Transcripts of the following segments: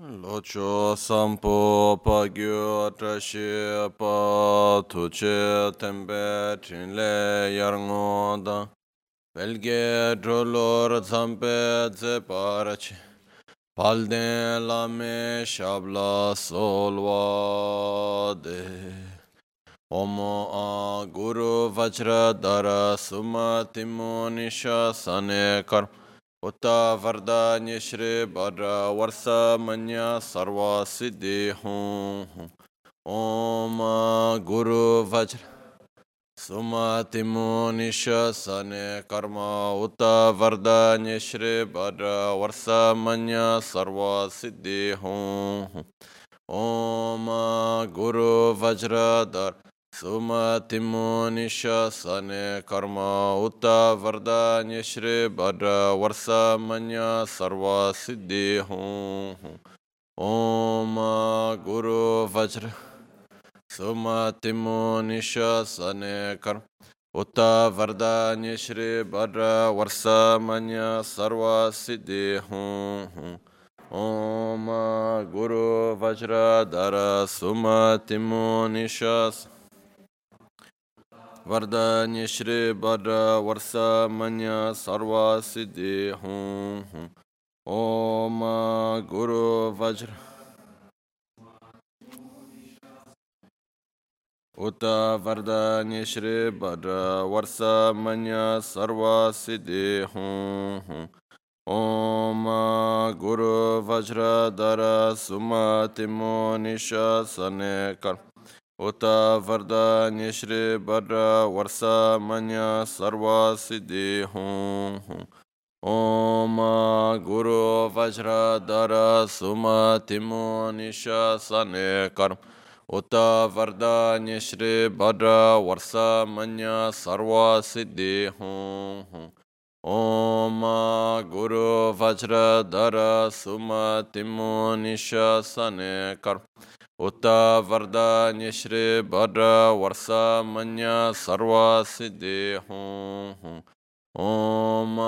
Locho sampo pagyo trashi pa tuche tembe chinle yarngoda belge drolor zampe zeparaci palden lame shabla solvade Omo a guru vajra dara sumatimo nisha sanekar Uta varda nishri badra varsa manya sarva siddhi hum Om guru vajra sumatimo nisha sanekarma Uta varda nishri badra varsa manya sarva siddhi hum Om guru vajra dara Sumatimo nisha sane karma uta varda nishri badra varsa manya sarva siddhi hum Om guru vajra Sumatimo nisha sane karma uta varda nishri badra varsa manya sarva siddhi hum Om guru vajra dara sumatimo nisha Varda nishri badra varsa manya sarva siddhi hum Om guru vajra Uta varda nishri badra varsa manya sarva siddhi hum Om guru vajra dara sumatimo nisha sanekar Uta varda nishri badra varsa manya sarva siddhi hum Om guru vajra dara sumatimo nisha sanekar Uta varda nishri badra varsa manya sarva siddhi hum Om guru vajra dara sumatimo nisha sanekar Uta varda nishri badra varsa manya sarva siddhi hum Om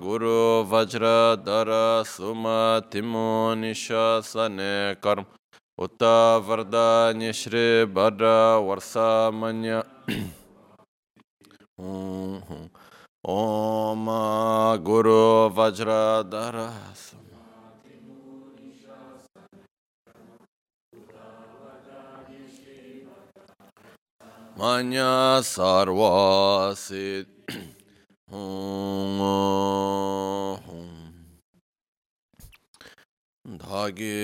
guru vajra dara sumatimo nisha sanekar Uta varda nishri badra varsa manya Om guru vajra dara Manya sarva siddhi Dhagi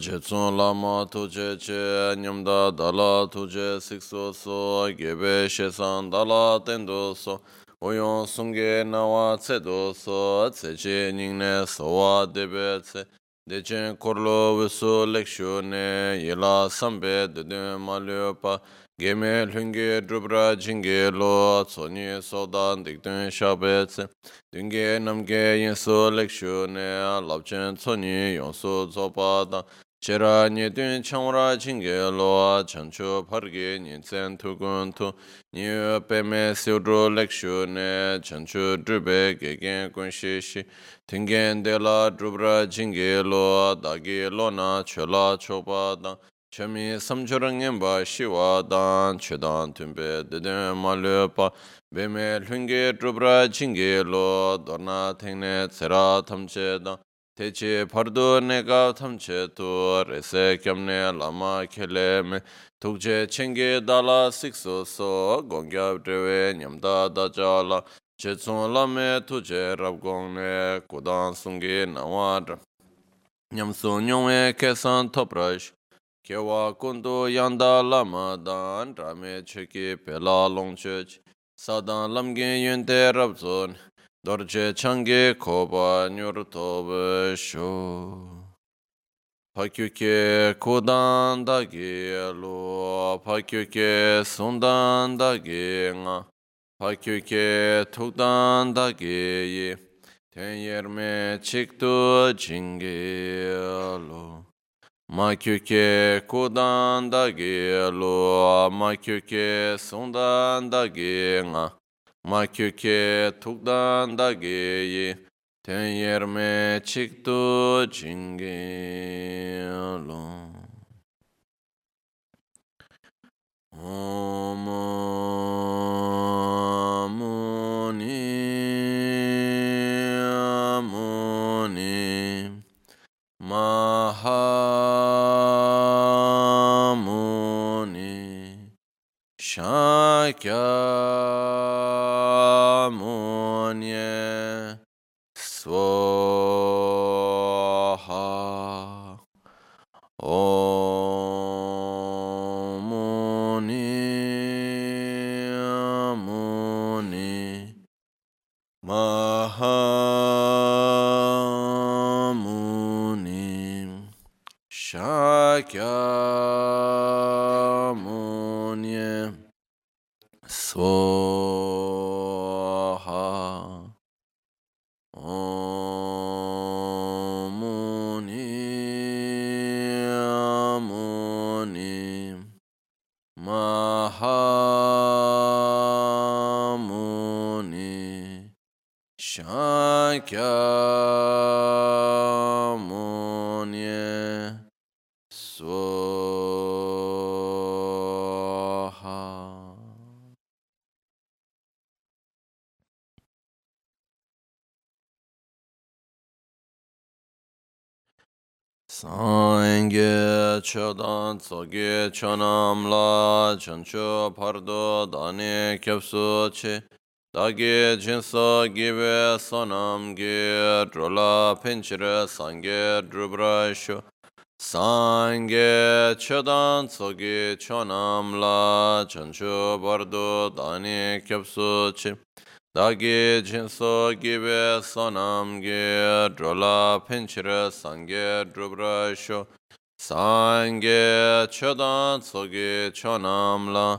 jetsun lama tuje che nyamda dala tuje sikso so gebe shesan dala tendo so Oyon sunge nawa tsedo so tseche nyingne sowa debe tse Dechen korlo visu lekshune yela sambe dedun malyopa Gyümé lhünge drupra jingge lo tsoni sodan dikdun shabetse Dünge namge yinsu lekshune labchen tsoni yonsu zopadan Chera nyedun chamra jingge lo chanchu parge nyintsen tukuntu Nyu peme siudru lekshune chanchu drube gegen kunshishi Tingen de la drupra jingge lo dagi lona chela chopadan Chami samjurangimba shiva dan chedan tumbe dedem malöpa Beme lhunge drupra jingi lo dorna tengne tsera tamche dan Teche pardu nega tamche tu rese kyamne lama kele me Tukje chengi dala sikso so gongyab drewe nyamda dajala Chetsun lame tuje rabgongne kudan sungi nawadra Nyamsu nyongwe kesan toprash Kyewa kundu yanda lama dan rame cheki pela longchech Sadan lamgen yunte rabzon Dorje changi koba nyurtobe sho Pakyuke kudan dagi lo Pakyuke sundan dagi nga Pakyuke tukdan dagi ye Ten yerme chiktu jingi lo Ma kyuke kudan dagi lo, ma kyuke sundan dagi nga, ma kyuke tukdan dagi yi, Tenyerme Chikto Chingelo Om Muni Muni Maha Muni Shakya Muni Swaha Om Muni Muni Maha Muni Shakya Muni Swaha Om Muni Muni Maha Muni Shakya Muni Swaha. Sangye chodan tsogye chonam la chancho pardo dane kyapso che dage jinso give sonam ge drola pinchere sangye drubrasho Sangye chodan tsogye chonam la chancho pardo dane kyapso che Dagi jinso give sonam ge drola pinchere sangye drubrasho Sangye chodan tsoge chonam la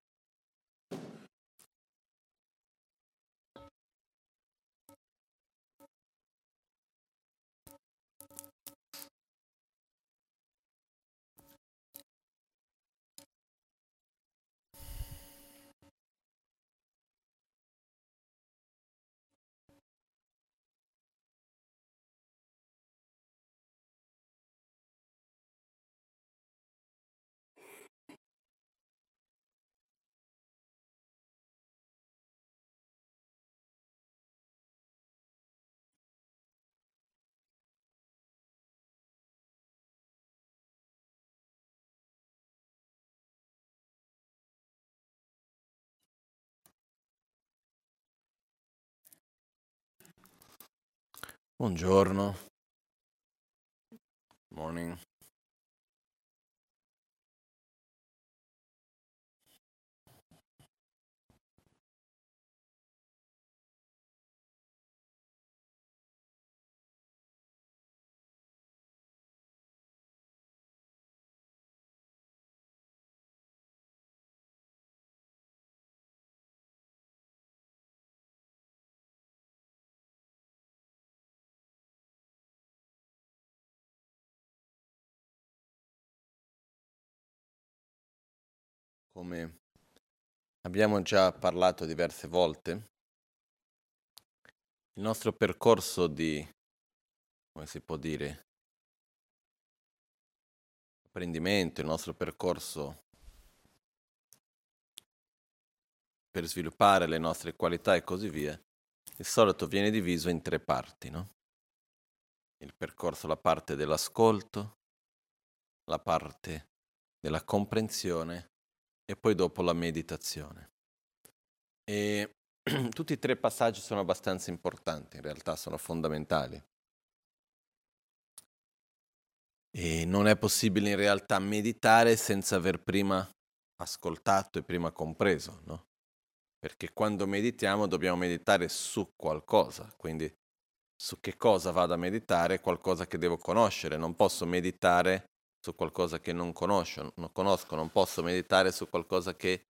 Buongiorno. Morning. Come abbiamo già parlato diverse volte, il nostro percorso di, come si può dire, apprendimento, il nostro percorso per sviluppare le nostre qualità e così via, di solito viene diviso in tre parti, no? Il percorso, la parte dell'ascolto, la parte della comprensione e poi dopo la meditazione. E Tutti e tre i passaggi sono abbastanza importanti, in realtà sono fondamentali. E non è possibile in realtà meditare senza aver prima ascoltato e prima compreso, no? Perché quando meditiamo dobbiamo meditare su qualcosa, quindi su che cosa vado a meditare, qualcosa che devo conoscere. Non posso meditare su qualcosa che non conosco, non posso meditare su qualcosa che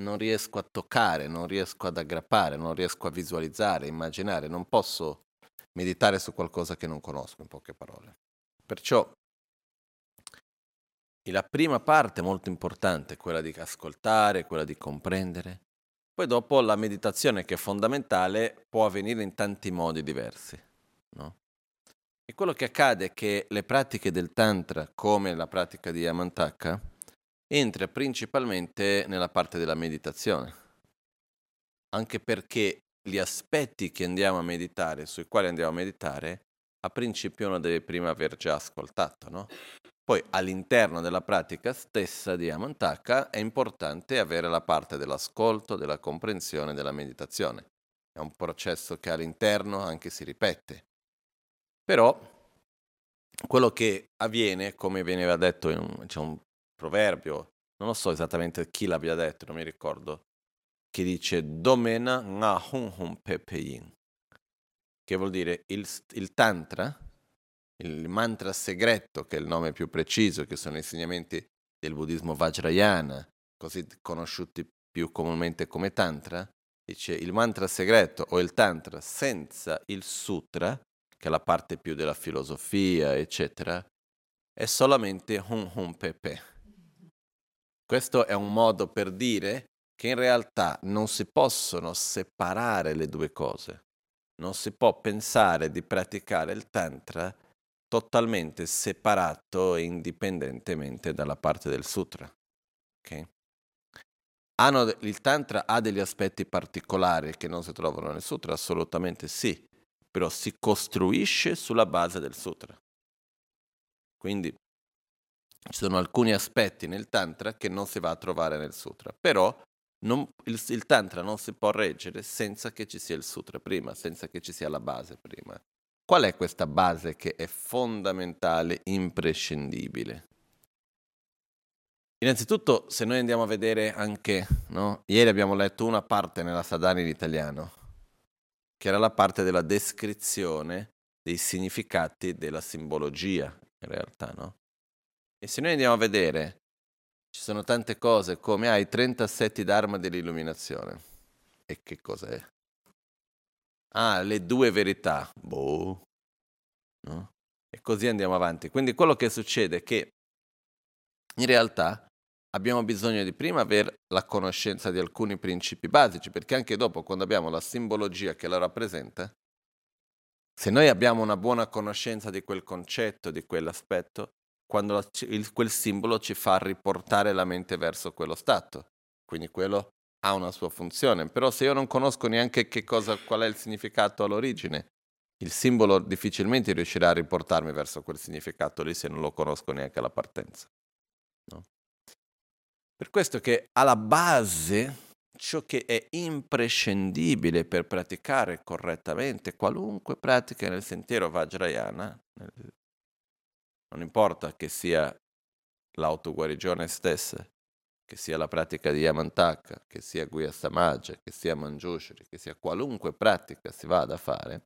non riesco a toccare, non riesco ad aggrappare, non riesco a visualizzare, immaginare. Non posso meditare su qualcosa che non conosco, in poche parole. Perciò la prima parte molto importante, quella di ascoltare, quella di comprendere. Poi dopo la meditazione, che è fondamentale, può avvenire in tanti modi diversi, no? E quello che accade è che le pratiche del Tantra, come la pratica di Yamantaka, entra principalmente nella parte della meditazione. Anche perché gli aspetti che andiamo a meditare, sui quali andiamo a meditare, a principio uno deve prima aver già ascoltato, no? Poi all'interno della pratica stessa di Yamantaka è importante avere la parte dell'ascolto, della comprensione, della meditazione. È un processo che all'interno anche si ripete. Però quello che avviene, come veniva detto, c'è un proverbio, non lo so esattamente chi l'abbia detto, non mi ricordo, che dice Domena nga hun hun pepe yin, che vuol dire il tantra, il mantra segreto, che è il nome più preciso, che sono insegnamenti del buddismo Vajrayana, così conosciuti più comunemente come Tantra, dice il mantra segreto o il Tantra senza il Sutra, che è la parte più della filosofia, eccetera, è solamente Hun Hun Pepe. Questo è un modo per dire che in realtà non si possono separare le due cose. Non si può pensare di praticare il Tantra totalmente separato e indipendentemente dalla parte del sutra, okay? Il tantra ha degli aspetti particolari che non si trovano nel sutra, assolutamente sì, però si costruisce sulla base del sutra. Quindi ci sono alcuni aspetti nel tantra che non si va a trovare nel sutra, però il tantra non si può reggere senza che ci sia il sutra prima, senza che ci sia la base prima. Qual è questa base che è fondamentale, imprescindibile? Innanzitutto, se noi andiamo a vedere anche, no? Ieri abbiamo letto una parte nella Sadhana in italiano, che era la parte della descrizione dei significati della simbologia, in realtà, no? E se noi andiamo a vedere, ci sono tante cose come i 37 dharma dell'illuminazione. E che cos'è? Le due verità, no? E così andiamo avanti. Quindi quello che succede è che in realtà abbiamo bisogno di prima avere la conoscenza di alcuni principi basici, perché anche dopo, quando abbiamo la simbologia che la rappresenta, se noi abbiamo una buona conoscenza di quel concetto, di quell'aspetto, quando quel simbolo ci fa riportare la mente verso quello stato, quindi quello ha una sua funzione. Però se io non conosco neanche qual è il significato all'origine, il simbolo difficilmente riuscirà a riportarmi verso quel significato lì, se non lo conosco neanche alla partenza, no? Per questo che alla base ciò che è imprescindibile per praticare correttamente qualunque pratica nel sentiero Vajrayana, non importa che sia l'autoguarigione stessa, che sia la pratica di Yamantaka, che sia Guhyasamaja, che sia Manjushri, che sia qualunque pratica si vada a fare,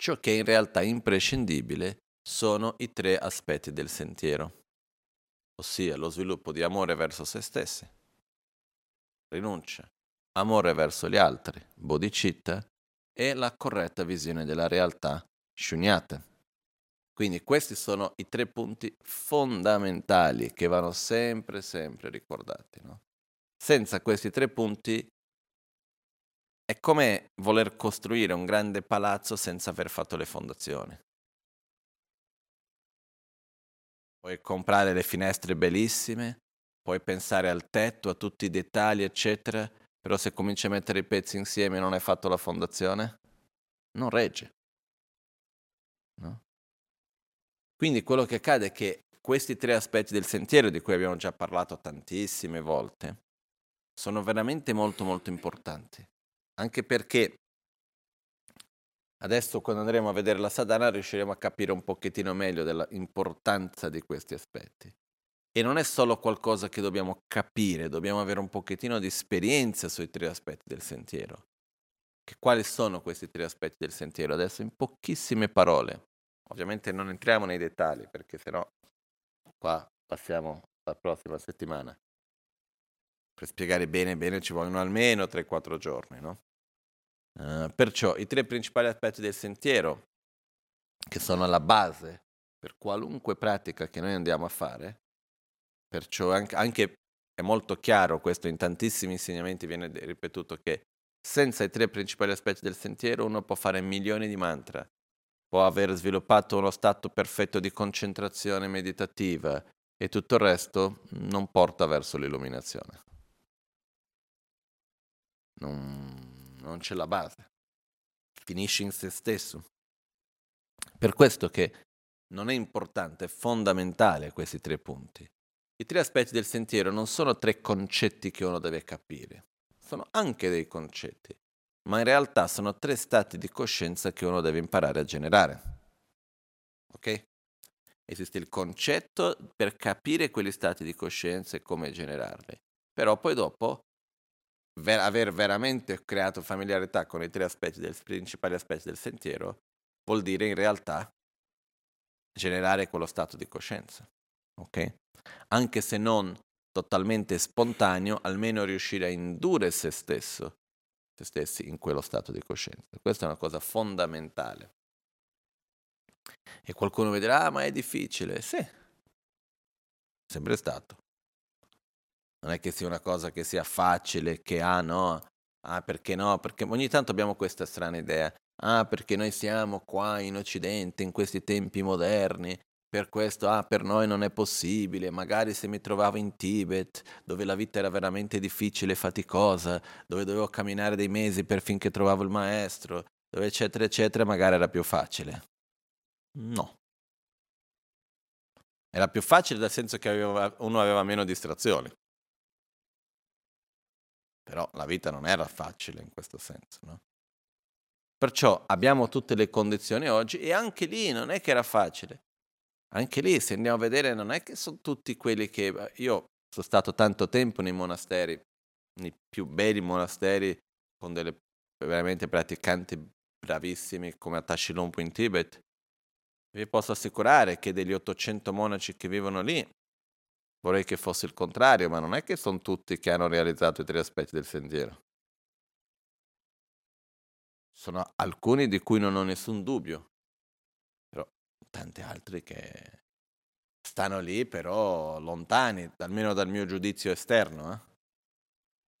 ciò che in realtà è imprescindibile sono i tre aspetti del sentiero, ossia lo sviluppo di amore verso se stessi, rinuncia, amore verso gli altri, bodhicitta, e la corretta visione della realtà, shunyata. Quindi questi sono i tre punti fondamentali che vanno sempre, sempre ricordati, no? Senza questi tre punti è come voler costruire un grande palazzo senza aver fatto le fondazioni. Puoi comprare le finestre bellissime, puoi pensare al tetto, a tutti i dettagli, eccetera, però se cominci a mettere i pezzi insieme e non hai fatto la fondazione, non regge, no? Quindi quello che accade è che questi tre aspetti del sentiero, di cui abbiamo già parlato tantissime volte, sono veramente molto molto importanti, anche perché adesso quando andremo a vedere la sadhana riusciremo a capire un pochettino meglio dell'importanza di questi aspetti. E non è solo qualcosa che dobbiamo capire, dobbiamo avere un pochettino di esperienza sui tre aspetti del sentiero. Che quali sono questi tre aspetti del sentiero? Adesso in pochissime parole. Ovviamente non entriamo nei dettagli, perché sennò qua passiamo la prossima settimana. Per spiegare bene bene ci vogliono almeno 3-4 giorni, no? Perciò i tre principali aspetti del sentiero, che sono la base per qualunque pratica che noi andiamo a fare, perciò anche è molto chiaro questo, in tantissimi insegnamenti viene ripetuto che senza i tre principali aspetti del sentiero uno può fare milioni di mantra, può aver sviluppato uno stato perfetto di concentrazione meditativa e tutto il resto non porta verso l'illuminazione. Non c'è la base, finisce in se stesso. Per questo che non è importante, è fondamentale questi tre punti. I tre aspetti del sentiero non sono tre concetti che uno deve capire, sono anche dei concetti, ma in realtà sono tre stati di coscienza che uno deve imparare a generare. Ok? Esiste il concetto per capire quegli stati di coscienza e come generarli, però poi dopo aver veramente creato familiarità con i tre aspetti principali aspetti del sentiero vuol dire in realtà generare quello stato di coscienza. Ok? Anche se non totalmente spontaneo, almeno riuscire a indurre se stessi in quello stato di coscienza. Questa è una cosa fondamentale. E qualcuno vedrà, ma è difficile. Sì, sempre stato. Non è che sia una cosa che sia facile, che perché no? Perché ogni tanto abbiamo questa strana idea. Perché noi siamo qua in Occidente, in questi tempi moderni. Per questo, per noi non è possibile, magari se mi trovavo in Tibet, dove la vita era veramente difficile e faticosa, dove dovevo camminare dei mesi finché trovavo il maestro, dove eccetera eccetera, magari era più facile. No. Era più facile nel senso che uno aveva meno distrazioni. Però la vita non era facile in questo senso, no? Perciò abbiamo tutte le condizioni oggi e anche lì non è che era facile. Anche lì, se andiamo a vedere, non è che sono tutti quelli che... Io sono stato tanto tempo nei monasteri, nei più belli monasteri, con delle veramente praticanti bravissimi come a Tashi Lhunpo in Tibet. Vi posso assicurare che degli 800 monaci che vivono lì, vorrei che fosse il contrario, ma non è che sono tutti che hanno realizzato i tre aspetti del sentiero. Sono alcuni di cui non ho nessun dubbio. Tanti altri che stanno lì però lontani, almeno dal mio giudizio esterno.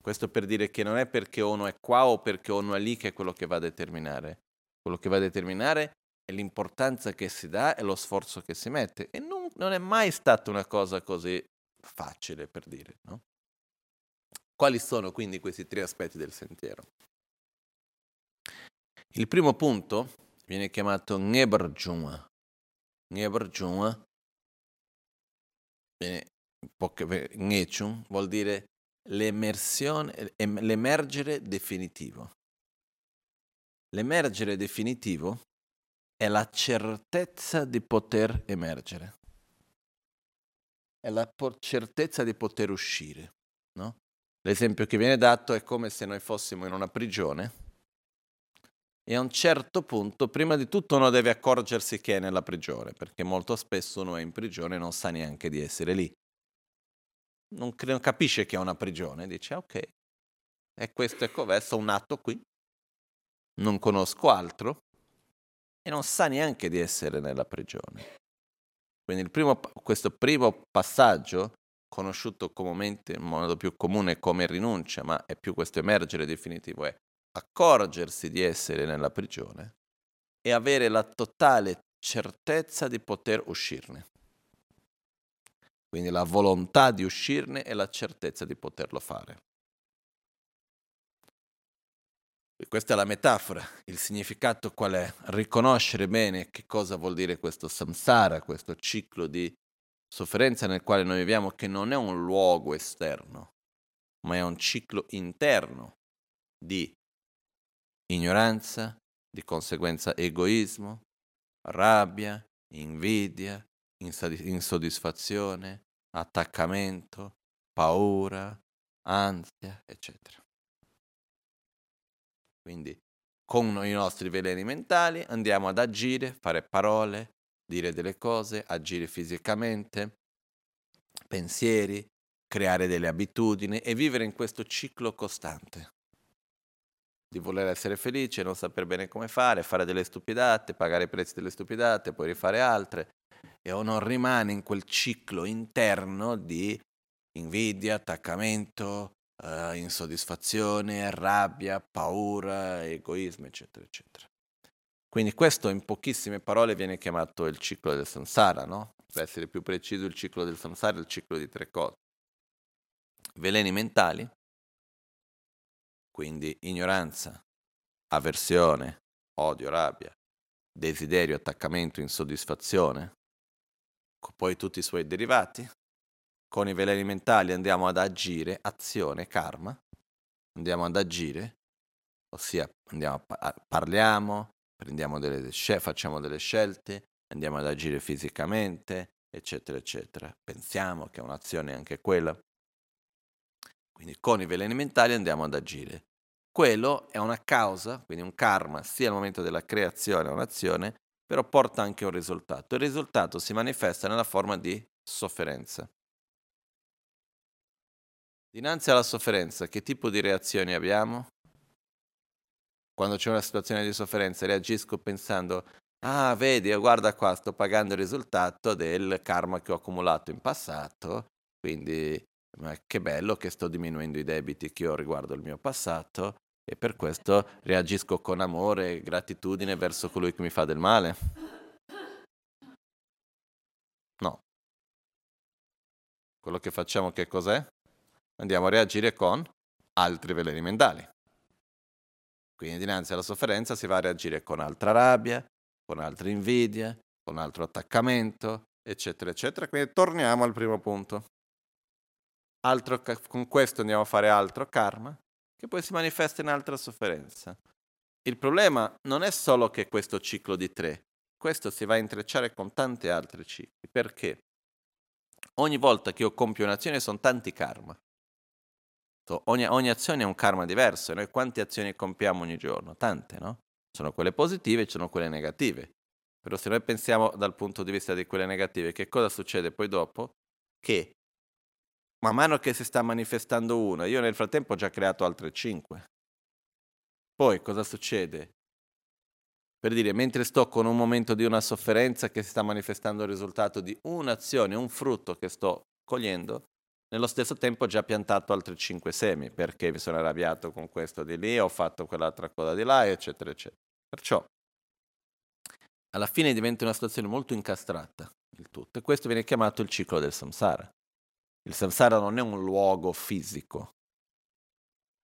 Questo per dire che non è perché uno è qua o perché uno è lì che è quello che va a determinare. Quello che va a determinare è l'importanza che si dà e lo sforzo che si mette. E non è mai stata una cosa così facile, per dire, no? Quali sono quindi questi tre aspetti del sentiero? Il primo punto viene chiamato Ngebarjuma. Ngebarjuma vuol dire l'emersione, l'emergere definitivo. L'emergere definitivo è la certezza di poter emergere. È la certezza di poter uscire, no? L'esempio che viene dato è come se noi fossimo in una prigione e a un certo punto, prima di tutto, uno deve accorgersi che è nella prigione, perché molto spesso uno è in prigione e non sa neanche di essere lì. Non capisce che è una prigione, dice ok, è questo e cov'è, sono nato qui, non conosco altro, e non sa neanche di essere nella prigione. Quindi questo primo passaggio, conosciuto comunemente in modo più comune come rinuncia, ma è più questo emergere definitivo, è accorgersi di essere nella prigione e avere la totale certezza di poter uscirne. Quindi la volontà di uscirne e la certezza di poterlo fare. E questa è la metafora. Il significato qual è? Riconoscere bene che cosa vuol dire questo samsara, questo ciclo di sofferenza nel quale noi viviamo, che non è un luogo esterno, ma è un ciclo interno di ignoranza, di conseguenza egoismo, rabbia, invidia, insoddisfazione, attaccamento, paura, ansia, eccetera. Quindi con i nostri veleni mentali andiamo ad agire, fare parole, dire delle cose, agire fisicamente, pensieri, creare delle abitudini e vivere in questo ciclo costante di voler essere felice, non saper bene come fare, fare delle stupidate, pagare i prezzi delle stupidate, poi rifare altre, e o non rimane in quel ciclo interno di invidia, attaccamento, insoddisfazione, rabbia, paura, egoismo, eccetera, eccetera. Quindi questo in pochissime parole viene chiamato il ciclo del samsara, no? Per essere più preciso, il ciclo del samsara è il ciclo di tre cose. Veleni mentali, quindi ignoranza, avversione, odio, rabbia, desiderio, attaccamento, insoddisfazione, poi tutti i suoi derivati. Con i veleni mentali andiamo ad agire, azione, karma, andiamo ad agire, ossia andiamo a parliamo, prendiamo facciamo delle scelte, andiamo ad agire fisicamente, eccetera, eccetera. Pensiamo, che è un'azione anche quella. Quindi con i veleni mentali andiamo ad agire. Quello è una causa, quindi un karma, sia al momento della creazione, un'azione, però porta anche un risultato. Il risultato si manifesta nella forma di sofferenza. Dinanzi alla sofferenza, che tipo di reazioni abbiamo? Quando c'è una situazione di sofferenza reagisco pensando, ah vedi, guarda qua, sto pagando il risultato del karma che ho accumulato in passato, quindi ma che bello che sto diminuendo i debiti che ho riguardo il mio passato, e per questo reagisco con amore e gratitudine verso colui che mi fa del male. No. Quello che facciamo che cos'è? Andiamo a reagire con altri veleni mentali. Quindi dinanzi alla sofferenza si va a reagire con altra rabbia, con altra invidia, con altro attaccamento, eccetera, eccetera. Quindi torniamo al primo punto. Con questo andiamo a fare altro karma, che poi si manifesta in altra sofferenza. Il problema non è solo che questo ciclo di tre, questo si va a intrecciare con tanti altri cicli, perché ogni volta che io compio un'azione sono tanti karma. Ogni azione è un karma diverso. Noi quante azioni compiamo ogni giorno? Tante, no? Sono quelle positive e sono quelle negative. Però se noi pensiamo dal punto di vista di quelle negative, che cosa succede poi dopo? Che man mano che si sta manifestando una, io nel frattempo ho già creato altre 5. Poi cosa succede? Per dire, mentre sto con un momento di una sofferenza che si sta manifestando il risultato di un'azione, un frutto che sto cogliendo, nello stesso tempo ho già piantato altri 5 semi, perché mi sono arrabbiato con questo di lì, ho fatto quell'altra cosa di là, eccetera, eccetera. Perciò, alla fine diventa una situazione molto incastrata, il tutto, e questo viene chiamato il ciclo del samsara. Il samsara non è un luogo fisico,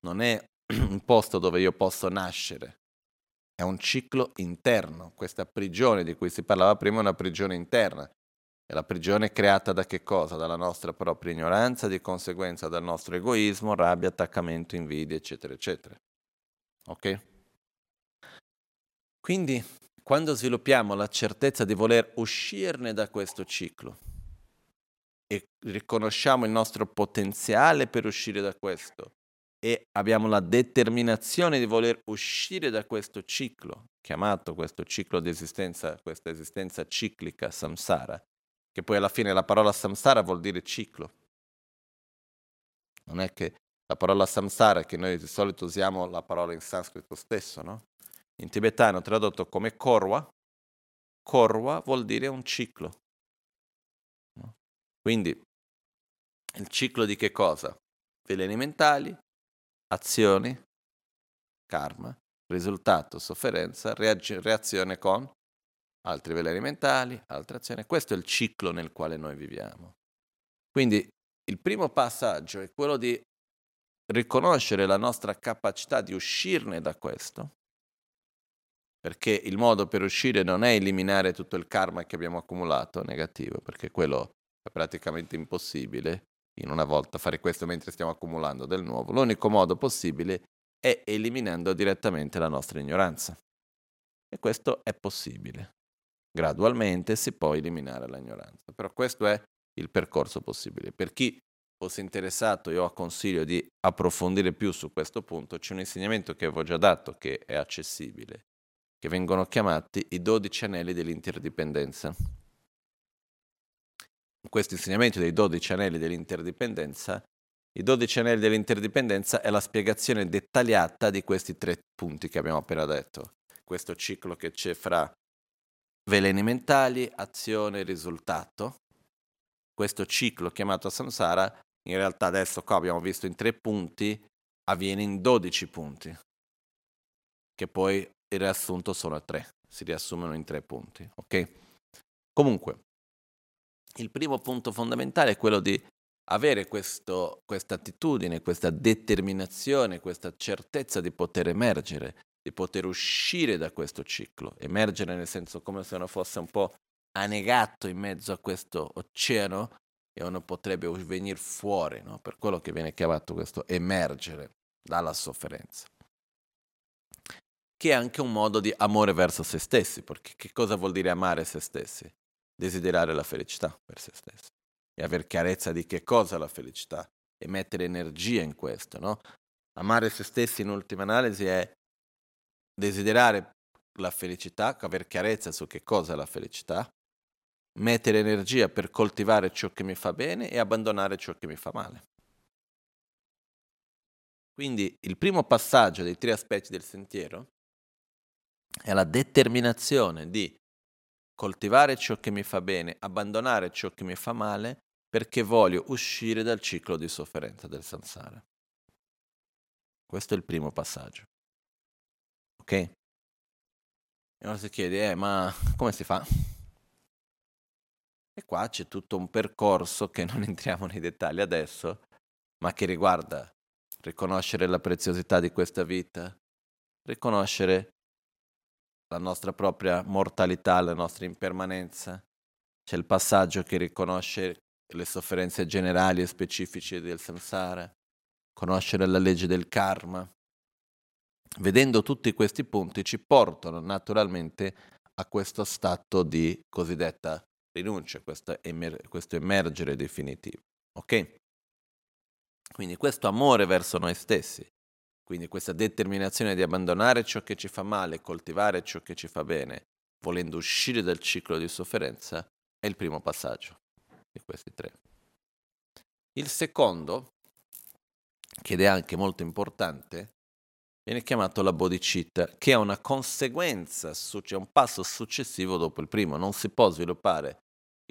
non è un posto dove io posso nascere, è un ciclo interno. Questa prigione di cui si parlava prima è una prigione interna. È la prigione creata da che cosa? Dalla nostra propria ignoranza, di conseguenza dal nostro egoismo, rabbia, attaccamento, invidia, eccetera, eccetera. Ok? Quindi, quando sviluppiamo la certezza di voler uscirne da questo ciclo e riconosciamo il nostro potenziale per uscire da questo e abbiamo la determinazione di voler uscire da questo ciclo, chiamato questo ciclo di esistenza, questa esistenza ciclica, samsara, che poi alla fine la parola samsara vuol dire ciclo. Non è che la parola samsara, che noi di solito usiamo la parola in sanscrito stesso, no? In tibetano tradotto come korwa, korwa vuol dire un ciclo. No? Quindi il ciclo di che cosa? Veleni mentali, azioni, karma, risultato, sofferenza, reazione con altri veleni mentali, altre azioni. Questo è il ciclo nel quale noi viviamo. Quindi il primo passaggio è quello di riconoscere la nostra capacità di uscirne da questo, perché il modo per uscire non è eliminare tutto il karma che abbiamo accumulato negativo, perché quello è praticamente impossibile, in una volta, fare questo mentre stiamo accumulando del nuovo. L'unico modo possibile è eliminando direttamente la nostra ignoranza. E questo è possibile. Gradualmente si può eliminare l'ignoranza. Però questo è il percorso possibile. Per chi fosse interessato, io consiglio di approfondire più su questo punto. C'è un insegnamento che avevo già dato, che è accessibile, che vengono chiamati i 12 anelli dell'interdipendenza. In questo insegnamento dei 12 anelli dell'interdipendenza, i 12 anelli dell'interdipendenza è la spiegazione dettagliata di questi tre punti che abbiamo appena detto. Questo ciclo che c'è fra veleni mentali, azione e risultato. Questo ciclo chiamato samsara, in realtà adesso qua abbiamo visto in 3 punti, avviene in 12 punti, che poi il riassunto sono 3, si riassumono in 3 punti, ok? Comunque, il primo punto fondamentale è quello di avere questa attitudine, questa determinazione, questa certezza di poter emergere, di poter uscire da questo ciclo. Emergere nel senso come se uno fosse un po' annegato in mezzo a questo oceano e uno potrebbe venire fuori, no? Per quello che viene chiamato questo emergere dalla sofferenza. Che è anche un modo di amore verso se stessi, perché che cosa vuol dire amare se stessi? Desiderare la felicità per se stessi e aver chiarezza di che cosa è la felicità e mettere energia in questo, no? Amare se stessi in ultima analisi è desiderare la felicità, aver chiarezza su che cosa è la felicità, mettere energia per coltivare ciò che mi fa bene e abbandonare ciò che mi fa male. Quindi il primo passaggio dei 3 aspetti del sentiero è la determinazione di coltivare ciò che mi fa bene, abbandonare ciò che mi fa male, perché voglio uscire dal ciclo di sofferenza del samsara. Questo è il primo passaggio. Ok? E allora si chiede, ma come si fa? E qua c'è tutto un percorso che non entriamo nei dettagli adesso, ma che riguarda riconoscere la preziosità di questa vita, riconoscere la nostra propria mortalità, la nostra impermanenza. C'è il passaggio che riconosce le sofferenze generali e specifiche del samsara, conoscere la legge del karma. Vedendo tutti questi punti ci portano naturalmente a questo stato di cosiddetta rinuncia, questo emergere definitivo. Ok? Quindi questo amore verso noi stessi, quindi questa determinazione di abbandonare ciò che ci fa male, coltivare ciò che ci fa bene, volendo uscire dal ciclo di sofferenza, è il primo passaggio di questi 3. Il secondo, che è anche molto importante, viene chiamato la bodhicitta, che è una conseguenza, è un passo successivo dopo il primo. Non si può sviluppare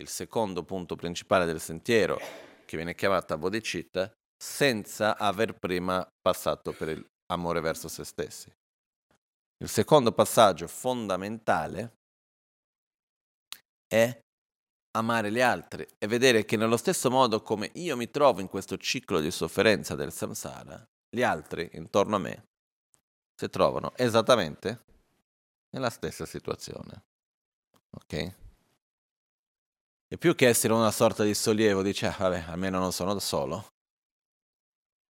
il secondo punto principale del sentiero, che viene chiamata bodhicitta, senza aver prima passato per l'amore verso se stessi. Il secondo passaggio fondamentale è amare gli altri e vedere che nello stesso modo come io mi trovo in questo ciclo di sofferenza del samsara, gli altri intorno a me si trovano esattamente nella stessa situazione. Ok? E più che essere una sorta di sollievo, dice, vabbè, almeno non sono da solo.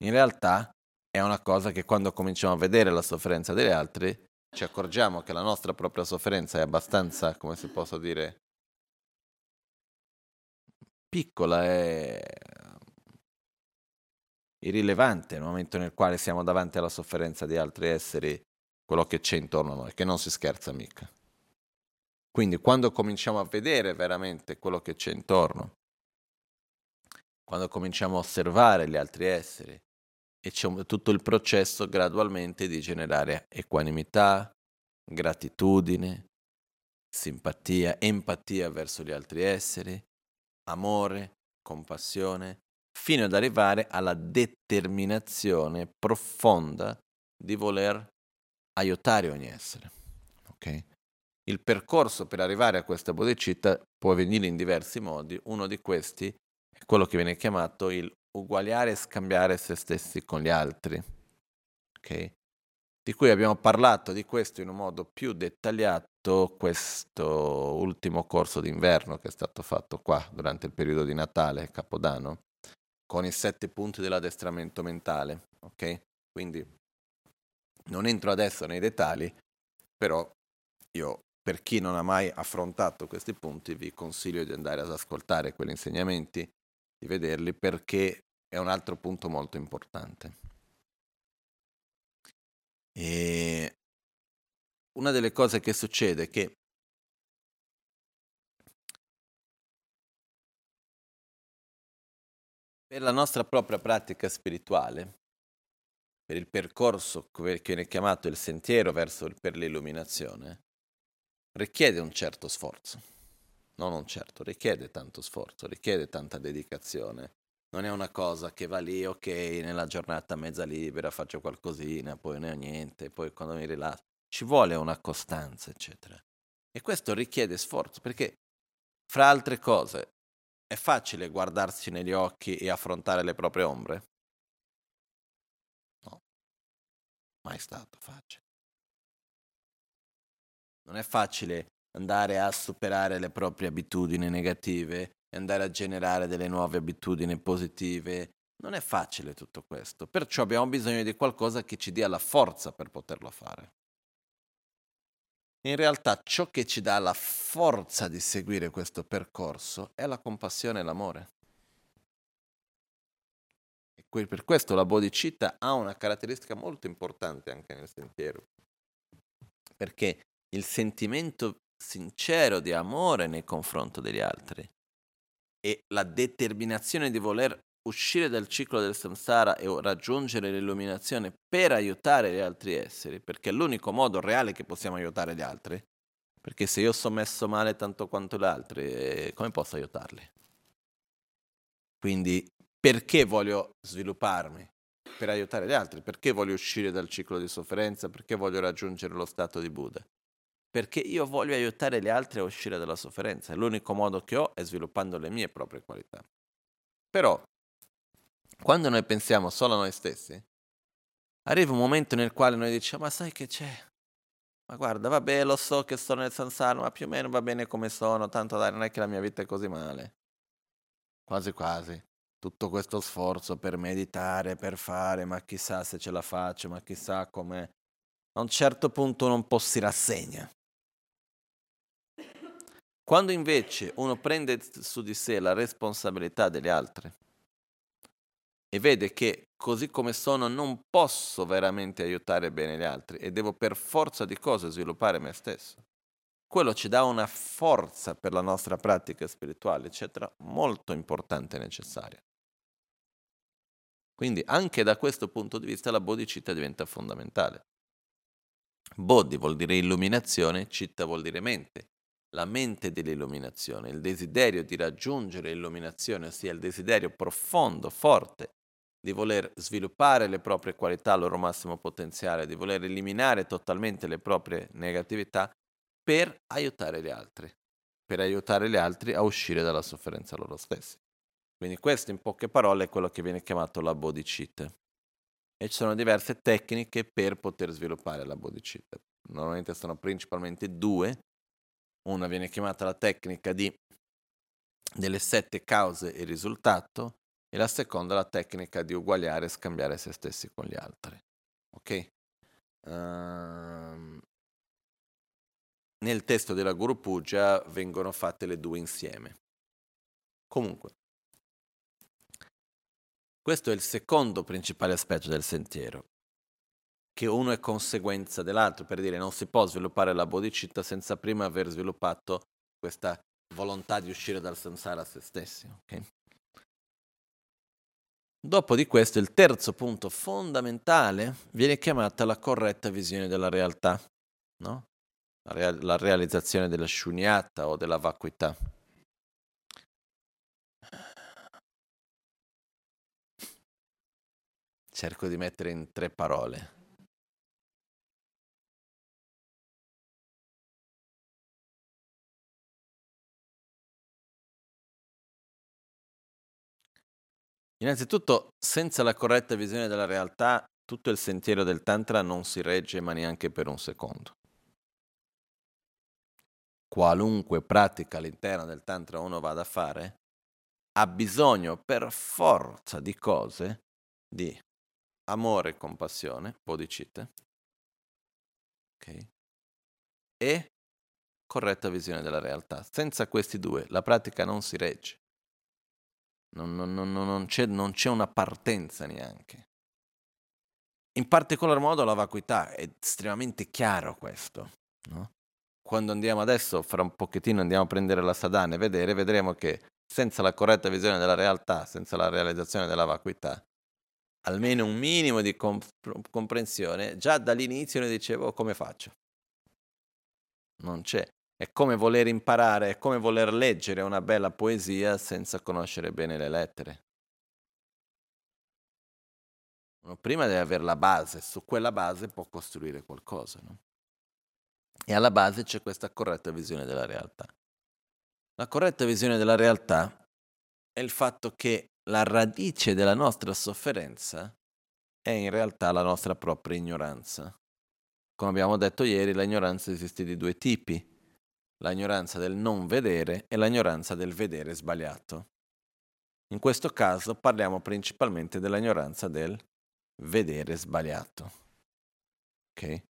In realtà è una cosa che quando cominciamo a vedere la sofferenza degli altri ci accorgiamo che la nostra propria sofferenza è abbastanza, come si possa dire, piccola e irrilevante nel momento nel quale siamo davanti alla sofferenza di altri esseri, quello che c'è intorno a noi, che non si scherza mica. Quindi quando cominciamo a vedere veramente quello che c'è intorno, quando cominciamo a osservare gli altri esseri, e c'è tutto il processo gradualmente di generare equanimità, gratitudine, simpatia, empatia verso gli altri esseri, amore, compassione, fino ad arrivare alla determinazione profonda di voler aiutare ogni essere. Ok? Il percorso per arrivare a questa bodhicitta può avvenire in diversi modi, uno di questi è quello che viene chiamato il uguagliare e scambiare se stessi con gli altri, ok? Di cui abbiamo parlato di questo in un modo più dettagliato questo ultimo corso d'inverno che è stato fatto qua durante il periodo di Natale, Capodanno, con i 7 punti dell'addestramento mentale, ok? Quindi non entro adesso nei dettagli, però io, per chi non ha mai affrontato questi punti, vi consiglio di andare ad ascoltare quegli insegnamenti, di vederli, perché è un altro punto molto importante. E una delle cose che succede è che per la nostra propria pratica spirituale, per il percorso che viene chiamato il sentiero per l'illuminazione, richiede un certo sforzo. Non un certo, richiede tanto sforzo, richiede tanta dedicazione. Non è una cosa che va lì, ok, nella giornata mezza libera faccio qualcosina, poi ne ho niente, poi quando mi rilasso. Ci vuole una costanza, eccetera. E questo richiede sforzo, perché, fra altre cose, è facile guardarsi negli occhi e affrontare le proprie ombre? No, mai stato facile. Non è facile andare a superare le proprie abitudini negative e andare a generare delle nuove abitudini positive. Non è facile tutto questo, perciò abbiamo bisogno di qualcosa che ci dia la forza per poterlo fare. In realtà ciò che ci dà la forza di seguire questo percorso è la compassione e l'amore. E per questo la bodhicitta ha una caratteristica molto importante anche nel sentiero, perché il sentimento sincero di amore nei confronti degli altri e la determinazione di voler uscire dal ciclo del samsara e raggiungere l'illuminazione per aiutare gli altri esseri, perché è l'unico modo reale che possiamo aiutare gli altri, perché se io sono messo male tanto quanto gli altri, come posso aiutarli? Quindi perché voglio svilupparmi? Per aiutare gli altri. Perché voglio uscire dal ciclo di sofferenza? Perché voglio raggiungere lo stato di Buddha? Perché io voglio aiutare gli altri a uscire dalla sofferenza. L'unico modo che ho è sviluppando le mie proprie qualità. Però, quando noi pensiamo solo a noi stessi, arriva un momento nel quale noi diciamo, ma sai che c'è? Ma guarda, vabbè, lo so che sono nel samsara, ma più o meno va bene come sono, tanto dai, non è che la mia vita è così male. Quasi quasi. Tutto questo sforzo per meditare, per fare, ma chissà se ce la faccio, ma chissà com'è. A un certo punto uno un po' si rassegna. Quando invece uno prende su di sé la responsabilità degli altri e vede che così come sono non posso veramente aiutare bene gli altri e devo per forza di cose sviluppare me stesso, quello ci dà una forza per la nostra pratica spirituale, eccetera, molto importante e necessaria. Quindi anche da questo punto di vista la bodhicitta diventa fondamentale. Bodhi vuol dire illuminazione, citta vuol dire mente, la mente dell'illuminazione, il desiderio di raggiungere l'illuminazione, ossia il desiderio profondo, forte, di voler sviluppare le proprie qualità al loro massimo potenziale, di voler eliminare totalmente le proprie negatività per aiutare gli altri a uscire dalla sofferenza loro stessi. Quindi questo in poche parole è quello che viene chiamato la bodhicitta. E ci sono diverse tecniche per poter sviluppare la bodhicitta. Normalmente sono principalmente 2. Una viene chiamata la tecnica delle 7 cause e risultato, e la seconda la tecnica di uguagliare e scambiare se stessi con gli altri. Ok? Nel testo della Guru Puja vengono fatte le 2 insieme. Comunque, questo è il secondo principale aspetto del sentiero, che uno è conseguenza dell'altro, per dire non si può sviluppare la bodhicitta senza prima aver sviluppato questa volontà di uscire dal samsara a se stessi. Okay? Dopo di questo, il terzo punto fondamentale viene chiamata la corretta visione della realtà, no? La realizzazione della shunyata o della vacuità. Cerco di mettere in 3 parole. Innanzitutto, senza la corretta visione della realtà, tutto il sentiero del Tantra non si regge, ma neanche per un secondo. Qualunque pratica all'interno del Tantra uno vada a fare, ha bisogno per forza di cose di amore e compassione, bodhicitta, okay, e corretta visione della realtà. Senza questi due la pratica non si regge, non c'è una partenza neanche. In particolar modo la vacuità, è estremamente chiaro questo, no? Quando andiamo adesso, fra un pochettino andiamo a prendere la sadhana e vedremo che senza la corretta visione della realtà, senza la realizzazione della vacuità, almeno un minimo di comprensione, già dall'inizio ne dicevo come faccio? Non c'è. È come voler imparare, è come voler leggere una bella poesia senza conoscere bene le lettere. Uno prima deve avere la base, su quella base può costruire qualcosa, no? E alla base c'è questa corretta visione della realtà. La corretta visione della realtà è il fatto che la radice della nostra sofferenza è in realtà la nostra propria ignoranza. Come abbiamo detto ieri, l'ignoranza esiste di due tipi: l'ignoranza del non vedere e l'ignoranza del vedere sbagliato. In questo caso parliamo principalmente dell'ignoranza del vedere sbagliato. Ok?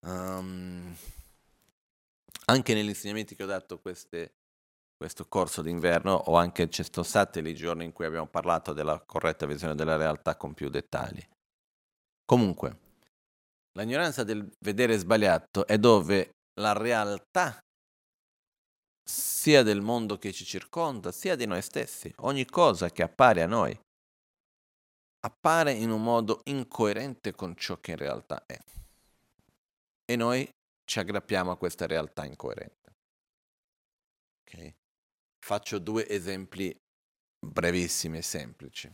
Anche negli insegnamenti che ho dato questo corso d'inverno, o anche ci sono stati i giorni in cui abbiamo parlato della corretta visione della realtà con più dettagli. Comunque, l'ignoranza del vedere sbagliato è dove la realtà, sia del mondo che ci circonda, sia di noi stessi, ogni cosa che appare a noi, appare in un modo incoerente con ciò che in realtà è. E noi ci aggrappiamo a questa realtà incoerente. Okay. Faccio due esempi brevissimi e semplici.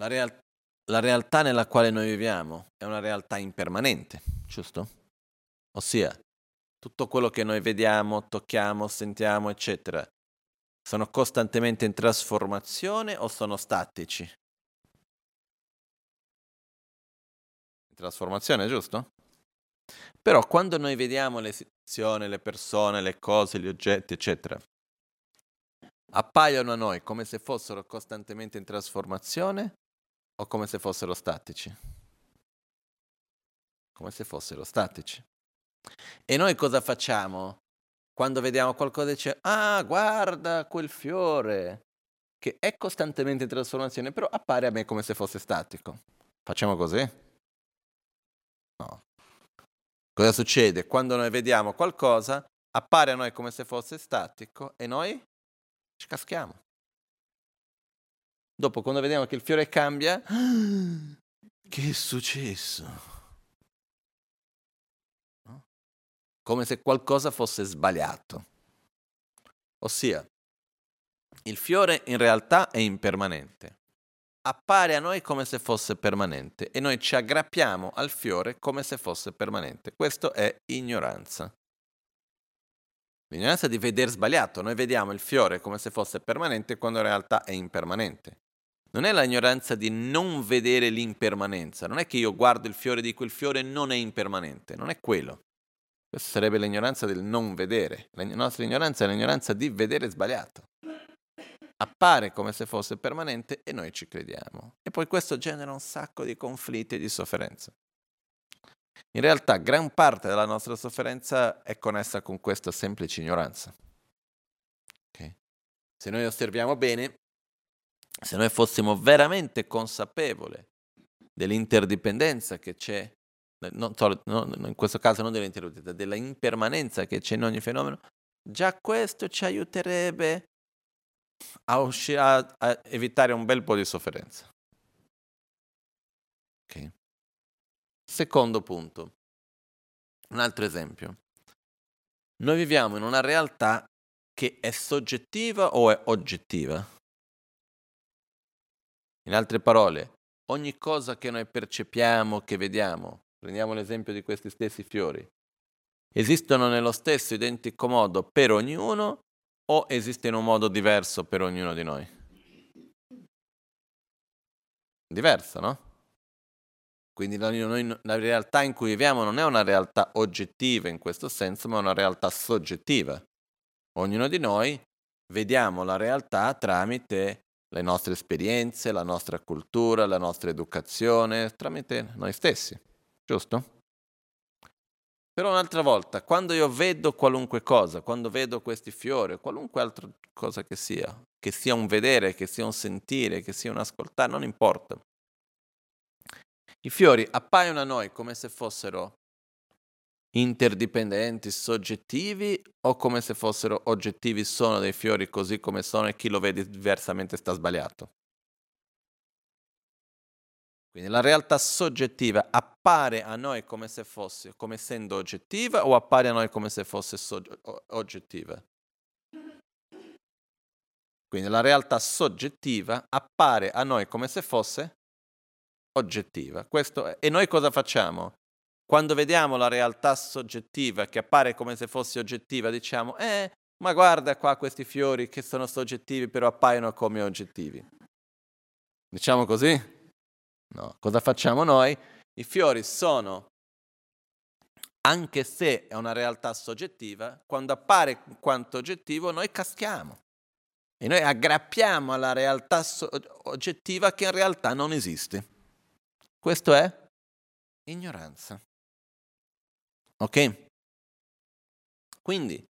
La realtà nella quale noi viviamo è una realtà impermanente, giusto? Ossia, tutto quello che noi vediamo, tocchiamo, sentiamo, eccetera, sono costantemente in trasformazione o sono statici? In trasformazione, giusto? Però quando noi vediamo le situazioni, le persone, le cose, gli oggetti, eccetera, appaiono a noi come se fossero costantemente in trasformazione o come se fossero statici? Come se fossero statici. E noi cosa facciamo? Quando vediamo qualcosa e dice, ah, guarda quel fiore, che è costantemente in trasformazione, però appare a me come se fosse statico. Facciamo così? No. Cosa succede? Quando noi vediamo qualcosa, appare a noi come se fosse statico e noi ci caschiamo. Dopo, quando vediamo che il fiore cambia, che è successo? Come se qualcosa fosse sbagliato. Ossia, il fiore in realtà è impermanente. Appare a noi come se fosse permanente e noi ci aggrappiamo al fiore come se fosse permanente. Questo è ignoranza. L'ignoranza di vedere sbagliato. Noi vediamo il fiore come se fosse permanente quando in realtà è impermanente. Non è l'ignoranza di non vedere l'impermanenza. Non è che io guardo il fiore di quel fiore non è impermanente. Non è quello. Questa sarebbe l'ignoranza del non vedere. La nostra ignoranza è l'ignoranza di vedere sbagliato. Appare come se fosse permanente e noi ci crediamo. E poi questo genera un sacco di conflitti e di sofferenza. In realtà gran parte della nostra sofferenza è connessa con questa semplice ignoranza. Okay? Se noi osserviamo bene, se noi fossimo veramente consapevoli dell'interdipendenza che c'è, in questo caso non dell'interruttità, della impermanenza che c'è in ogni fenomeno, già questo ci aiuterebbe a evitare un bel po' di sofferenza. Okay. Secondo punto, un altro esempio. Noi viviamo in una realtà che è soggettiva o è oggettiva? In altre parole, ogni cosa che noi percepiamo, che vediamo, prendiamo l'esempio di questi stessi fiori. Esistono nello stesso identico modo per ognuno o esiste in un modo diverso per ognuno di noi? Diverso, no? Quindi la realtà in cui viviamo non è una realtà oggettiva in questo senso, ma è una realtà soggettiva. Ognuno di noi vediamo la realtà tramite le nostre esperienze, la nostra cultura, la nostra educazione, tramite noi stessi, giusto? Però un'altra volta, quando io vedo qualunque cosa, quando vedo questi fiori, qualunque altra cosa che sia un vedere, che sia un sentire, che sia un ascoltare, non importa. I fiori appaiono a noi come se fossero interdipendenti, soggettivi, o come se fossero oggettivi, sono dei fiori così come sono e chi lo vede diversamente sta sbagliato. Quindi la realtà soggettiva appare a noi come se fosse, come essendo oggettiva, o appare a noi come se fosse oggettiva? Quindi la realtà soggettiva appare a noi come se fosse oggettiva. E noi cosa facciamo? Quando vediamo la realtà soggettiva che appare come se fosse oggettiva, diciamo, ma guarda qua questi fiori che sono soggettivi però appaiono come oggettivi. Diciamo così? No, cosa facciamo noi? I fiori sono, anche se è una realtà soggettiva, quando appare in quanto oggettivo noi caschiamo e noi aggrappiamo alla realtà oggettiva che in realtà non esiste. Questo è ignoranza. Ok? Quindi,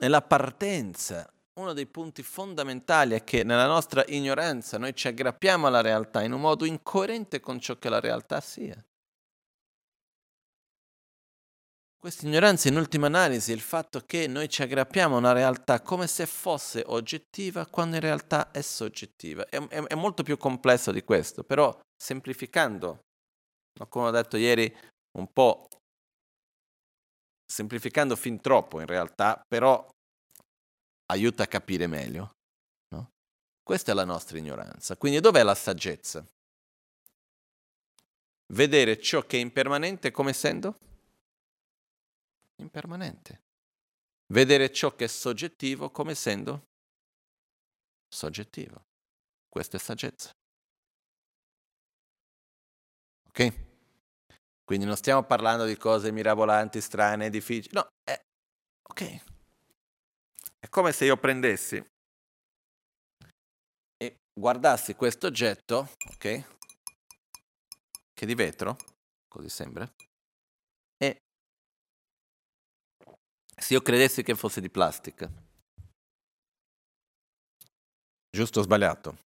nella partenza, uno dei punti fondamentali è che nella nostra ignoranza noi ci aggrappiamo alla realtà in un modo incoerente con ciò che la realtà sia. Questa ignoranza, in ultima analisi, è il fatto che noi ci aggrappiamo a una realtà come se fosse oggettiva quando in realtà è soggettiva. È molto più complesso di questo, però semplificando, come ho detto ieri, un po' semplificando fin troppo in realtà, però aiuta a capire meglio, no? Questa è la nostra ignoranza. Quindi dov'è la saggezza? Vedere ciò che è impermanente come essendo impermanente. Vedere ciò che è soggettivo come essendo soggettivo. Questa è saggezza. Ok? Quindi non stiamo parlando di cose mirabolanti, strane, difficili. No, ok. È come se io prendessi e guardassi questo oggetto, ok, che è di vetro, così sembra, e se io credessi che fosse di plastica, giusto o sbagliato?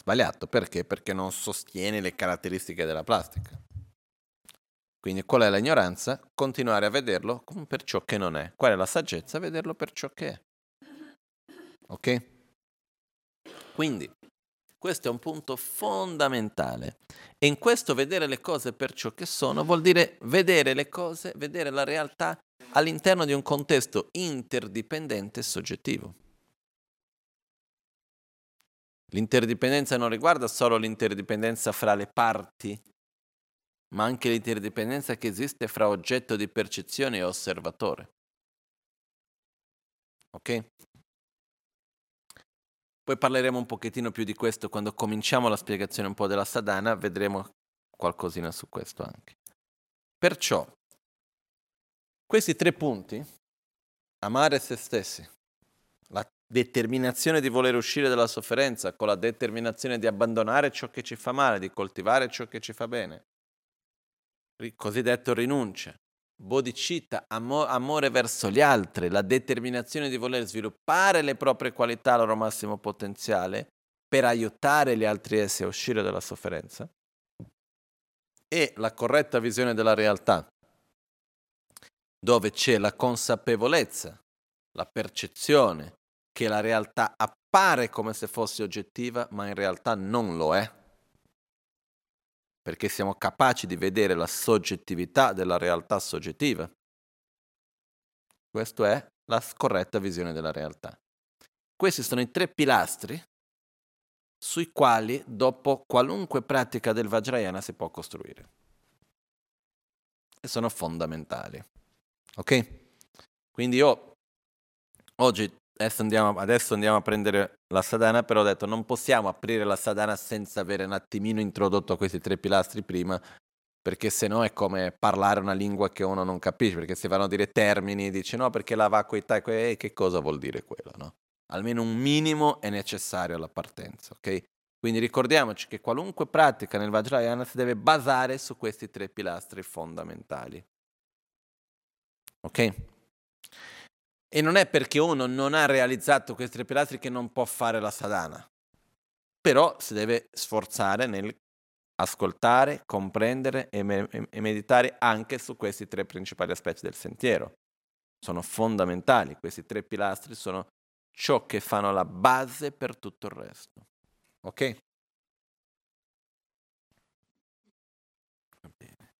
Sbagliato, perché? Perché non sostiene le caratteristiche della plastica. Quindi qual è l'ignoranza? Continuare a vederlo per ciò che non è. Qual è la saggezza? Vederlo per ciò che è. Ok? Quindi, questo è un punto fondamentale. E in questo vedere le cose per ciò che sono vuol dire vedere le cose, vedere la realtà all'interno di un contesto interdipendente e soggettivo. L'interdipendenza non riguarda solo l'interdipendenza fra le parti, ma anche l'interdipendenza che esiste fra oggetto di percezione e osservatore. Ok? Poi parleremo un pochettino più di questo quando cominciamo la spiegazione un po' della sadhana, vedremo qualcosina su questo anche. Perciò, questi tre punti, amare se stessi, la determinazione di voler uscire dalla sofferenza, con la determinazione di abbandonare ciò che ci fa male, di coltivare ciò che ci fa bene, cosiddetto rinuncia, bodhicitta, amore verso gli altri, la determinazione di voler sviluppare le proprie qualità al loro massimo potenziale per aiutare gli altri essi a uscire dalla sofferenza, e la corretta visione della realtà, dove c'è la consapevolezza, la percezione che la realtà appare come se fosse oggettiva, ma in realtà non lo è. Perché siamo capaci di vedere la soggettività della realtà soggettiva. Questa è la corretta visione della realtà. Questi sono i tre pilastri sui quali dopo qualunque pratica del Vajrayana si può costruire. E sono fondamentali. Ok? Quindi io oggi adesso andiamo a prendere la sadhana, però ho detto non possiamo aprire la sadhana senza avere un attimino introdotto questi tre pilastri prima, perché se no è come parlare una lingua che uno non capisce, perché se vanno a dire termini dici no perché la vacuità e che cosa vuol dire quello, no? Almeno un minimo è necessario alla partenza, ok? Quindi ricordiamoci che qualunque pratica nel Vajrayana si deve basare su questi tre pilastri fondamentali, ok? E non è perché uno non ha realizzato questi tre pilastri che non può fare la sadhana, però si deve sforzare nel ascoltare, comprendere e meditare anche su questi tre principali aspetti del sentiero. Sono fondamentali, questi tre pilastri sono ciò che fanno la base per tutto il resto. Ok? Va bene.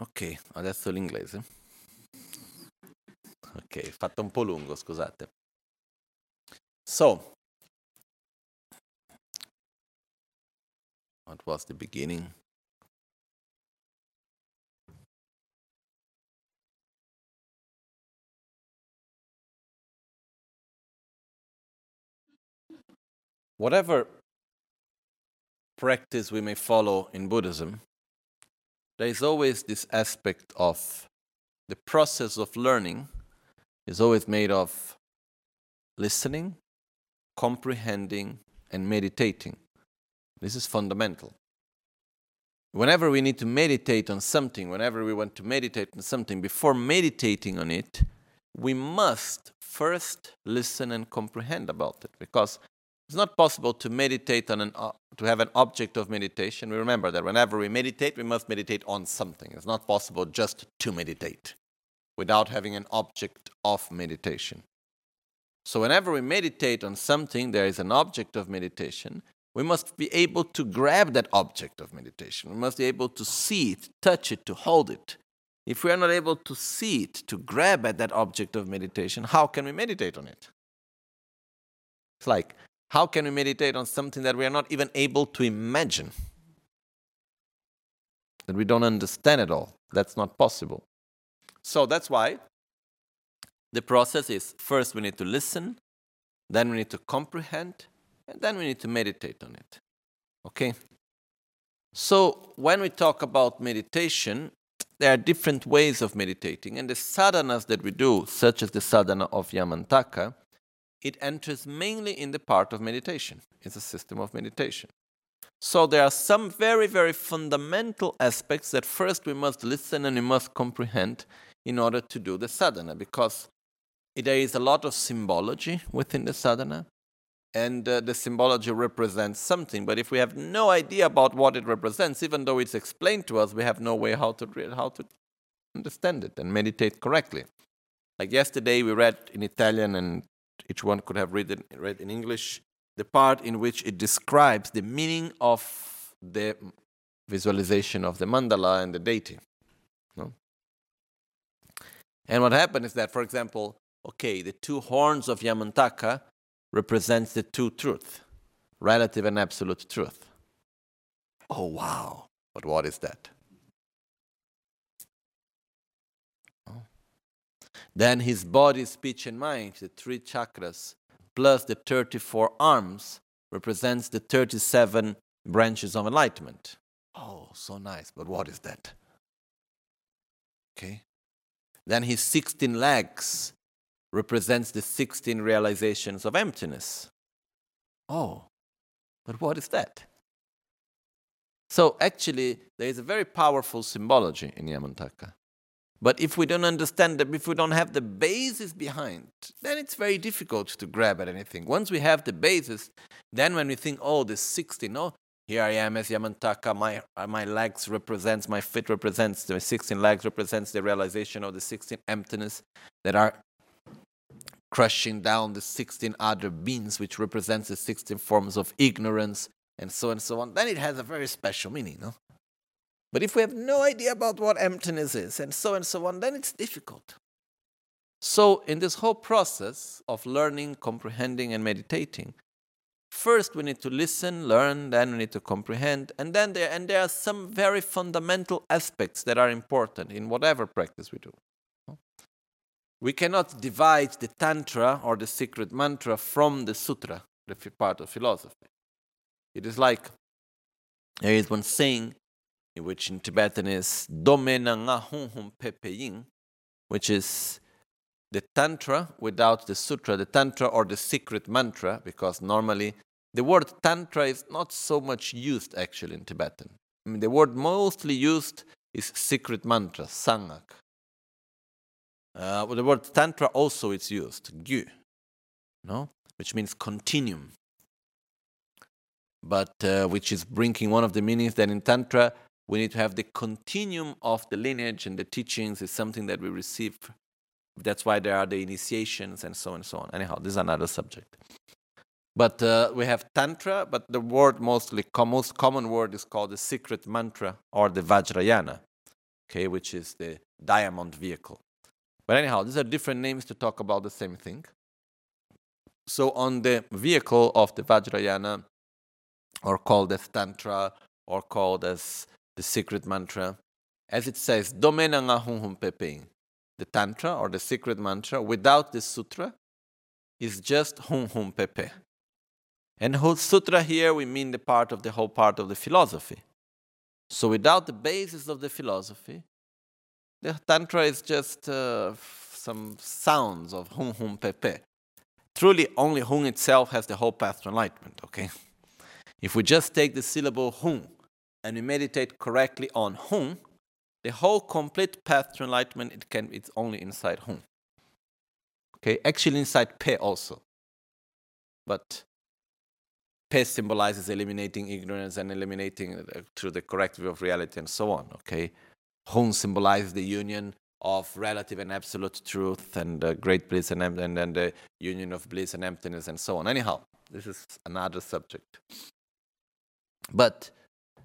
Ok, adesso l'inglese. Ok, fatto un po' lungo, scusate. So, what was the beginning? Whatever practice we may follow in Buddhism, there is always this aspect of the process of learning is always made of listening, comprehending, and meditating. This is fundamental. Whenever we need to meditate on something, whenever we want to meditate on something, before meditating on it, we must first listen and comprehend about it, because it's not possible to meditate on to have an object of meditation. We remember that whenever we meditate, we must meditate on something. It's not possible just to meditate without having an object of meditation. So whenever we meditate on something, there is an object of meditation. We must be able to grab that object of meditation. We must be able to see it, touch it, to hold it. If we are not able to see it, to grab at that object of meditation, how can we meditate on it? It's like, how can we meditate on something that we are not even able to imagine? That we don't understand at all. That's not possible. So that's why the process is, first we need to listen, then we need to comprehend, and then we need to meditate on it. Okay? So, when we talk about meditation, there are different ways of meditating. And the sadhanas that we do, such as the sadhana of Yamantaka, it enters mainly in the part of meditation. It's a system of meditation. So, there are some very, very fundamental aspects that first we must listen and we must comprehend in order to do the sadhana, because there is a lot of symbology within the sadhana. And the symbology represents something, but if we have no idea about what it represents, even though it's explained to us, we have no way how to understand it and meditate correctly. Like yesterday, we read in Italian, and each one could have read in English, the part in which it describes the meaning of the visualization of the mandala and the deity. No? And what happened is that, for example, okay, the two horns of Yamantaka represents the two truths, relative and absolute truth. Oh, wow. But what is that? Oh. Then his body, speech, and mind, the three chakras, plus the 34 arms, represents the 37 branches of enlightenment. Oh, so nice. But what is that? Okay. Then his 16 legs represents the 16 realizations of emptiness. Oh, but what is that? So actually, there is a very powerful symbology in Yamantaka. But if we don't understand that, if we don't have the basis behind, then it's very difficult to grab at anything. Once we have the basis, then when we think, oh, the 16, oh, here I am as Yamantaka, my legs represents, my feet represents, the 16 legs represents the realization of the 16 emptiness that are crushing down the 16 other beings, which represents the 16 forms of ignorance, and so on, then it has a very special meaning, no? But if we have no idea about what emptiness is, and so on, then it's difficult. So, in this whole process of learning, comprehending, and meditating, first we need to listen, learn, then we need to comprehend, and then there are some very fundamental aspects that are important in whatever practice we do. We cannot divide the tantra or the secret mantra from the sutra, the part of philosophy. It is like, there is one saying in which in Tibetan is Dome Nanga Hunhum Pepe Ying, which is the Tantra without the Sutra, the Tantra or the secret mantra, because normally the word Tantra is not so much used actually in Tibetan. I mean, the word mostly used is secret mantra, Sangak. The word Tantra also is used, Gyu, no? Which means continuum. But which is bringing one of the meanings that in Tantra we need to have the continuum of the lineage and the teachings is something that we receive. That's why there are the initiations and so on and so on. Anyhow, this is another subject. But we have Tantra, but the word most common word is called the secret mantra or the Vajrayana, okay, which is the diamond vehicle. But anyhow, these are different names to talk about the same thing. So on the vehicle of the Vajrayana, or called as Tantra, or called as the secret mantra, as it says, Domena Ngahum Hum Pepe. The Tantra, or the secret mantra, without the Sutra, is just Hum Hum Pepe. And whole Sutra here, we mean the part of the whole part of the philosophy. So without the basis of the philosophy, the Tantra is just some sounds of Hum Hum Pepe. Truly, only Hum itself has the whole path to enlightenment, okay? If we just take the syllable Hum and we meditate correctly on Hum, the whole complete path to enlightenment, it's only inside Hum. Okay, actually inside Pe also. But Pe symbolizes eliminating ignorance and eliminating through the correct view of reality and so on, okay? Hum symbolizes the union of relative and absolute truth and great bliss and the union of bliss and emptiness and so on. Anyhow, this is another subject. But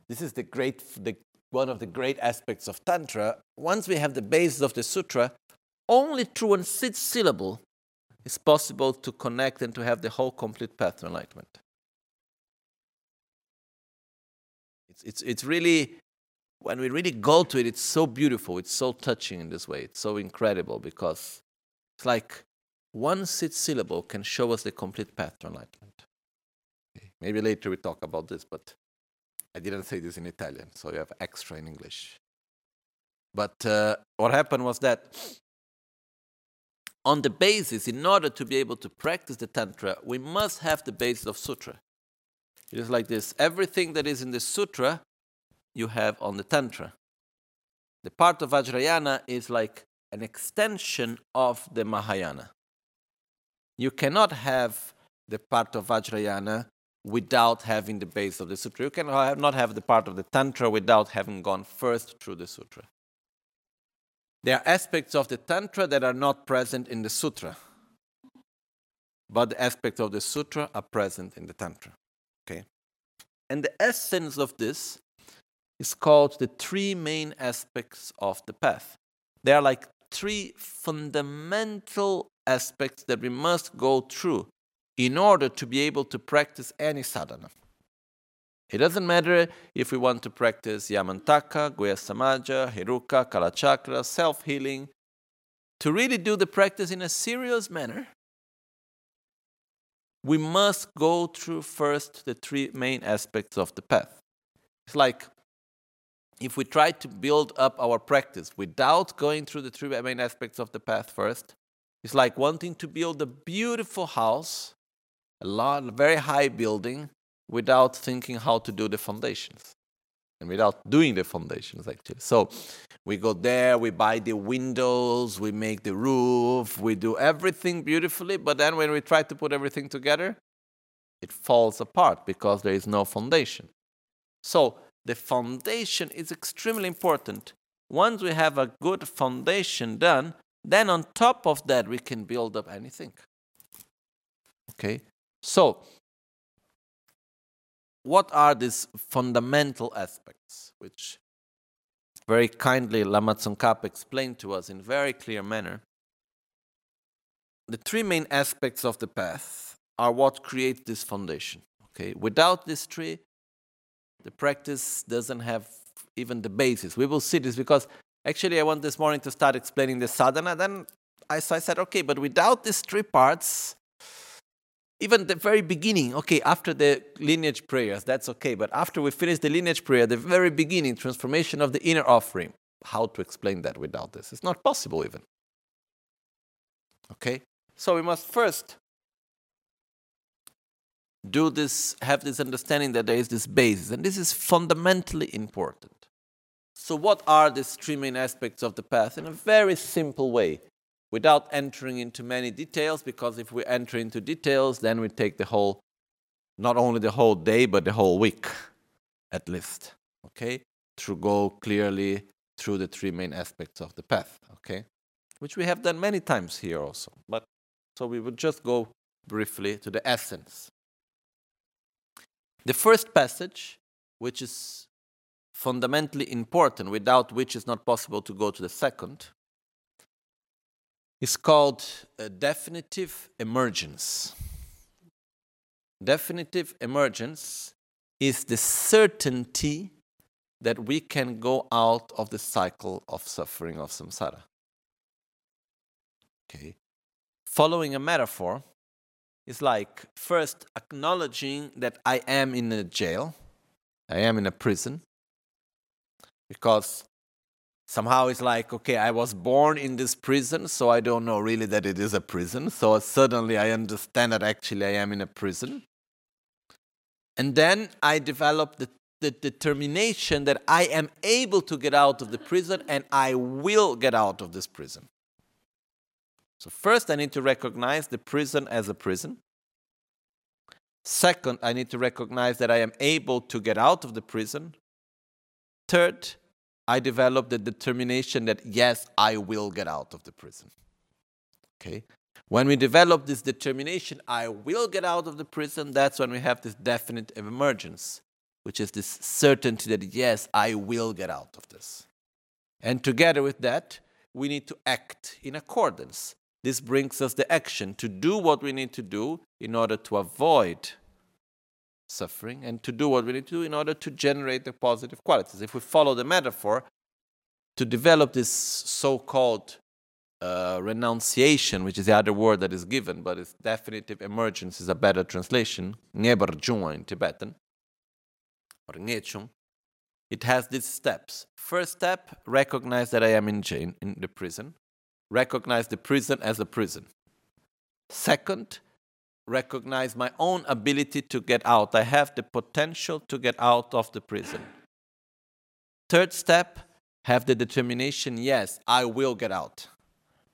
this is one of the great aspects of Tantra. Once we have the basis of the Sutra, only through one syllable is possible to connect and to have the whole complete path to enlightenment. It's really, when we really go to it, it's so beautiful, it's so touching in this way, it's so incredible, because it's like one syllable can show us the complete path to enlightenment. Okay. Maybe later we talk about this, but I didn't say this in Italian, so you have extra in English. But what happened was that on the basis, in order to be able to practice the Tantra, we must have the basis of Sutra. It is like this. Everything that is in the Sutra, you have on the Tantra. The part of Vajrayana is like an extension of the Mahayana. You cannot have the part of Vajrayana without having the base of the Sutra. You cannot have the part of the Tantra without having gone first through the Sutra. There are aspects of the Tantra that are not present in the Sutra, but the aspects of the Sutra are present in the Tantra. Okay? And the essence of this is called the three main aspects of the path. They are like three fundamental aspects that we must go through in order to be able to practice any sadhana. It doesn't matter if we want to practice Yamantaka, Guhyasamaja, Heruka, Kalachakra, self-healing. To really do the practice in a serious manner, we must go through first the three main aspects of the path. It's like if we try to build up our practice without going through the three main aspects of the path first, it's like wanting to build a beautiful house, a very high building, without thinking how to do the foundations. And without doing the foundations, actually. So we go there, we buy the windows, we make the roof, we do everything beautifully, but then when we try to put everything together, it falls apart because there is no foundation. So the foundation is extremely important. Once we have a good foundation done, then on top of that, we can build up anything. Okay? So, what are these fundamental aspects, which very kindly Lama Tsongkhapa explained to us in very clear manner? The three main aspects of the path are what create this foundation. Okay? Without these three, the practice doesn't have even the basis. We will see this because actually, I want this morning to start explaining the sadhana. Then I said, okay, but without these three parts, Even the very beginning, okay, after the lineage prayers, that's okay. But after we finish the lineage prayer, the very beginning, transformation of the inner offering. How to explain that without this? It's not possible even. Okay? So we must first do this, have this understanding that there is this basis. And this is fundamentally important. So what are these three main aspects of the path? In a very simple way. Without entering into many details, because if we enter into details, then we take the whole, not only the whole day, but the whole week, at least, okay? To go clearly through the three main aspects of the path, okay? Which we have done many times here also, but so we will just go briefly to the essence. The first passage, which is fundamentally important, without which it's not possible to go to the second, it's called a definitive emergence. Definitive emergence is the certainty that we can go out of the cycle of suffering of samsara. Okay. Following a metaphor is like first acknowledging that I am in a jail, I am in a prison, because somehow it's like, okay, I was born in this prison, so I don't know really that it is a prison. So suddenly I understand that actually I am in a prison. And then I develop the determination that I am able to get out of the prison and I will get out of this prison. So first, I need to recognize the prison as a prison. Second, I need to recognize that I am able to get out of the prison. Third, I developed the determination that, yes, I will get out of the prison. Okay? When we develop this determination, I will get out of the prison, that's when we have this definite emergence, which is this certainty that, yes, I will get out of this. And together with that, we need to act in accordance. This brings us the action to do what we need to do in order to avoid suffering and to do what we need to do in order to generate the positive qualities. If we follow the metaphor, to develop this so-called renunciation, which is the other word that is given, but it's definitive emergence is a better translation, Nyebarjuma in Tibetan, or Nyechung, it has these steps. First step, recognize that I am in jail, in the prison. Recognize the prison as a prison. Second, recognize my own ability to get out. I have the potential to get out of the prison. Third step, have the determination, yes, I will get out.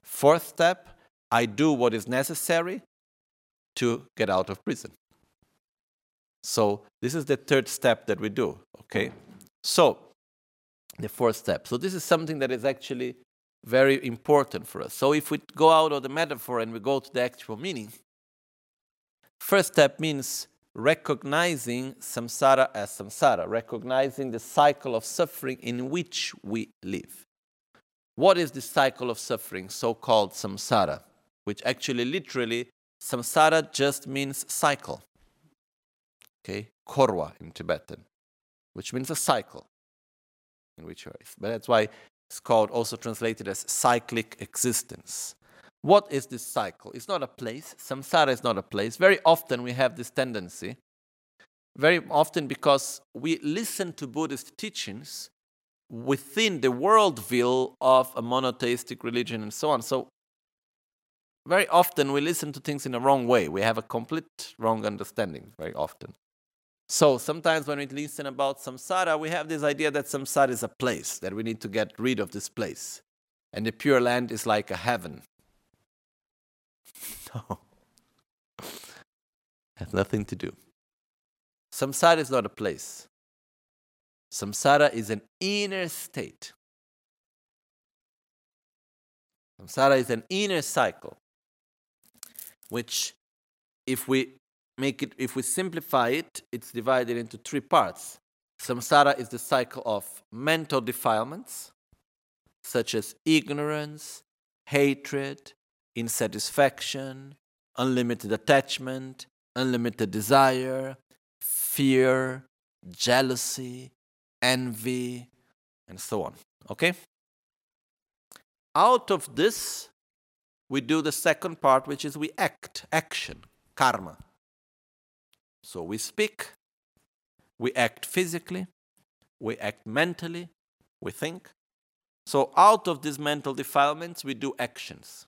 Fourth step, I do what is necessary to get out of prison. So this is the third step that we do, okay? So the fourth step. So this is something that is actually very important for us. So if we go out of the metaphor and we go to the actual meaning, first step means recognizing samsara as samsara, recognizing the cycle of suffering in which we live. What is the cycle of suffering, so-called samsara? Which actually, literally, samsara just means cycle. Okay, korwa in Tibetan, which means a cycle. In which way? But that's why it's called, also translated as cyclic existence. What is this cycle? It's not a place. Samsara is not a place. Very often we have this tendency, very often because we listen to Buddhist teachings within the worldview of a monotheistic religion and so on. So very often we listen to things in the wrong way. We have a complete wrong understanding very often. So sometimes when we listen about samsara, we have this idea that samsara is a place, that we need to get rid of this place. And the Pure Land is like a heaven. No, has nothing to do. Samsara is not a place. Samsara is an inner state. Samsara is an inner cycle, which, if we simplify it, it's divided into three parts. Samsara is the cycle of mental defilements, such as ignorance, hatred, insatisfaction, unlimited attachment, unlimited desire, fear, jealousy, envy, and so on. Okay? Out of this, we do the second part, which is we act, action, karma, So we speak, we act physically, we act mentally, we think. So out of these mental defilements, we do actions.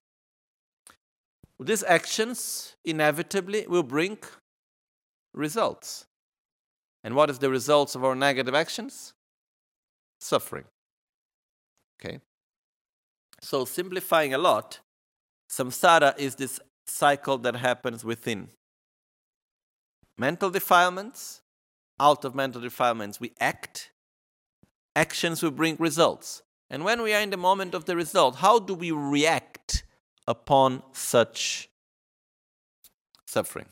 These actions inevitably will bring results. And what is the results of our negative actions? Suffering. Okay? So simplifying a lot, samsara is this cycle that happens within. Mental defilements, out of mental defilements we act. Actions will bring results. And when we are in the moment of the result, how do we react upon such suffering?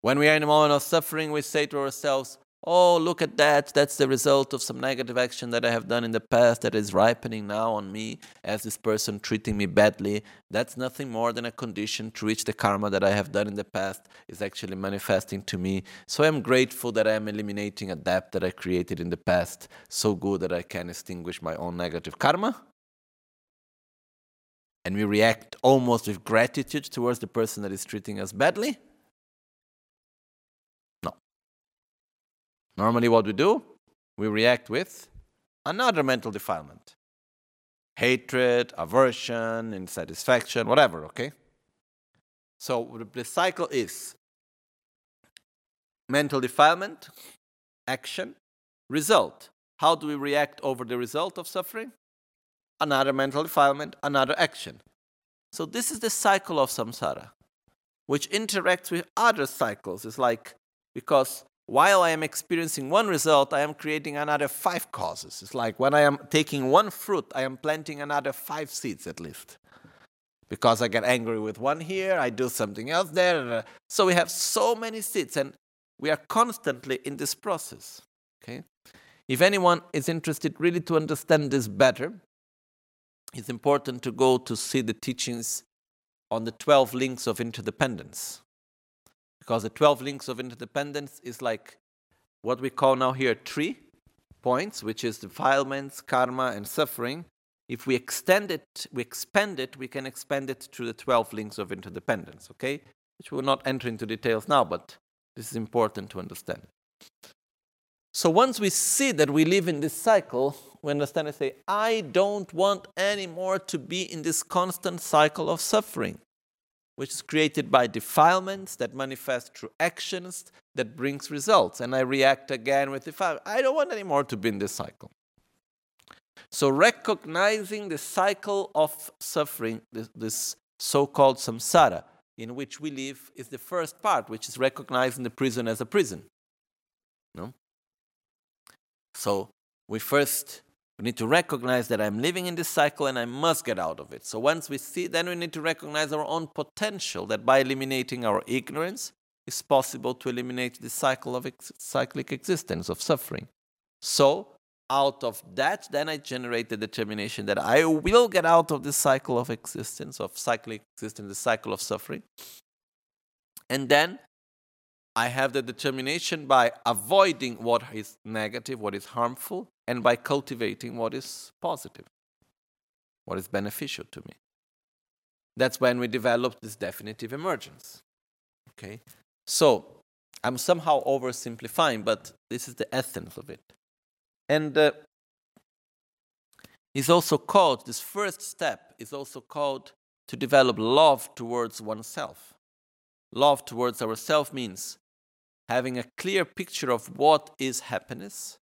When we are in a moment of suffering, we say to ourselves, oh, look at that, that's the result of some negative action that I have done in the past that is ripening now on me as this person treating me badly. That's nothing more than a condition through which the karma that I have done in the past is actually manifesting to me. So I'm grateful that I am eliminating a debt that I created in the past so good that I can extinguish my own negative karma. And we react almost with gratitude towards the person that is treating us badly. Normally what we do, we react with another mental defilement. Hatred, aversion, insatisfaction, whatever, okay? So the cycle is mental defilement, action, result. How do we react over the result of suffering? Another mental defilement, another action. So this is the cycle of samsara, which interacts with other cycles. It's like, because while I am experiencing one result, I am creating another 5 causes. It's like when I am taking one fruit, I am planting another 5 seeds at least. Because I get angry with one here, I do something else there. So we have so many seeds and we are constantly in this process. Okay? If anyone is interested really to understand this better, it's important to go to see the teachings on the 12 links of interdependence. Because the 12 links of interdependence is like what we call now here 3 points, which is defilements, karma, and suffering. If we extend it, we expand it, we can expand it to the 12 links of interdependence, okay? Which we will not enter into details now, but this is important to understand. So once we see that we live in this cycle, we understand and say, I don't want anymore to be in this constant cycle of suffering, which is created by defilements that manifest through actions that brings results. And I react again with defilement. I don't want anymore to be in this cycle. So recognizing the cycle of suffering, this so-called samsara in which we live is the first part, which is recognizing the prison as a prison. No? So we need to recognize that I'm living in this cycle and I must get out of it. So once we see, then we need to recognize our own potential, that by eliminating our ignorance, it's possible to eliminate the cycle of cyclic existence, of suffering. So out of that, then I generate the determination that I will get out of this cycle of existence, of cyclic existence, the cycle of suffering. And then I have the determination by avoiding what is negative, what is harmful, and by cultivating what is positive, what is beneficial to me. That's when we develop this definitive emergence. Okay? So, I'm somehow oversimplifying, but this is the essence of it. And this first step is also called to develop love towards oneself. Love towards ourselves means having a clear picture of what is happiness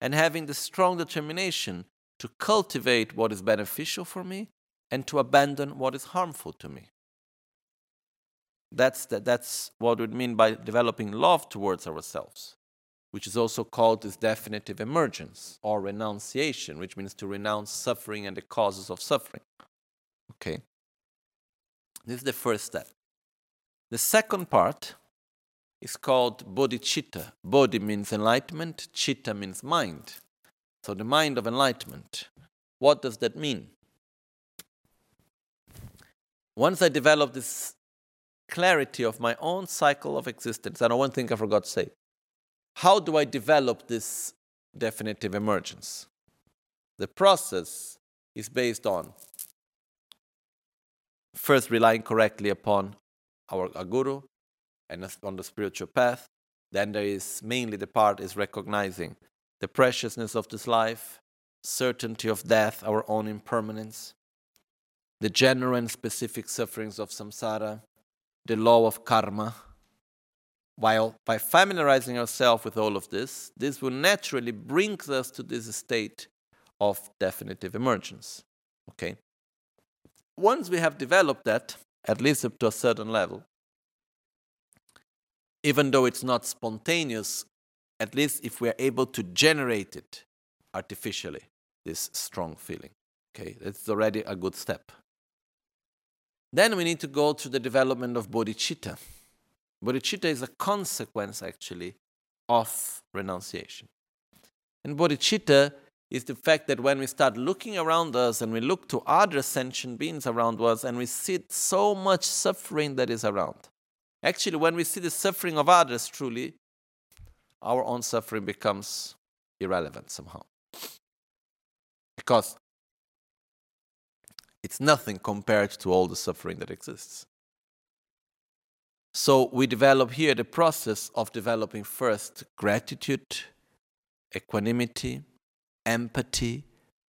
and having the strong determination to cultivate what is beneficial for me and to abandon what is harmful to me. That's what we mean by developing love towards ourselves, which is also called this definitive emergence or renunciation, which means to renounce suffering and the causes of suffering. Okay? This is the first step. The second part is called bodhicitta. Bodhi means enlightenment, citta means mind. So the mind of enlightenment. What does that mean? Once I develop this clarity of my own cycle of existence, and one thing I forgot to say, how do I develop this definitive emergence? The process is based on first relying correctly upon our guru, and on the spiritual path. Then there is mainly the part is recognizing the preciousness of this life, certainty of death, our own impermanence, the general and specific sufferings of samsara, the law of karma. While by familiarizing ourselves with all of this, this will naturally bring us to this state of definitive emergence. Okay. Once we have developed that, at least up to a certain level, even though it's not spontaneous, at least if we are able to generate it artificially, this strong feeling. Okay, that's already a good step. Then we need to go to the development of bodhicitta. Bodhicitta is a consequence, actually, of renunciation. And bodhicitta is the fact that when we start looking around us and we look to other sentient beings around us and we see so much suffering that is around. Actually, when we see the suffering of others truly, our own suffering becomes irrelevant somehow. Because it's nothing compared to all the suffering that exists. So we develop here the process of developing first gratitude, equanimity, empathy,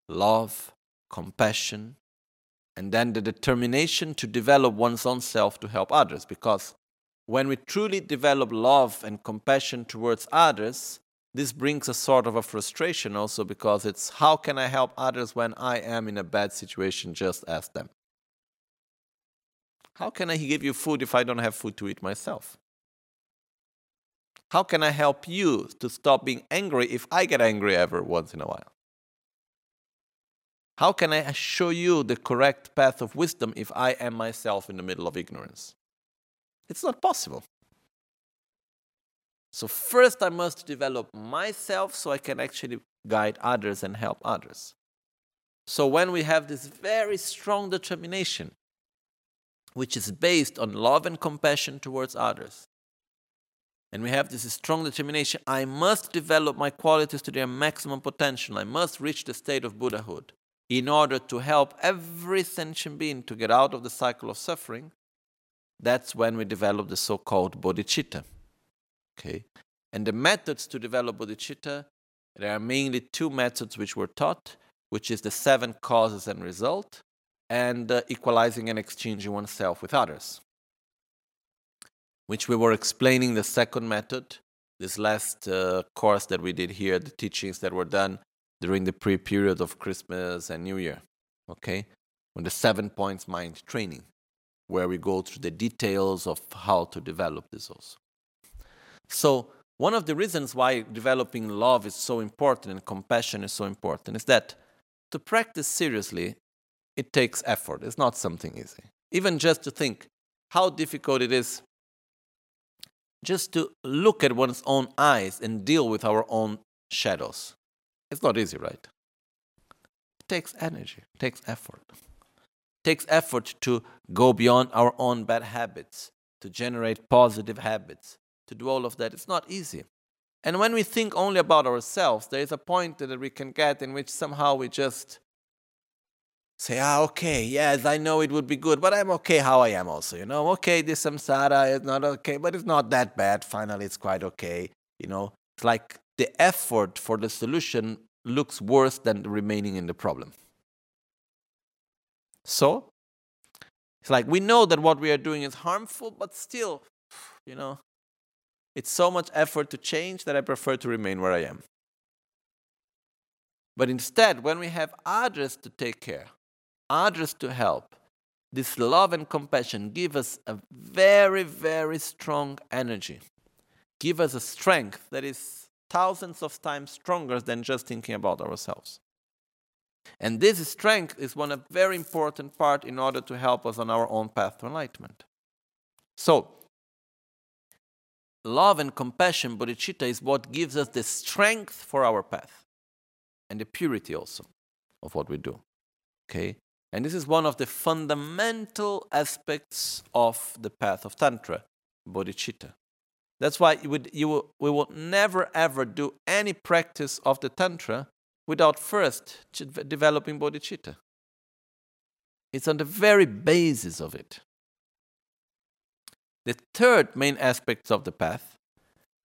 love, compassion, and then the determination to develop one's own self to help others. Because when we truly develop love and compassion towards others, this brings a sort of a frustration also, because it's how can I help others when I am in a bad situation just as them? How can I give you food if I don't have food to eat myself? How can I help you to stop being angry if I get angry every once in a while? How can I show you the correct path of wisdom if I am myself in the middle of ignorance? It's not possible. So first I must develop myself so I can actually guide others and help others. So when we have this very strong determination, which is based on love and compassion towards others, and we have this strong determination, I must develop my qualities to their maximum potential, I must reach the state of Buddhahood in order to help every sentient being to get out of the cycle of suffering, that's when we develop the so-called bodhicitta. Okay. And the methods to develop bodhicitta, there are mainly two methods which were taught, which is the 7 causes and result, and equalizing and exchanging oneself with others, which we were explaining the second method, this last course that we did here, the teachings that were done during the pre-period of Christmas and New Year, okay, on the 7 points mind training, where we go through the details of how to develop this also. So one of the reasons why developing love is so important and compassion is so important is that to practice seriously, it takes effort. It's not something easy. Even just to think how difficult it is just to look at one's own eyes and deal with our own shadows. It's not easy, right? It takes energy, it takes effort. It takes effort to go beyond our own bad habits, to generate positive habits, to do all of that. It's not easy. And when we think only about ourselves, there is a point that we can get in which somehow we just say, okay, yes, I know it would be good, but I'm okay how I am also, you know. Okay, this samsara is not okay, but it's not that bad. Finally, it's quite okay, you know. It's like the effort for the solution looks worse than remaining in the problem. So, it's like we know that what we are doing is harmful, but still, you know, it's so much effort to change that I prefer to remain where I am. But instead, when we have others to take care, others to help, this love and compassion give us a very, very strong energy. Give us a strength that is thousands of times stronger than just thinking about ourselves. And this strength is one of very important part in order to help us on our own path to enlightenment. So, love and compassion, bodhicitta, is what gives us the strength for our path. And the purity also of what we do, okay? And this is one of the fundamental aspects of the path of Tantra, bodhicitta. That's why we will never ever do any practice of the Tantra without first developing bodhicitta. It's on the very basis of it. The third main aspect of the path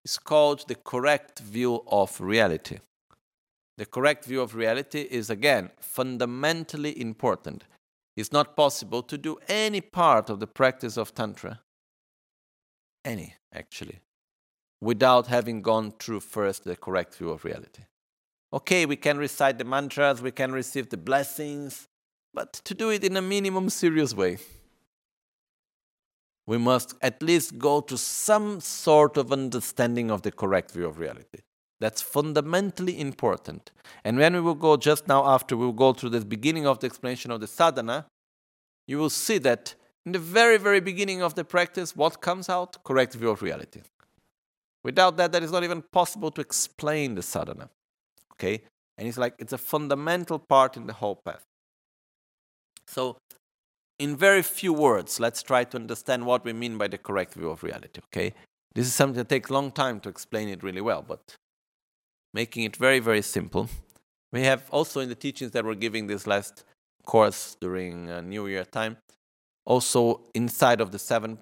is called the correct view of reality. The correct view of reality is, again, fundamentally important. It's not possible to do any part of the practice of Tantra, without having gone through first the correct view of reality. Okay, we can recite the mantras, we can receive the blessings, but to do it in a minimum serious way. We must at least go to some sort of understanding of the correct view of reality. That's fundamentally important. And when we will go, just now after, we will go through the beginning of the explanation of the sadhana, you will see that in the very, very beginning of the practice, what comes out? Correct view of reality. Without that, that is not even possible to explain the sadhana. Okay? And it's like, it's a fundamental part in the whole path. So, in very few words, let's try to understand what we mean by the correct view of reality, okay? This is something that takes a long time to explain it really well, but making it very, very simple. We have also in the teachings that we're giving this last course during New Year time, also inside of the 7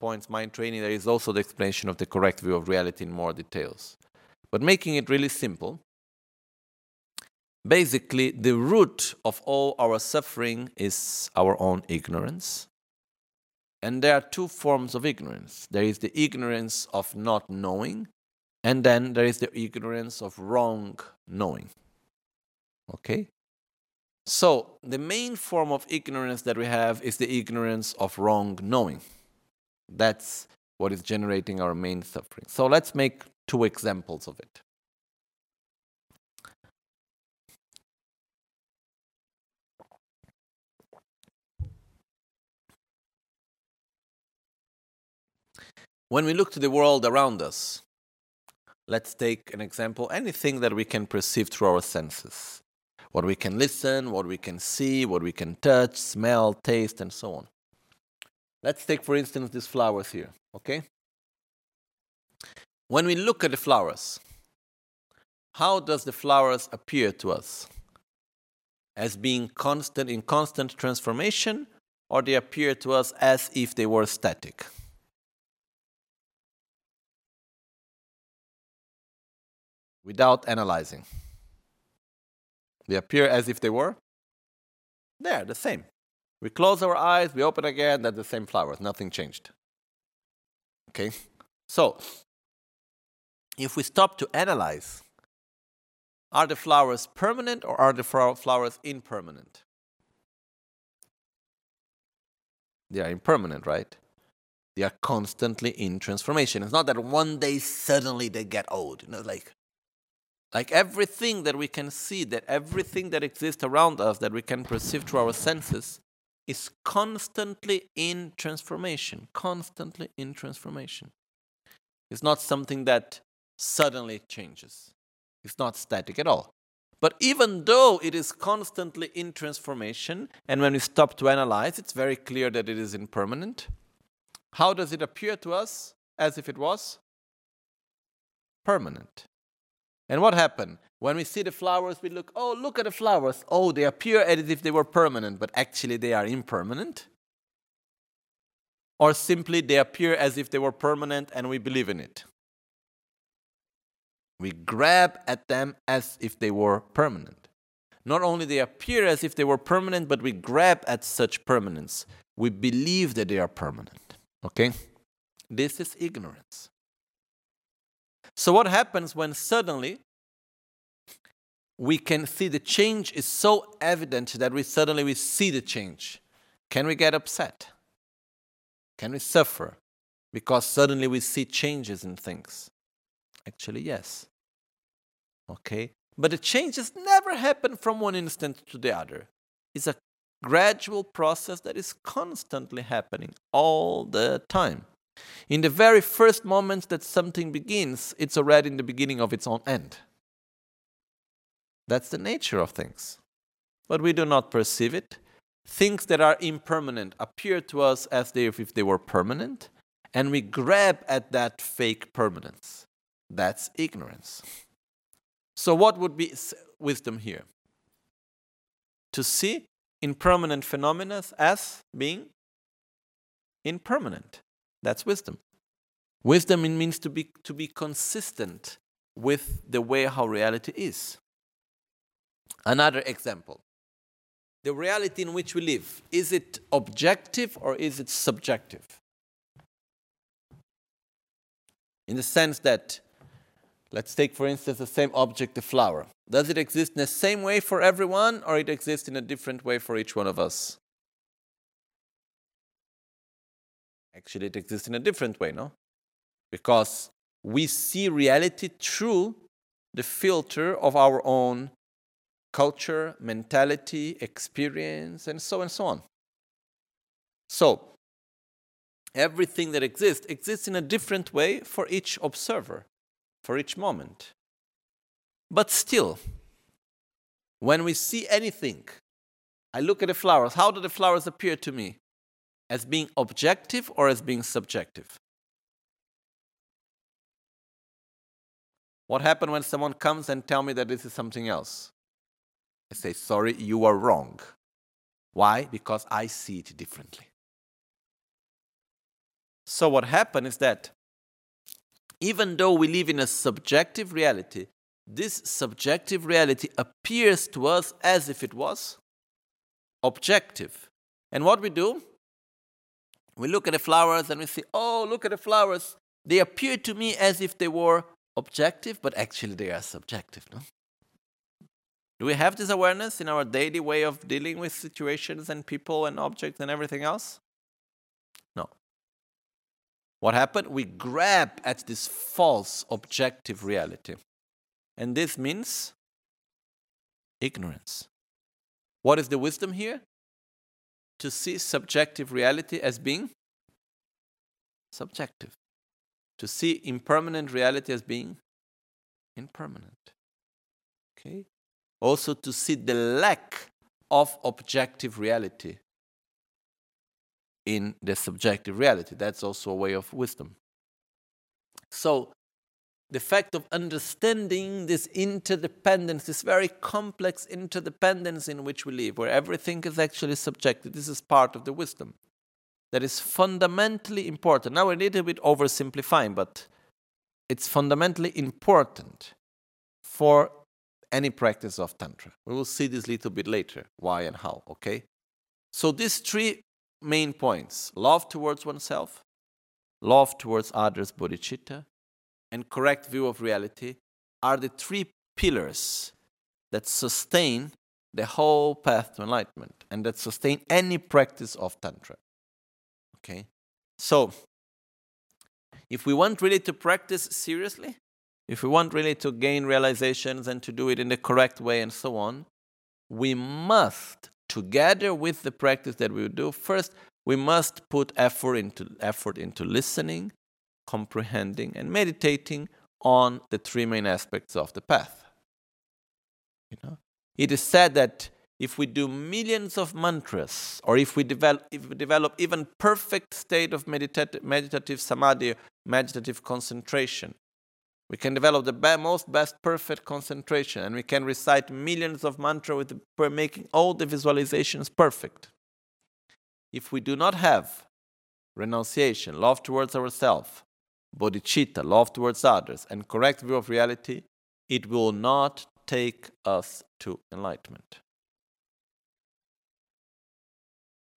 points mind training, there is also the explanation of the correct view of reality in more details. But making it really simple, basically the root of all our suffering is our own ignorance. And there are two forms of ignorance. There is the ignorance of not knowing, and then there is the ignorance of wrong knowing. Okay? So, the main form of ignorance that we have is the ignorance of wrong knowing. That's what is generating our main suffering. So, let's make two examples of it. When we look to the world around us, let's take an example, anything that we can perceive through our senses. What we can listen, what we can see, what we can touch, smell, taste, and so on. Let's take, for instance, these flowers here, okay? When we look at the flowers, how does the flowers appear to us? As being constant, in constant transformation, or they appear to us as if they were static? Without analyzing. They appear as if they were there, the same. We close our eyes, we open again, they're the same flowers, nothing changed. Okay? So, if we stop to analyze, are the flowers permanent or are the flowers impermanent? They are impermanent, right? They are constantly in transformation. It's not that one day suddenly they get old. You know, Like everything that we can see, that everything that exists around us, that we can perceive through our senses, is constantly in transformation. Constantly in transformation. It's not something that suddenly changes. It's not static at all. But even though it is constantly in transformation, and when we stop to analyze, it's very clear that it is impermanent. How does it appear to us as if it was permanent? And what happened? When we see the flowers, we look, oh, look at the flowers. Oh, they appear as if they were permanent, but actually they are impermanent. Or simply they appear as if they were permanent and we believe in it. We grab at them as if they were permanent. Not only they appear as if they were permanent, but we grab at such permanence. We believe that they are permanent. Okay? This is ignorance. So what happens when suddenly we can see the change is so evident that we see the change? Can we get upset? Can we suffer? Because suddenly we see changes in things. Actually, yes. Okay? But the changes never happen from one instant to the other. It's a gradual process that is constantly happening all the time. In the very first moment that something begins, it's already in the beginning of its own end. That's the nature of things. But we do not perceive it. Things that are impermanent appear to us as if they were permanent, and we grab at that fake permanence. That's ignorance. So what would be wisdom here? To see impermanent phenomena as being impermanent. That's wisdom. Wisdom means to be consistent with the way how reality is. Another example. The reality in which we live, is it objective or is it subjective? In the sense that, let's take for instance the same object, the flower. Does it exist in the same way for everyone or it exists in a different way for each one of us? Actually, it exists in a different way, no? Because we see reality through the filter of our own culture, mentality, experience, and so on. So, everything that exists in a different way for each observer, for each moment. But still, when we see anything, I look at the flowers. How do the flowers appear to me? As being objective or as being subjective? What happens when someone comes and tells me that this is something else? I say, sorry, you are wrong. Why? Because I see it differently. So what happens is that even though we live in a subjective reality, this subjective reality appears to us as if it was objective. And what we do? We look at the flowers and we say, oh, look at the flowers. They appear to me as if they were objective, but actually they are subjective, no? Do we have this awareness in our daily way of dealing with situations and people and objects and everything else? No. What happened? We grab at this false objective reality. And this means ignorance. What is the wisdom here? To see subjective reality as being subjective. To see impermanent reality as being impermanent. Okay? Also to see the lack of objective reality in the subjective reality. That's also a way of wisdom. So, the fact of understanding this interdependence, this very complex interdependence in which we live, where everything is actually subjective, this is part of the wisdom. That is fundamentally important. Now we're a little bit oversimplifying, but it's fundamentally important for any practice of Tantra. We will see this a little bit later, why and how, okay? So these three main points, love towards oneself, love towards others, bodhicitta, and correct view of reality are the three pillars that sustain the whole path to enlightenment and that sustain any practice of Tantra, okay? So, if we want really to practice seriously, if we want really to gain realizations and to do it in the correct way and so on, we must, together with the practice that we do, first, we must put effort into listening, comprehending, and meditating on the three main aspects of the path. You know? It is said that if we do millions of mantras, or if we develop even perfect state of meditative samadhi, meditative concentration, we can develop the most best perfect concentration and we can recite millions of mantras making all the visualizations perfect. If we do not have renunciation, love towards ourselves, bodhicitta, love towards others, and correct view of reality, it will not take us to enlightenment.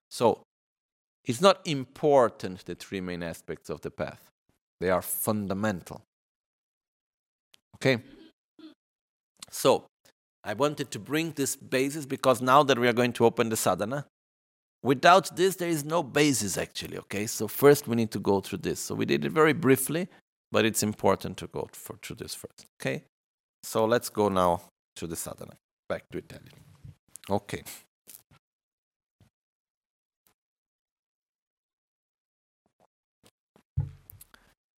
So, it's not important, the three main aspects of the path. They are fundamental. Okay, so I wanted to bring this basis because now that we are going to open the sadhana, without this there is no basis actually, okay? So first we need to go through this. So we did it very briefly, but it's important to go through this first, okay? So let's go now to the sadhana, back to Italian. Okay.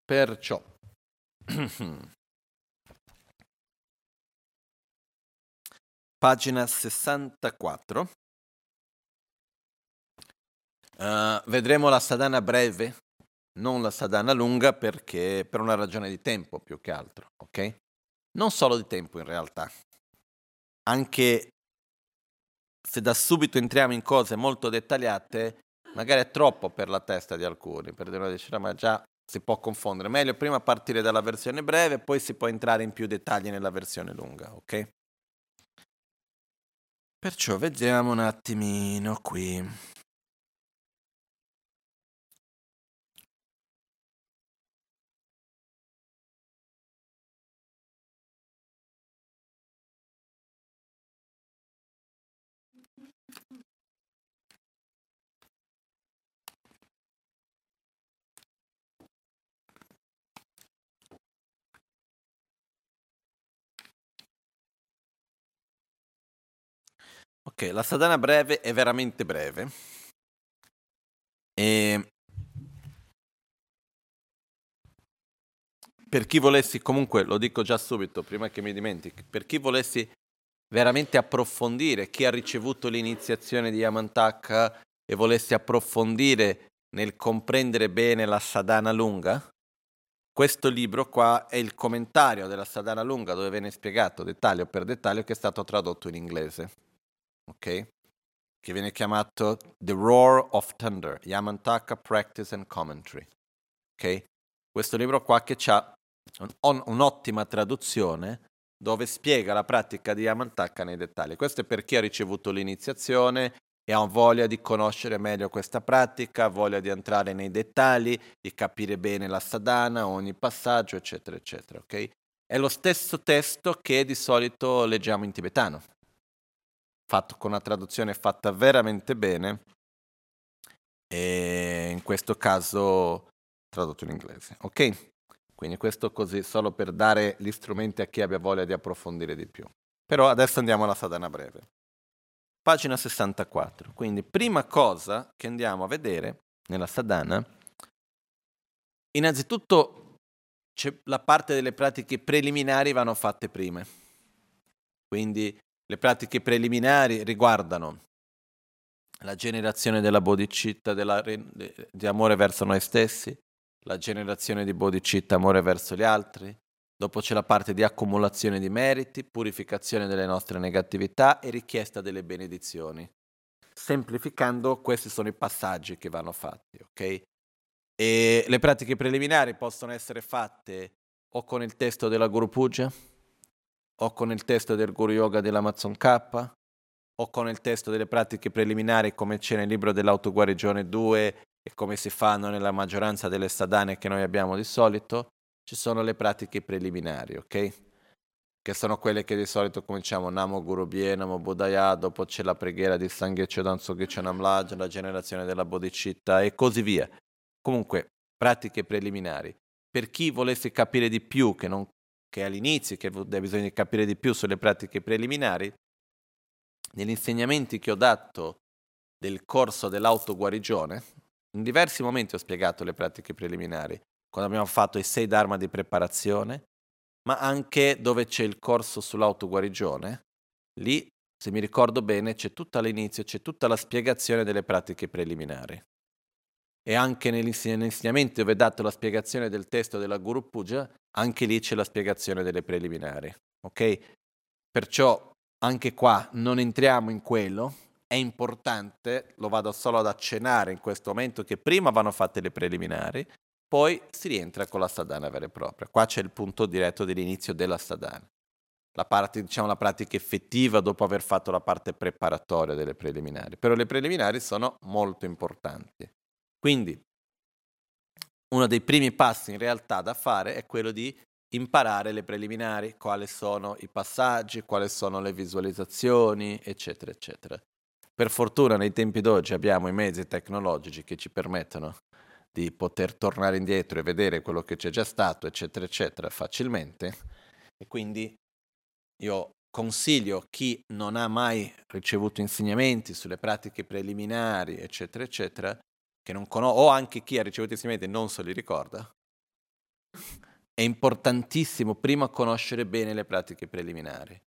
Perciò. Pagina 64, vedremo la sadhana breve, non la sadhana lunga perché per una ragione di tempo più che altro, ok? Non solo di tempo in realtà, anche se da subito entriamo in cose molto dettagliate, magari è troppo per la testa di alcuni, per una decina, ma già si può confondere. Meglio prima partire dalla versione breve, poi si può entrare in più dettagli nella versione lunga, ok? Perciò vediamo un attimino qui. Ok, la sadhana breve è veramente breve e per chi volessi, comunque lo dico già subito prima che mi dimentichi, per chi volessi veramente approfondire, chi ha ricevuto l'iniziazione di Yamantaka e volessi approfondire nel comprendere bene la sadhana lunga, questo libro qua è il commentario della sadhana lunga dove viene spiegato dettaglio per dettaglio, che è stato tradotto in inglese. Ok? Che viene chiamato The Roar of Thunder, Yamantaka Practice and Commentary. Ok? Questo libro qua che ha un'ottima traduzione dove spiega la pratica di Yamantaka nei dettagli. Questo è per chi ha ricevuto l'iniziazione e ha voglia di conoscere meglio questa pratica, voglia di entrare nei dettagli, di capire bene la sadhana, ogni passaggio, eccetera, eccetera. Ok? È lo stesso testo che di solito leggiamo in tibetano, fatto con una traduzione fatta veramente bene e in questo caso tradotto in inglese, ok? Quindi questo così solo per dare gli strumenti a chi abbia voglia di approfondire di più. Però adesso andiamo alla sadhana breve. Pagina 64. Quindi prima cosa che andiamo a vedere nella sadhana, innanzitutto c'è la parte delle pratiche preliminari, vanno fatte prime. Quindi le pratiche preliminari riguardano la generazione della bodhicitta, di amore verso noi stessi, la generazione di bodhicitta, amore verso gli altri. Dopo c'è la parte di accumulazione di meriti, purificazione delle nostre negatività e richiesta delle benedizioni. Semplificando, questi sono i passaggi che vanno fatti, ok? E le pratiche preliminari possono essere fatte o con il testo della Guru Puja, o con il testo del Guru Yoga della Lama Tsongkhapa, o con il testo delle pratiche preliminari come c'è nel libro dell'autoguarigione 2 e come si fanno nella maggioranza delle sadhane che noi abbiamo di solito. Ci sono le pratiche preliminari, ok? Che sono quelle che di solito cominciamo Namo Guru Bhye, Namo Buddhaya, dopo c'è la preghiera di Sangye Chodan Sogye Chanamlaj, la generazione della bodhicitta e così via. Comunque, pratiche preliminari. Per chi volesse capire di più, che all'inizio, che bisogna capire di più sulle pratiche preliminari, negli insegnamenti che ho dato del corso dell'autoguarigione, in diversi momenti ho spiegato le pratiche preliminari, quando abbiamo fatto i 6 dharma di preparazione, ma anche dove c'è il corso sull'autoguarigione, lì, se mi ricordo bene, c'è tutto all'inizio, c'è tutta la spiegazione delle pratiche preliminari. E anche nell'insegnamento dove ho dato la spiegazione del testo della Guru Puja, anche lì c'è la spiegazione delle preliminari, ok? Perciò anche qua non entriamo in quello, è importante, lo vado solo ad accennare in questo momento, che prima vanno fatte le preliminari, poi si rientra con la sadhana vera e propria. Qua c'è il punto diretto dell'inizio della sadhana, la parte, diciamo, la pratica effettiva dopo aver fatto la parte preparatoria delle preliminari. Però le preliminari sono molto importanti. Quindi uno dei primi passi in realtà da fare è quello di imparare le preliminari, quali sono i passaggi, quali sono le visualizzazioni, eccetera, eccetera. Per fortuna nei tempi d'oggi abbiamo i mezzi tecnologici che ci permettono di poter tornare indietro e vedere quello che c'è già stato, eccetera, eccetera, facilmente. E quindi io consiglio chi non ha mai ricevuto insegnamenti sulle pratiche preliminari, eccetera, eccetera, che non conosco, o anche chi ha ricevuto insegnamenti non se li ricorda, è importantissimo prima conoscere bene le pratiche preliminari.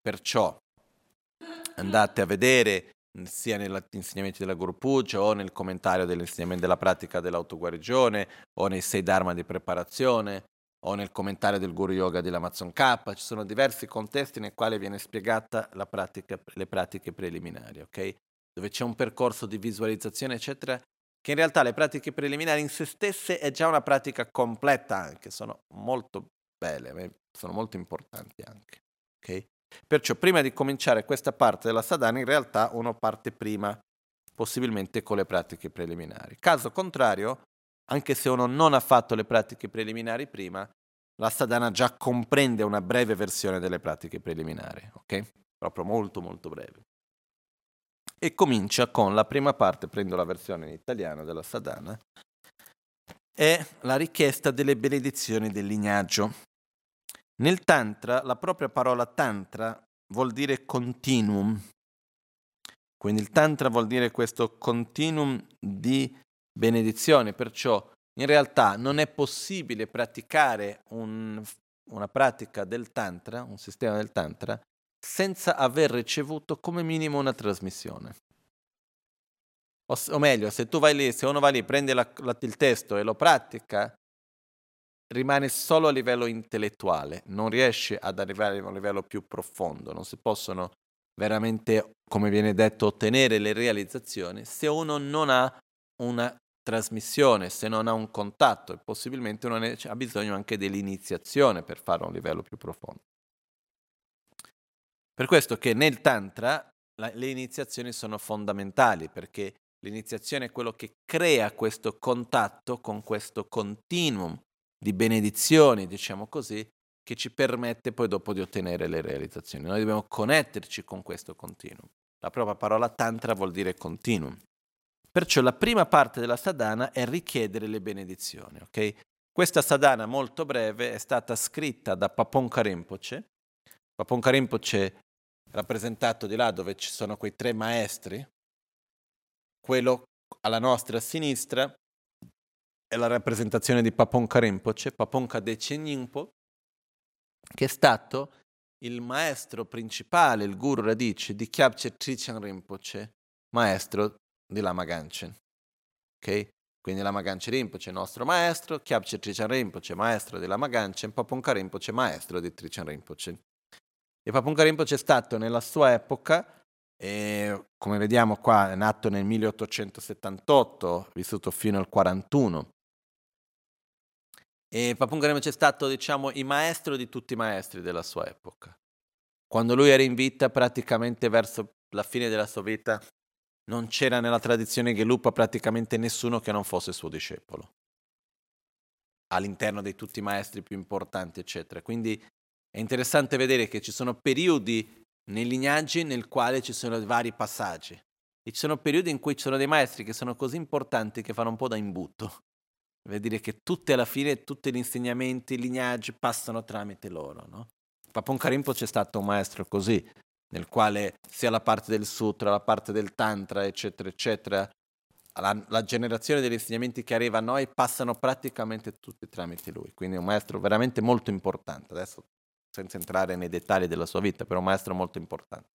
Perciò andate a vedere sia negli insegnamenti della Guru Puja o nel commentario dell'insegnamento della pratica dell'autoguarigione o nei 6 dharma di preparazione o nel commentario del Guru Yoga di Lama Tsongkhapa. Ci sono diversi contesti nei quali viene spiegata le pratiche preliminari, ok? dove c'è un percorso di visualizzazione, eccetera, che in realtà le pratiche preliminari in se stesse è già una pratica completa anche, sono molto belle, sono molto importanti anche, ok? Perciò prima di cominciare questa parte della sadhana in realtà uno parte prima, possibilmente con le pratiche preliminari. Caso contrario, anche se uno non ha fatto le pratiche preliminari prima, la sadhana già comprende una breve versione delle pratiche preliminari, ok? Proprio molto molto breve. E comincia con la prima parte, prendo la versione in italiano della sadhana, è la richiesta delle benedizioni del lignaggio. Nel tantra, la propria parola tantra vuol dire continuum, quindi il tantra vuol dire questo continuum di benedizione, perciò in realtà non è possibile praticare una pratica del tantra, un sistema del tantra, senza aver ricevuto come minimo una trasmissione. O meglio, se tu vai lì, se uno va lì, prende il testo e lo pratica, rimane solo a livello intellettuale, non riesce ad arrivare a un livello più profondo, non si possono veramente, come viene detto, ottenere le realizzazioni se uno non ha una trasmissione, se non ha un contatto, e possibilmente uno ha bisogno anche dell'iniziazione per fare un livello più profondo. Per questo che nel tantra le iniziazioni sono fondamentali, perché l'iniziazione è quello che crea questo contatto con questo continuum di benedizioni, diciamo così, che ci permette poi dopo di ottenere le realizzazioni. Noi dobbiamo connetterci con questo continuum. La propria parola tantra vuol dire continuum. Perciò la prima parte della sadhana è richiedere le benedizioni, ok? Questa sadhana molto breve è stata scritta da Pabongka Rinpoche. Pabongka Rinpoche rappresentato di là dove ci sono quei tre maestri, quello alla nostra sinistra è la rappresentazione di Pabongka Rinpoche, Pabongka Dechen Nyingpo, che è stato il maestro principale, il guru radice di Kyabje Trichan Rinpoche, maestro di Lama Gangchen. Ok? Quindi Lama Gangchen Rinpoche è nostro maestro, Kyabje Trichan Rinpoche maestro di Lama Gangchen, Pabongka Rinpoche maestro di Trichan Rinpoche. E Pabongka Rinpoche è stato nella sua epoca, e come vediamo qua è nato nel 1878, vissuto fino al 41. E Pabongka Rinpoche è stato, diciamo, il maestro di tutti i maestri della sua epoca. Quando lui era in vita, praticamente verso la fine della sua vita, non c'era nella tradizione Gelugpa praticamente nessuno che non fosse suo discepolo, all'interno di tutti i maestri più importanti, eccetera. Quindi è interessante vedere che ci sono periodi nei lignaggi nel quale ci sono vari passaggi. E ci sono periodi in cui ci sono dei maestri che sono così importanti che fanno un po' da imbuto. Vuol dire che tutte alla fine, tutti gli insegnamenti, i lignaggi passano tramite loro, no? Pabongka Rinpoche c'è stato un maestro così, nel quale sia la parte del sutra, la parte del tantra, eccetera, eccetera, la generazione degli insegnamenti che arriva a noi passano praticamente tutti tramite lui. Quindi è un maestro veramente molto importante. Adesso, senza entrare nei dettagli della sua vita, però un maestro molto importante.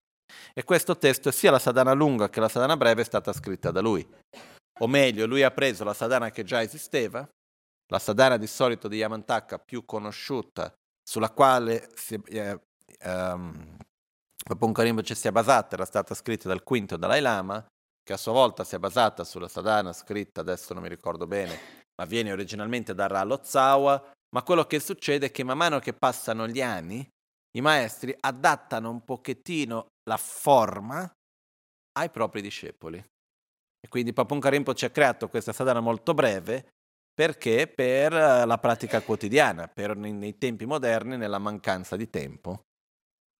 E questo testo, sia la sadhana lunga che la sadhana breve, è stata scritta da lui. O meglio, lui ha preso la sadhana che già esisteva, la sadhana di solito di Yamantaka più conosciuta, sulla quale Pabongka Rinpoche si è basata, era stata scritta dal quinto Dalai Lama, che a sua volta si è basata sulla sadhana scritta, adesso non mi ricordo bene, ma viene originalmente da Ralo Tsawa. Ma quello che succede è che man mano che passano gli anni, i maestri adattano un pochettino la forma ai propri discepoli. E quindi Pabongka Rinpoche ha creato questa sadhana molto breve perché per la pratica quotidiana, per nei tempi moderni, nella mancanza di tempo.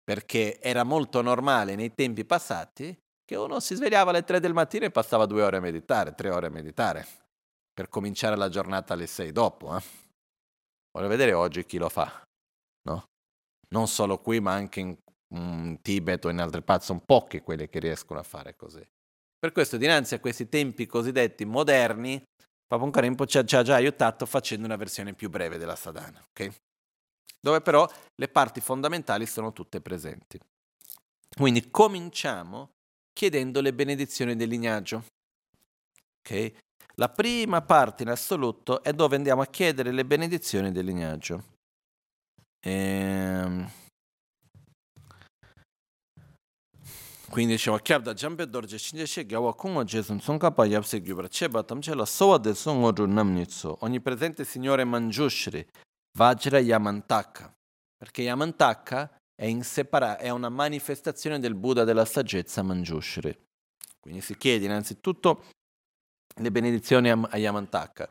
Perché era molto normale nei tempi passati che uno si svegliava alle 3 del mattino e passava 2 ore a meditare, 3 ore a meditare, per cominciare la giornata alle 6 dopo, eh? Voglio vedere oggi chi lo fa, no? Non solo qui, ma anche in Tibet o in altre parti, sono pochi quelli che riescono a fare così. Per questo, dinanzi a questi tempi cosiddetti moderni, Pabongka Rinpoche ci ha già aiutato facendo una versione più breve della sadhana, ok? Dove però le parti fondamentali sono tutte presenti. Quindi cominciamo chiedendo le benedizioni del lignaggio, ok? La prima parte in assoluto è dove andiamo a chiedere le benedizioni del lignaggio. Quindi diciamo, Kyabje Trichan Dorje Shinje Gawa Kungo Jason Tsongkhapa Yapse Gyubra Cheba Tamchela Soa del Songo Namnitsu. Onnipresente Signore Manjushri, Vajra Yamantaka. Perché Yamantaka è una manifestazione del Buddha della saggezza Manjushri. Quindi si chiede innanzitutto le benedizioni a Yamantaka.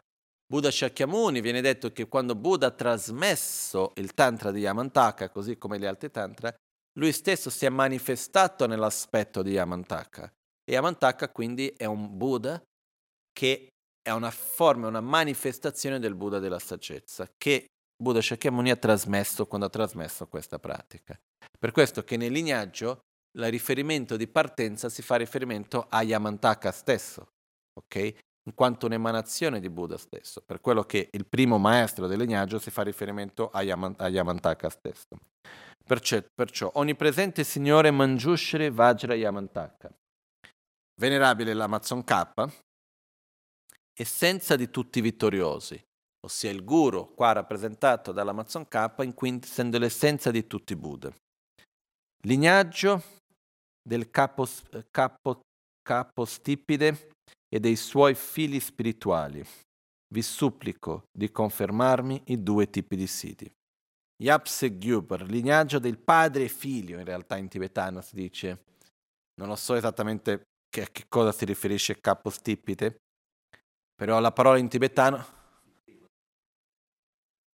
Buddha Shakyamuni, viene detto che quando Buddha ha trasmesso il tantra di Yamantaka, così come gli altri tantra, lui stesso si è manifestato nell'aspetto di Yamantaka. E Yamantaka quindi è un Buddha che è una forma, una manifestazione del Buddha della saggezza, che Buddha Shakyamuni ha trasmesso quando ha trasmesso questa pratica. Per questo che nel lignaggio il riferimento di partenza si fa riferimento a Yamantaka stesso, ok? In quanto un'emanazione di Buddha stesso, per quello che il primo maestro del lignaggio si fa riferimento a Yamantaka stesso. Perciò, onnipresente Signore Manjushri Vajra Yamantaka, venerabile Lama Tsongkhapa, essenza di tutti i vittoriosi, ossia il guru, qua rappresentato dalla Lama Tsongkhapa, in quintessendo l'essenza di tutti i Buddha. Lignaggio del capostipide e dei suoi figli spirituali. Vi supplico di confermarmi i due tipi di siti. Yapse Gyubar, lignaggio del padre e figlio, in realtà in tibetano si dice. Non lo so esattamente a che cosa si riferisce capostipite, però la parola in tibetano...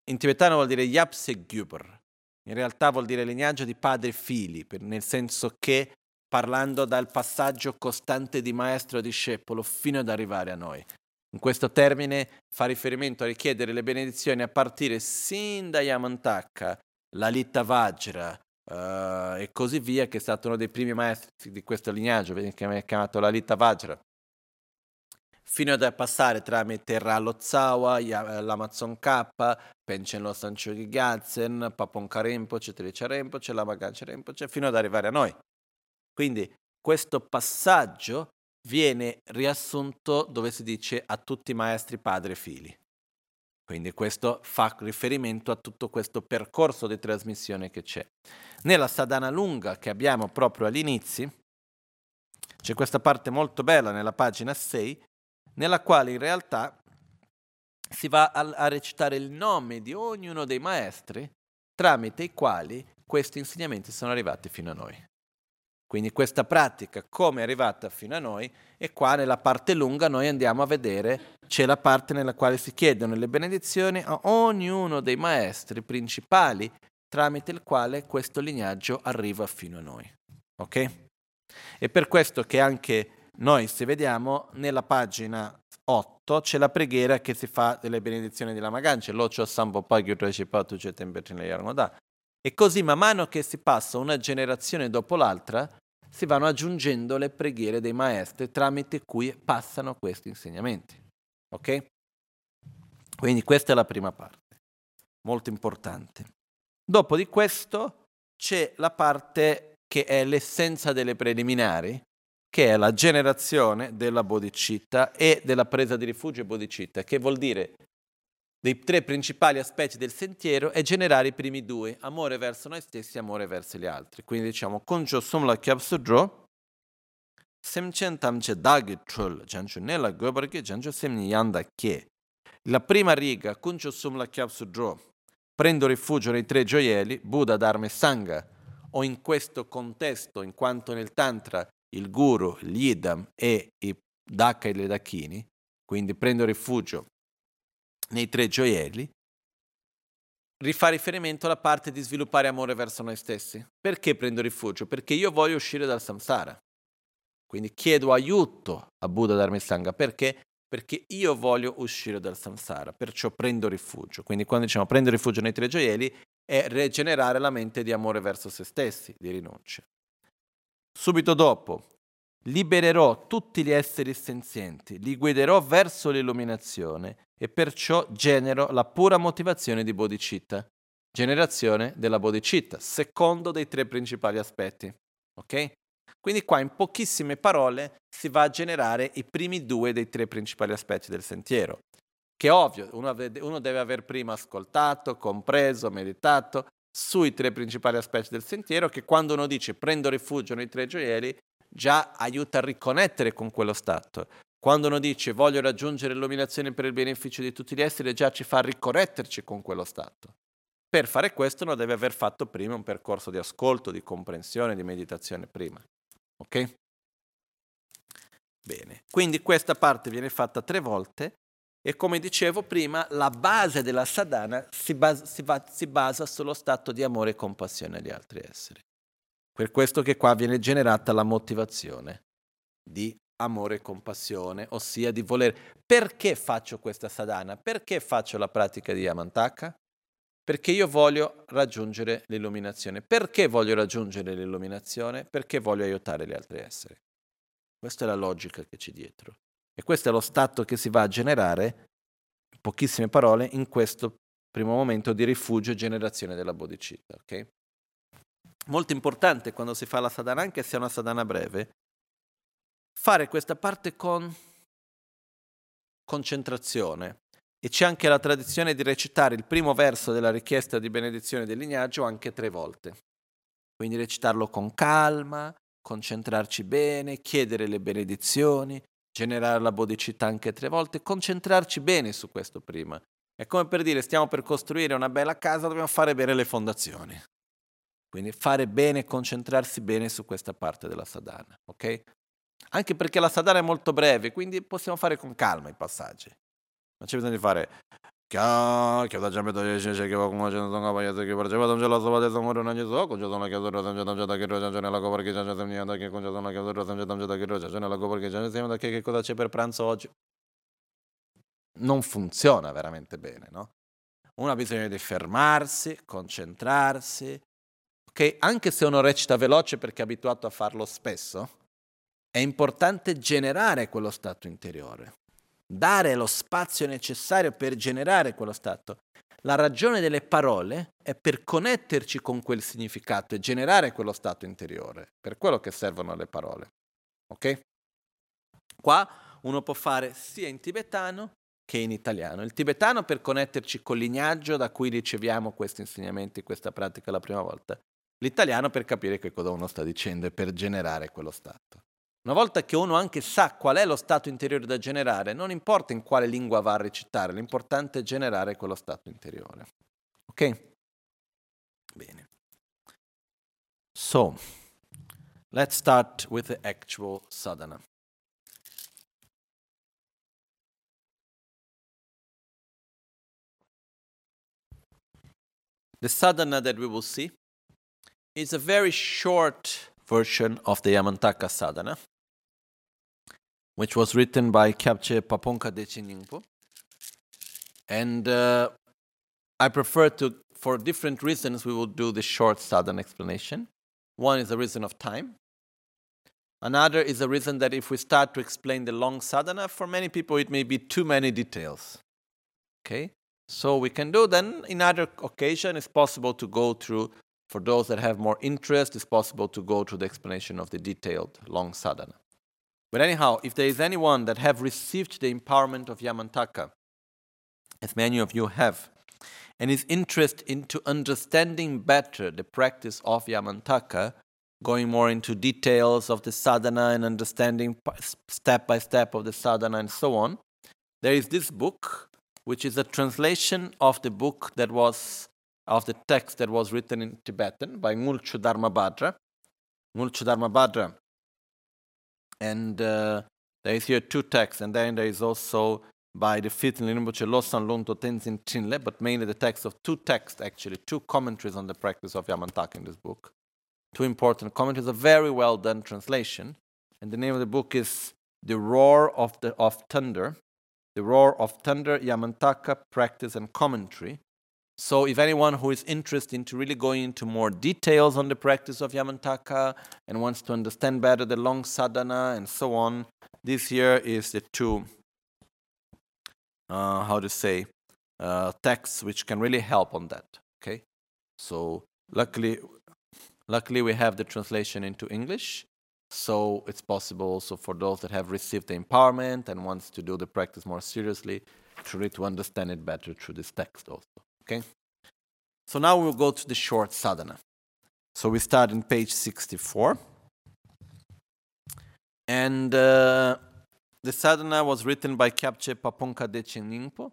In tibetano vuol dire Yapse Gyubar. In realtà vuol dire lignaggio di padre e figli, nel senso che parlando dal passaggio costante di maestro a discepolo fino ad arrivare a noi. In questo termine fa riferimento a richiedere le benedizioni a partire sin da Yamantaka, Lalita Vajra e così via, che è stato uno dei primi maestri di questo lignaggio, che è chiamato Lalita Vajra, fino a passare tramite Ralo Tsawa, Lama Tsongkhapa, Penchen Losang San Gyatso, Pabongka Rinpoche, Trichan Rinpoche, Lama Gangchen Rinpoche, fino ad arrivare a noi. Quindi questo passaggio viene riassunto dove si dice a tutti i maestri, padre e figli. Quindi questo fa riferimento a tutto questo percorso di trasmissione che c'è. Nella sadhana lunga che abbiamo proprio agli inizi, c'è questa parte molto bella nella pagina 6, nella quale in realtà si va a recitare il nome di ognuno dei maestri tramite i quali questi insegnamenti sono arrivati fino a noi. Quindi questa pratica come è arrivata fino a noi, e qua nella parte lunga noi andiamo a vedere, c'è la parte nella quale si chiedono le benedizioni a ognuno dei maestri principali tramite il quale questo lignaggio arriva fino a noi. Ok? E per questo che anche noi, se vediamo, nella pagina 8 c'è la preghiera che si fa delle benedizioni di Lama Gangchen, Locho Sambo Pagyo Recipato Cetembe Trinle Yarnoda. E così man mano che si passa una generazione dopo l'altra, si vanno aggiungendo le preghiere dei maestri tramite cui passano questi insegnamenti. Ok? Quindi questa è la prima parte, molto importante. Dopo di questo c'è la parte che è l'essenza delle preliminari, che è la generazione della bodhicitta e della presa di rifugio bodhicitta, che vuol dire dei tre principali aspetti del sentiero è generare i primi due, amore verso noi stessi e amore verso gli altri. Quindi diciamo, Konjo Sumla Kyabsudro, Semchen Tamche Dagi Trull, Janju Nella Goberge, Janju Semni Yanda Kye. La prima riga, Konjo Sumla Kyabsudro, prendo rifugio nei tre gioielli, Buddha, Dharma e Sangha, o in questo contesto, in quanto nel Tantra il Guru, gli Idam e i Dhaka e le Dakini, quindi prendo rifugio nei tre gioielli, rifà riferimento alla parte di sviluppare amore verso noi stessi. Perché prendo rifugio? Perché io voglio uscire dal samsara. Quindi chiedo aiuto a Buddha Dharma e Sangha. Perché? Perché io voglio uscire dal samsara, perciò prendo rifugio. Quindi quando diciamo prendo rifugio nei tre gioielli è rigenerare la mente di amore verso se stessi, di rinuncia. Subito dopo, libererò tutti gli esseri senzienti, li guiderò verso l'illuminazione e perciò genero la pura motivazione di bodhicitta, generazione della bodhicitta, secondo dei tre principali aspetti. Ok? Quindi qua in pochissime parole si va a generare i primi due dei tre principali aspetti del sentiero, che è ovvio, uno deve aver prima ascoltato, compreso, meditato sui tre principali aspetti del sentiero, che quando uno dice prendo rifugio nei tre gioielli già aiuta a riconnettere con quello stato. Quando uno dice voglio raggiungere l'illuminazione per il beneficio di tutti gli esseri, già ci fa riconnetterci con quello stato. Per fare questo uno deve aver fatto prima un percorso di ascolto, di comprensione, di meditazione prima. Ok? Bene. Quindi questa parte viene fatta 3 volte e, come dicevo prima, la base della sadhana si basa sullo stato di amore e compassione agli altri esseri. Per questo che qua viene generata la motivazione di amore e compassione, ossia di volere. Perché faccio questa sadhana? Perché faccio la pratica di Yamantaka? Perché io voglio raggiungere l'illuminazione. Perché voglio raggiungere l'illuminazione? Perché voglio aiutare gli altri esseri. Questa è la logica che c'è dietro. E questo è lo stato che si va a generare, in pochissime parole, in questo primo momento di rifugio e generazione della bodhicitta. Okay? Molto importante quando si fa la sadhana, anche se è una sadhana breve, fare questa parte con concentrazione. E c'è anche la tradizione di recitare il primo verso della richiesta di benedizione del lignaggio anche 3 volte. Quindi recitarlo con calma, concentrarci bene, chiedere le benedizioni, generare la bodhicitta anche 3 volte, concentrarci bene su questo prima. È come per dire, stiamo per costruire una bella casa, dobbiamo fare bene le fondazioni. Quindi fare bene, concentrarsi bene su questa parte della sadhana, ok? Anche perché la sadhana è molto breve, quindi possiamo fare con calma i passaggi. Non c'è bisogno di fare che cosa c'è per pranzo oggi. Non funziona veramente bene, no? Uno ha bisogno di fermarsi, concentrarsi, ok? Anche se uno recita veloce perché è abituato a farlo spesso, è importante generare quello stato interiore. Dare lo spazio necessario per generare quello stato. La ragione delle parole è per connetterci con quel significato e generare quello stato interiore. Per quello che servono le parole. Ok? Qua uno può fare sia in tibetano che in italiano. Il tibetano per connetterci col lignaggio da cui riceviamo questi insegnamenti, questa pratica la prima volta. L'italiano per capire che cosa uno sta dicendo e per generare quello stato. Una volta che uno anche sa qual è lo stato interiore da generare, non importa in quale lingua va a recitare, l'importante è generare quello stato interiore. Ok? Bene. So, let's start with the actual sadhana. The sadhana that we will see is a very short version of the Yamantaka sadhana, which was written by Kyabje Pabongka Dechen Nyingpo. And I prefer to, for different reasons, we will do the short sadhana explanation. One is the reason of time. Another is the reason that if we start to explain the long sadhana, for many people it may be too many details. Okay? So we can do then, in other occasion, it's possible to go through. For those that have more interest, it's possible to go to the explanation of the detailed long sadhana. But anyhow, if there is anyone that have received the empowerment of Yamantaka, as many of you have, and is interested into understanding better the practice of Yamantaka, going more into details of the sadhana and understanding step by step of the sadhana and so on, there is this book, which is a translation of the book that was of the text that was written in Tibetan by Mulchudharma Bhadra. Mulchudharma Bhadra. And there is here 2 texts, and then there is also by the Fifth Dalai Lama, Losang San Lunto Tenzin Chinle, but mainly the text of 2 texts, actually, 2 commentaries on the practice of Yamantaka in this book. 2 important commentaries, a very well done translation. And the name of the book is The Roar of Thunder. The Roar of Thunder, Yamantaka, Practice and Commentary. So if anyone who is interested into really going into more details on the practice of Yamantaka and wants to understand better the long sadhana and so on, this here is the 2 texts which can really help on that. Okay, so luckily we have the translation into English, so it's possible also for those that have received the empowerment and wants to do the practice more seriously to really to understand it better through this text also. Okay, so now we'll go to the short sadhana. So we start in page 64. And the sadhana was written by Kyabje Pabongka Dechen Nyingpo.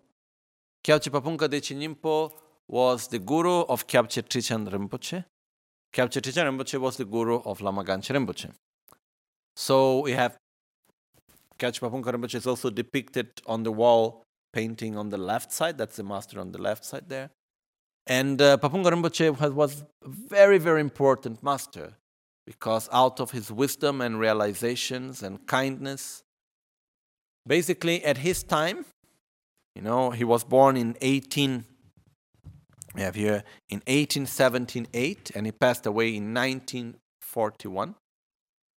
Kyabje Pabongka Dechen Nyingpo was the guru of Kyabje Trichan Rinpoche. Kyabje Trichan Rinpoche was the guru of Lama Gangchen Rinpoche. So we have Kyabje Pabongka Rinpoche is also depicted on the wall painting on the left side. That's the master on the left side there. And Pabongka Rinpoche was a very, very important master, because out of his wisdom and realizations and kindness, basically at his time, you know, he was born in 1878, and he passed away in 1941.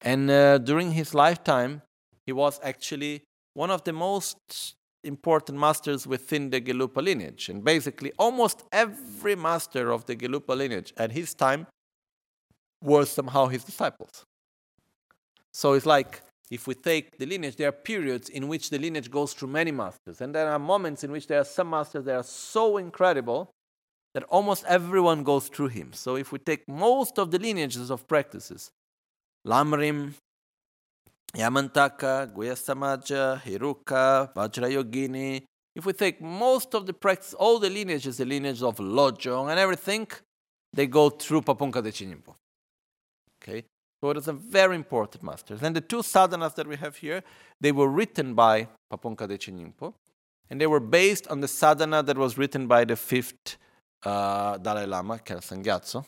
And during his lifetime, he was actually one of the most important masters within the Gelupa lineage. And basically, almost every master of the Gelupa lineage at his time were somehow his disciples. So it's like, if we take the lineage, there are periods in which the lineage goes through many masters. And there are moments in which there are some masters that are so incredible that almost everyone goes through him. So if we take most of the lineages of practices, Lamrim, Yamantaka, Guhyasamaja, Heruka, Vajrayogini, if we take most of the practices, all the lineages, the lineage of Lojong and everything, they go through Pabongka Dechen Nyingpo. Okay, so it is a very important master. And the two sadhanas that we have here, they were written by Pabongka Dechen Nyingpo, and they were based on the sadhana that was written by the fifth Dalai Lama, Kelsang Gyatso,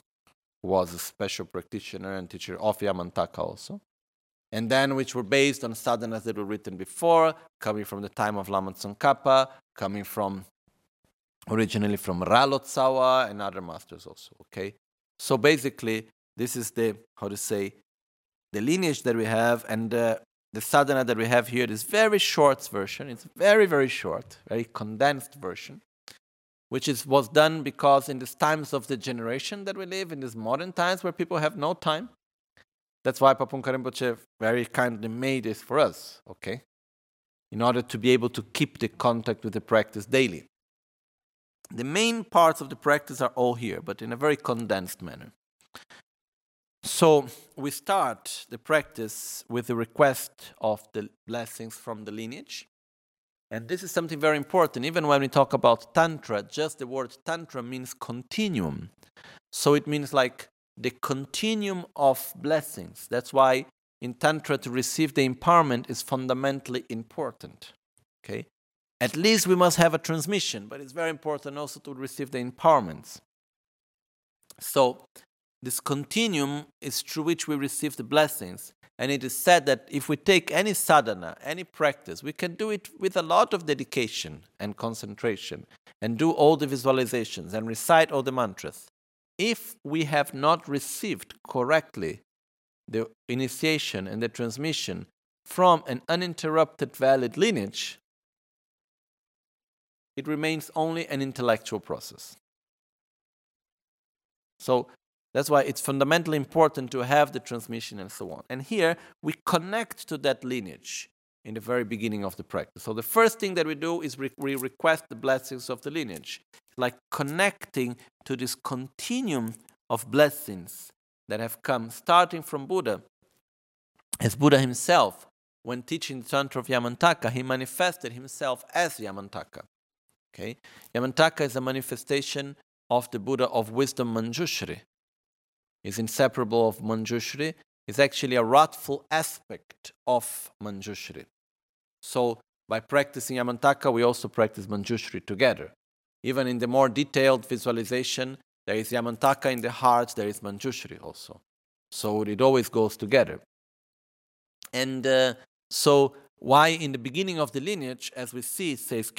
who was a special practitioner and teacher of Yamantaka also, and then which were based on sadhanas that were written before, coming from the time of Lama Tsongkhapa, coming from originally from Ralo Tsawa and other masters also. Okay, so basically, this is the, how to say, the lineage that we have, and the sadhana that we have here, this very short version. It's very, very short, very condensed version, which was done because in these times of the generation that we live, in these modern times where people have no time, that's why Pabongka Rinpoche very kindly made this for us, okay? In order to be able to keep the contact with the practice daily. The main parts of the practice are all here, but in a very condensed manner. So we start the practice with the request of the blessings from the lineage. And this is something very important. Even when we talk about Tantra, just the word Tantra means continuum. So it means like the continuum of blessings. That's why in Tantra to receive the empowerment is fundamentally important. Okay? At least we must have a transmission, but it's very important also to receive the empowerments. So this continuum is through which we receive the blessings. And it is said that if we take any sadhana, any practice, we can do it with a lot of dedication and concentration and do all the visualizations and recite all the mantras. If we have not received correctly the initiation and the transmission from an uninterrupted valid lineage, it remains only an intellectual process. So that's why it's fundamentally important to have the transmission and so on. And here, we connect to that lineage in the very beginning of the practice. So the first thing that we do is we request the blessings of the lineage, like connecting to this continuum of blessings that have come, starting from Buddha. As Buddha himself, when teaching the Tantra of Yamantaka, he manifested himself as Yamantaka. Okay? Yamantaka is a manifestation of the Buddha of wisdom Manjushri. Is inseparable of Manjushri, is actually a wrathful aspect of Manjushri. So by practicing Yamantaka, we also practice Manjushri together. Even in the more detailed visualization, there is Yamantaka in the heart, there is Manjushri also. So it always goes together. And so why in the beginning of the lineage, as we see, it says,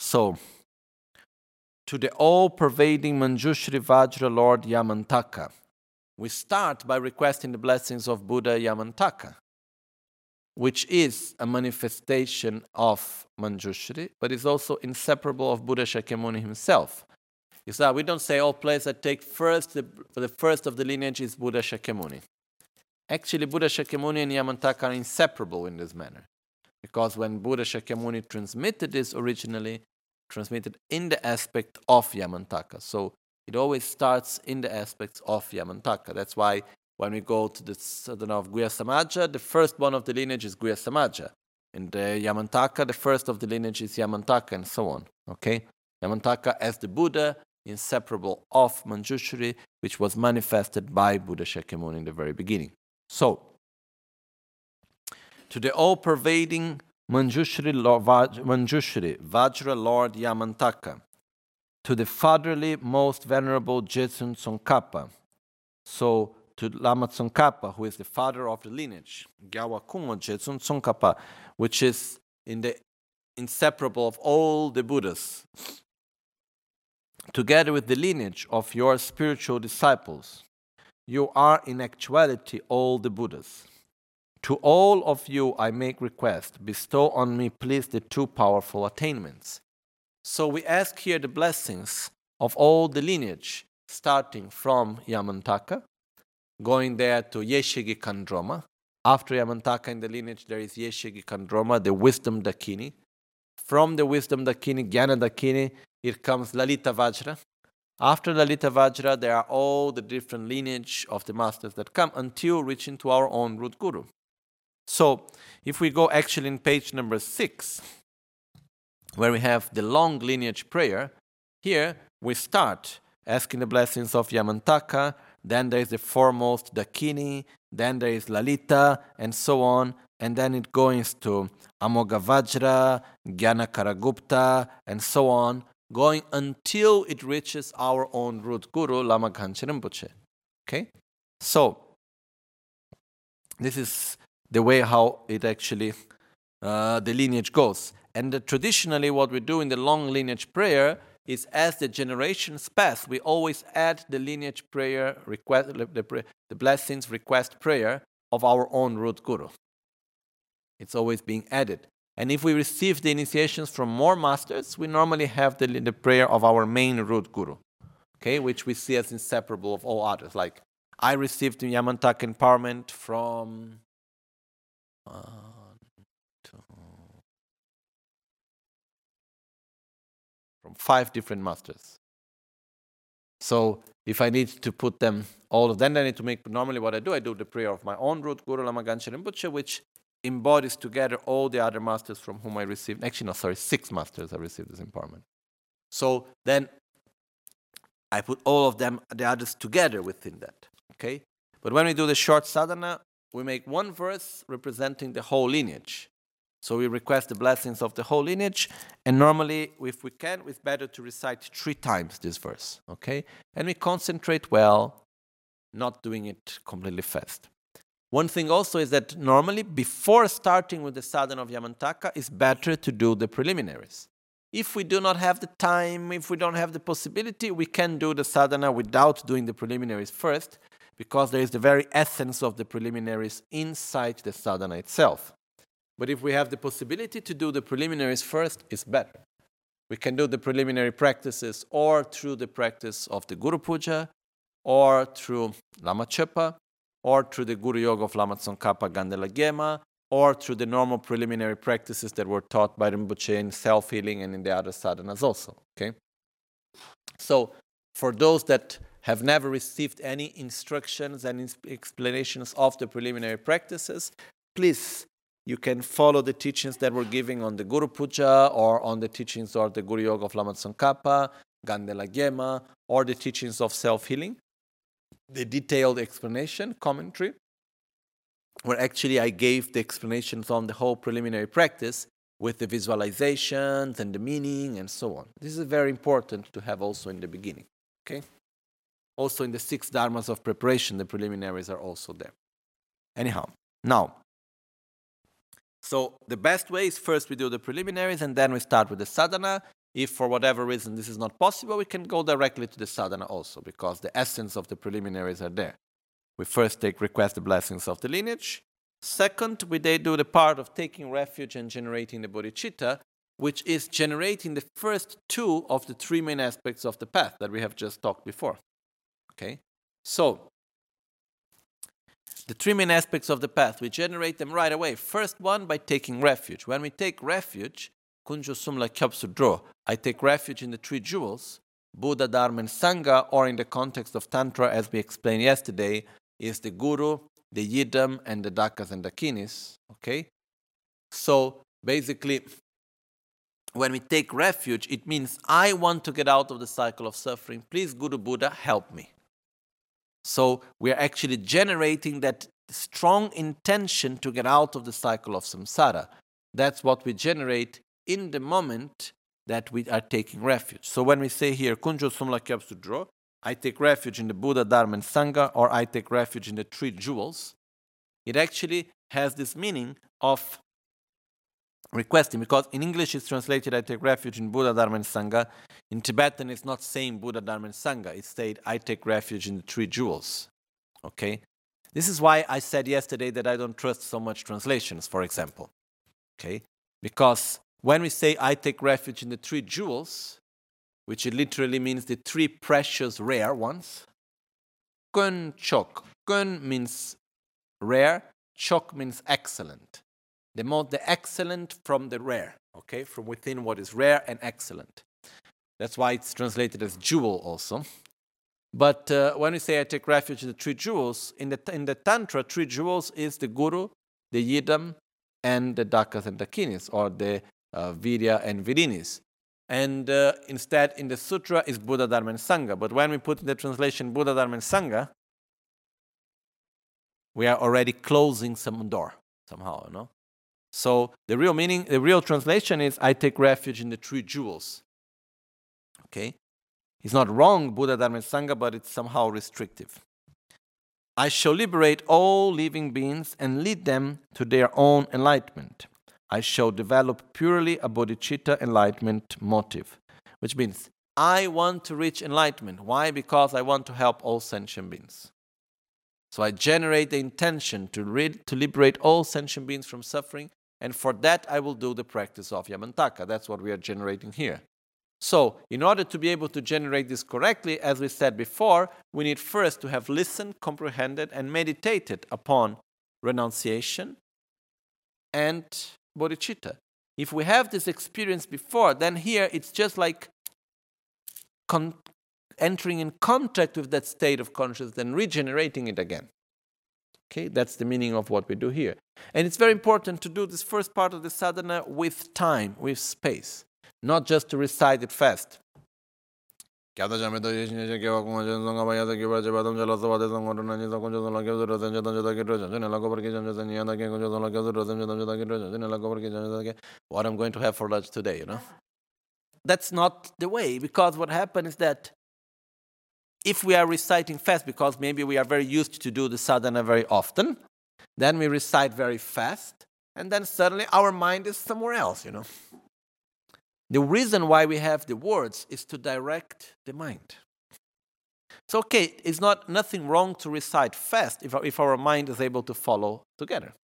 so, to the all-pervading Manjushri Vajra Lord Yamantaka, we start by requesting the blessings of Buddha Yamantaka, which is a manifestation of Manjushri, but is also inseparable of Buddha Shakyamuni himself. You see, we don't say, oh, place I take first, the first of the lineage is Buddha Shakyamuni. Actually, Buddha Shakyamuni and Yamantaka are inseparable in this manner. Because when Buddha Shakyamuni transmitted this originally, transmitted in the aspect of Yamantaka. So It always starts in the aspects of Yamantaka. That's why when we go to the southern of Guhyasamaja, the first one of the lineage is Guhyasamaja. In the Yamantaka, the first of the lineage is Yamantaka, and so on. Okay? Yamantaka as the Buddha, inseparable of Manjushri, which was manifested by Buddha Shakyamuni in the very beginning. So, to the all-pervading Manjushri, Vajra Lord Yamantaka, to the fatherly most venerable Jetsun Tsongkhapa, so to Lama Tsongkhapa, who is the father of the lineage, Gyawa Kumo Jetsun Tsongkhapa, which is in the inseparable of all the Buddhas, together with the lineage of your spiritual disciples, you are in actuality all the Buddhas. To all of you I make request, bestow on me please the two powerful attainments. So we ask here the blessings of all the lineage, starting from Yamantaka, going there to Yeshegi Kandroma. After Yamantaka in the lineage there is Yeshegi Kandroma, the wisdom dakini. From the wisdom dakini, Gyana dakini, it comes Lalita Vajra. After Lalita Vajra, there are all the different lineage of the masters that come until reaching to our own root guru. So, if we go actually in page number 6, where we have the long lineage prayer, here we start asking the blessings of Yamantaka, then there is the foremost Dakini, then there is Lalita, and so on, and then it goes to Amoghavajra, Gyanakaragupta, and so on, going until it reaches our own root guru, Lama Gangchen Rinpoche. Okay? So, this is the way how it actually, the lineage goes. And traditionally what we do in the long lineage prayer is as the generations pass, we always add the lineage prayer, request, the blessings request prayer of our own root guru. It's always being added. And if we receive the initiations from more masters, we normally have the prayer of our main root guru, okay, which we see as inseparable of all others. Like, I received the Yamantaka empowerment from... from 5 different masters. So if I need to put them all of them, I need to make normally what I do the prayer of my own root guru Lama Gangchen Rinpoche, which embodies together all the other masters from whom I received. 6 masters I received this empowerment. So then I put all of them, the others together within that. Okay? But when we do the short sadhana, we make one verse representing the whole lineage. So we request the blessings of the whole lineage, and normally, if we can, it's better to recite 3 times this verse, okay? And we concentrate well, not doing it completely fast. One thing also is that normally, before starting with the sadhana of Yamantaka, it's better to do the preliminaries. If we do not have the time, if we don't have the possibility, we can do the sadhana without doing the preliminaries first, because there is the very essence of the preliminaries inside the sadhana itself. But if we have the possibility to do the preliminaries first, it's better. We can do the preliminary practices or through the practice of the Guru Puja, or through Lama Chepa, or through the Guru Yoga of Lama Tsongkhapa Gandela Gyema, or through the normal preliminary practices that were taught by Rinpoche in self-healing and in the other sadhanas also. Okay? So, for those that have never received any instructions and explanations of the preliminary practices, please, you can follow the teachings that we're giving on the Guru Puja or on the teachings of the Guru Yoga of Lama Tsongkhapa, Gandela Gyema, or the teachings of self-healing. The detailed explanation, commentary, where actually I gave the explanations on the whole preliminary practice with the visualizations and the meaning and so on. This is very important to have also in the beginning. Okay? Also in the 6 dharmas of preparation, the preliminaries are also there. Anyhow, now, so the best way is first we do the preliminaries and then we start with the sadhana. If for whatever reason this is not possible, we can go directly to the sadhana also, because the essence of the preliminaries are there. We first request the blessings of the lineage. Second, we do the part of taking refuge and generating the bodhicitta, which is generating the first 2 of the 3 main aspects of the path that we have just talked before. Okay? So, the 3 main aspects of the path, we generate them right away. First one, by taking refuge. When we take refuge, Kunjo Sumla Kyapsudro, I take refuge in the 3 jewels. Buddha, Dharma, and Sangha, or in the context of Tantra, as we explained yesterday, is the Guru, the Yidam, and the Dakas and the Kinis. Okay? So, basically, when we take refuge, it means, I want to get out of the cycle of suffering. Please, Guru Buddha, help me. So, we are actually generating that strong intention to get out of the cycle of samsara. That's what we generate in the moment that we are taking refuge. So when we say here, Kunjo Sumla Kyabsu Dro, I take refuge in the Buddha, Dharma, and Sangha, or I take refuge in the three jewels, it actually has this meaning of requesting, because in English it's translated, I take refuge in Buddha, Dharma, and Sangha. In Tibetan it's not saying Buddha, Dharma, and Sangha. It's said, I take refuge in the three jewels. Okay? This is why I said yesterday that I don't trust so much translations, for example. Okay? Because when we say, I take refuge in the three jewels, which it literally means the three precious rare ones, kun chok. Kun means rare, chok means excellent. The excellent from the rare, okay? From within what is rare and excellent. That's why it's translated as jewel also. But when we say, I take refuge in the three jewels, in the Tantra, three jewels is the Guru, the Yidam, and the Dakas and the Kinis, or the Vidya and Vidinis. And instead, in the Sutra, is Buddha, Dharma, and Sangha. But when we put in the translation Buddha, Dharma, and Sangha, we are already closing some door somehow, no? So the real meaning, the real translation is, I take refuge in the three jewels. Okay? It's not wrong, Buddha, Dharma, and Sangha, but it's somehow restrictive. I shall liberate all living beings and lead them to their own enlightenment. I shall develop purely a bodhicitta enlightenment motive, which means I want to reach enlightenment. Why? Because I want to help all sentient beings. So I generate the intention to liberate all sentient beings from suffering, and for that I will do the practice of Yamantaka. That's what we are generating here. So, in order to be able to generate this correctly, as we said before, we need first to have listened, comprehended, and meditated upon renunciation and bodhicitta. If we have this experience before, then here it's just like entering in contact with that state of consciousness and regenerating it again. Okay, that's the meaning of what we do here. And it's very important to do this first part of the sadhana with time, with space, not just to recite it fast. What I'm going to have for lunch today, you know? That's not the way, because what happens is that if we are reciting fast, because maybe we are very used to do the sadhana very often, then we recite very fast, and then suddenly our mind is somewhere else, you know? The reason why we have the words is to direct the mind. It's okay, it's nothing wrong to recite fast if our mind is able to follow together.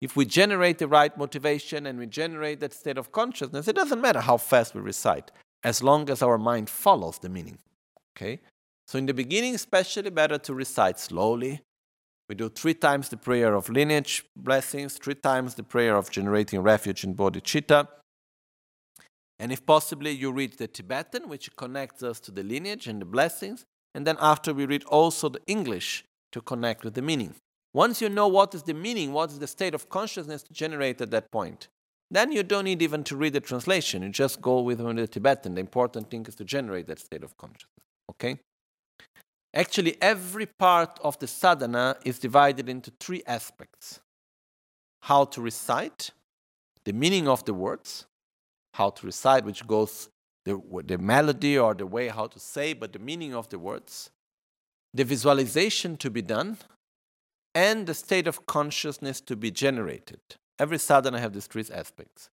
If we generate the right motivation and we generate that state of consciousness, it doesn't matter how fast we recite, as long as our mind follows the meaning. Okay? So in the beginning, especially better to recite slowly. We do 3 times the prayer of lineage blessings, 3 times the prayer of generating refuge in bodhicitta. And if possibly, you read the Tibetan, which connects us to the lineage and the blessings. And then after, we read also the English to connect with the meaning. Once you know what is the meaning, what is the state of consciousness to generate at that point, then you don't need even to read the translation. You just go with the Tibetan. The important thing is to generate that state of consciousness. Okay? Actually, every part of the sadhana is divided into 3 aspects. How to recite, the meaning of the words, how to recite, which goes the melody or the way how to say, but the meaning of the words, the visualization to be done, and the state of consciousness to be generated. Every sadhana have these 3 aspects.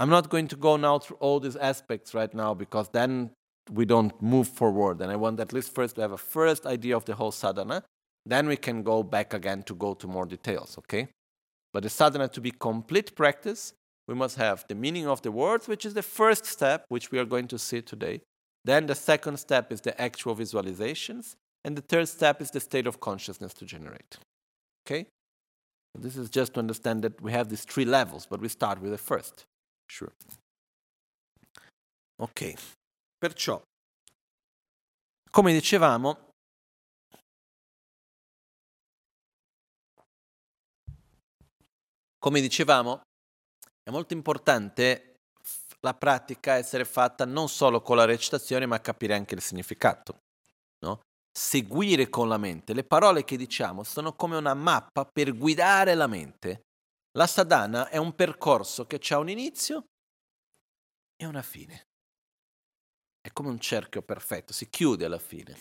I'm not going to go now through all these aspects right now, because then we don't move forward, and I want at least first to have a first idea of the whole sadhana, then we can go back again to go to more details, okay? But the sadhana to be complete practice, we must have the meaning of the words, which is the first step, which we are going to see today. Then the second step is the actual visualizations. And the third step is the state of consciousness to generate. Okay? This is just to understand that we have these 3 levels, but we start with the first. Sure. Okay. Perciò, come dicevamo, è molto importante la pratica essere fatta non solo con la recitazione, ma capire anche il significato, no? Seguire con la mente. Le parole che diciamo sono come una mappa per guidare la mente. La sadhana è un percorso che ha un inizio e una fine. È come un cerchio perfetto, si chiude alla fine.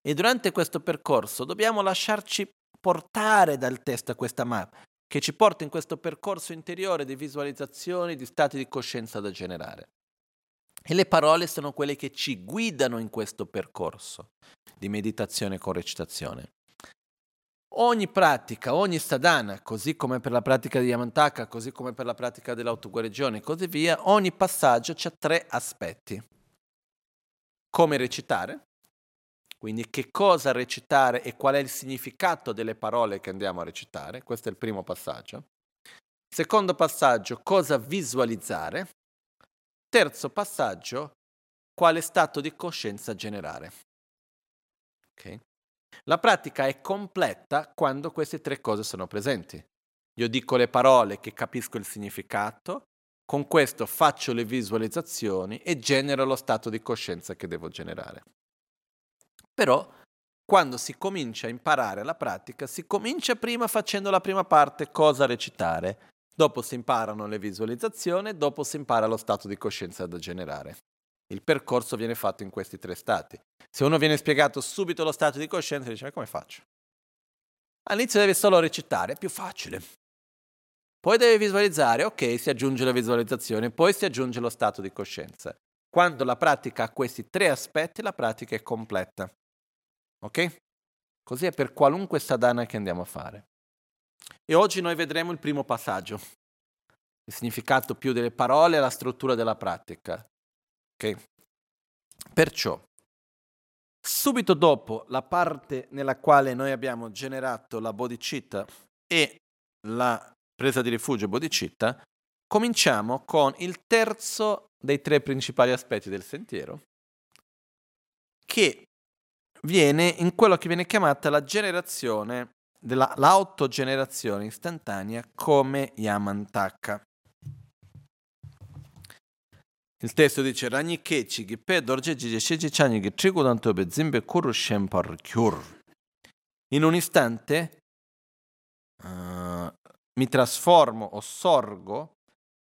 E durante questo percorso dobbiamo lasciarci portare dal testo a questa mappa, che ci porta in questo percorso interiore di visualizzazioni, di stati di coscienza da generare. E le parole sono quelle che ci guidano in questo percorso di meditazione con recitazione. Ogni pratica, ogni sadhana, così come per la pratica di Yamantaka, così come per la pratica dell'autoguarigione e così via, ogni passaggio c'ha tre aspetti. Come recitare, quindi che cosa recitare e qual è il significato delle parole che andiamo a recitare, questo è il primo passaggio. Secondo passaggio, cosa visualizzare. Terzo passaggio, quale stato di coscienza generare. Okay. La pratica è completa quando queste tre cose sono presenti. Io dico le parole che capisco il significato, con questo faccio le visualizzazioni e genero lo stato di coscienza che devo generare. Però, quando si comincia a imparare la pratica, si comincia prima facendo la prima parte, cosa recitare. Dopo si imparano le visualizzazioni, dopo si impara lo stato di coscienza da generare. Il percorso viene fatto in questi tre stati. Se uno viene spiegato subito lo stato di coscienza, dice, ma come faccio? All'inizio deve solo recitare, è più facile. Poi deve visualizzare, ok, si aggiunge la visualizzazione, poi si aggiunge lo stato di coscienza. Quando la pratica ha questi tre aspetti, la pratica è completa. Ok? Così è per qualunque sadhana che andiamo a fare. E oggi noi vedremo il primo passaggio, il significato più delle parole e la struttura della pratica. Ok? Perciò, subito dopo la parte nella quale noi abbiamo generato la bodhicitta e la presa di rifugio bodhicitta, cominciamo con il terzo dei tre principali aspetti del sentiero, che viene in quello che viene chiamata la generazione, l'autogenerazione istantanea come Yamantaka. Il testo dice Ragnikeci Gype Dorje Yeshegi Chanigi Trigudanto Bezimbe Kuru Shempar Kyur. In un istante mi trasformo o sorgo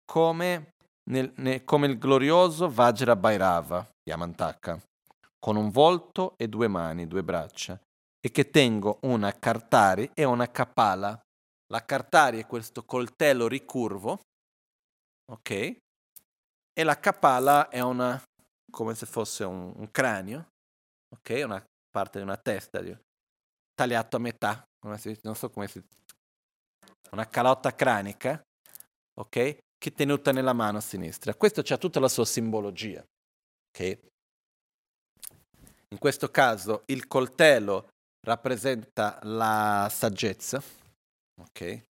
come il glorioso Vajrayogini Yamantaka, con un volto e due mani, due braccia, e che tengo una kartari e una kapala. La kartari è questo coltello ricurvo, ok? E la kapala è una, come se fosse un cranio, ok? Una parte di una testa, tagliato a metà, non so come si dice, una calotta cranica, ok? Che è tenuta nella mano sinistra. Questo c'ha tutta la sua simbologia, ok? In questo caso il coltello rappresenta la saggezza, ok?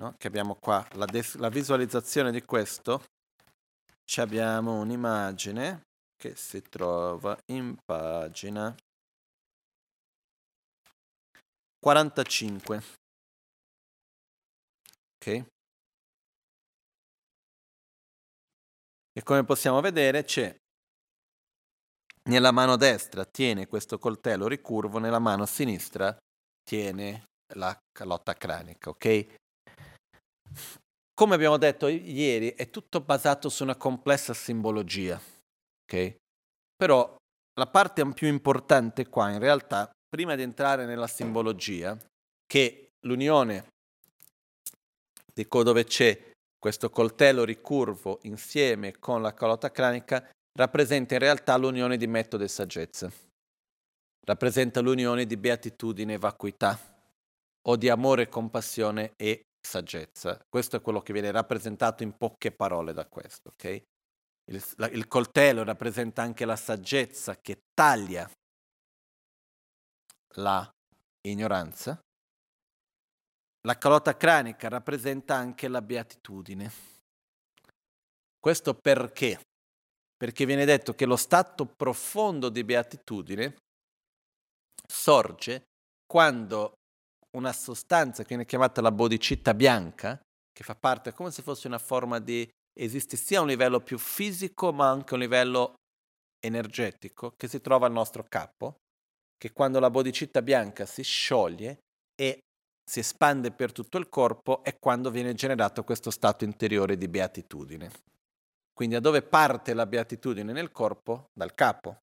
No? Che abbiamo qua, la visualizzazione di questo, ci abbiamo un'immagine che si trova in pagina 45, ok? E come possiamo vedere c'è nella mano destra tiene questo coltello ricurvo, nella mano sinistra tiene la calotta cranica, ok? Come abbiamo detto ieri, è tutto basato su una complessa simbologia, ok? Però la parte più importante qua, in realtà, prima di entrare nella simbologia, che l'unione, dico dove c'è questo coltello ricurvo insieme con la calotta cranica, rappresenta in realtà l'unione di metodo e saggezza. Rappresenta l'unione di beatitudine e vacuità, o di amore, compassione e saggezza. Questo è quello che viene rappresentato in poche parole da questo, ok? Il coltello rappresenta anche la saggezza che taglia la ignoranza. La calotta cranica rappresenta anche la beatitudine. Questo perché? perché viene detto che lo stato profondo di beatitudine sorge quando una sostanza che viene chiamata la bodhicitta bianca, che fa parte come se fosse una forma di, esiste sia a un livello più fisico ma anche a un livello energetico, che si trova al nostro capo, che quando la bodhicitta bianca si scioglie e si espande per tutto il corpo è quando viene generato questo stato interiore di beatitudine. Quindi a dove parte la beatitudine nel corpo? Dal capo.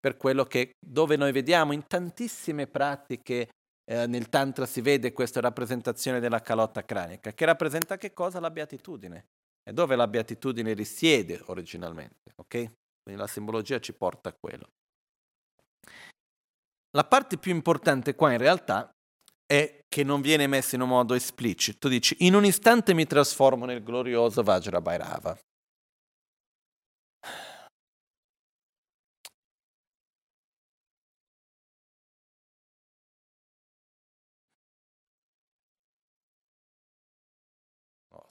Per quello che dove noi vediamo in tantissime pratiche nel tantra si vede questa rappresentazione della calotta cranica, che rappresenta che cosa? La beatitudine. E dove la beatitudine risiede originalmente, ok? Quindi la simbologia ci porta a quello. La parte più importante qua in realtà è che non viene messa in un modo esplicito. Dici, in un istante mi trasformo nel glorioso Vajrabhairava.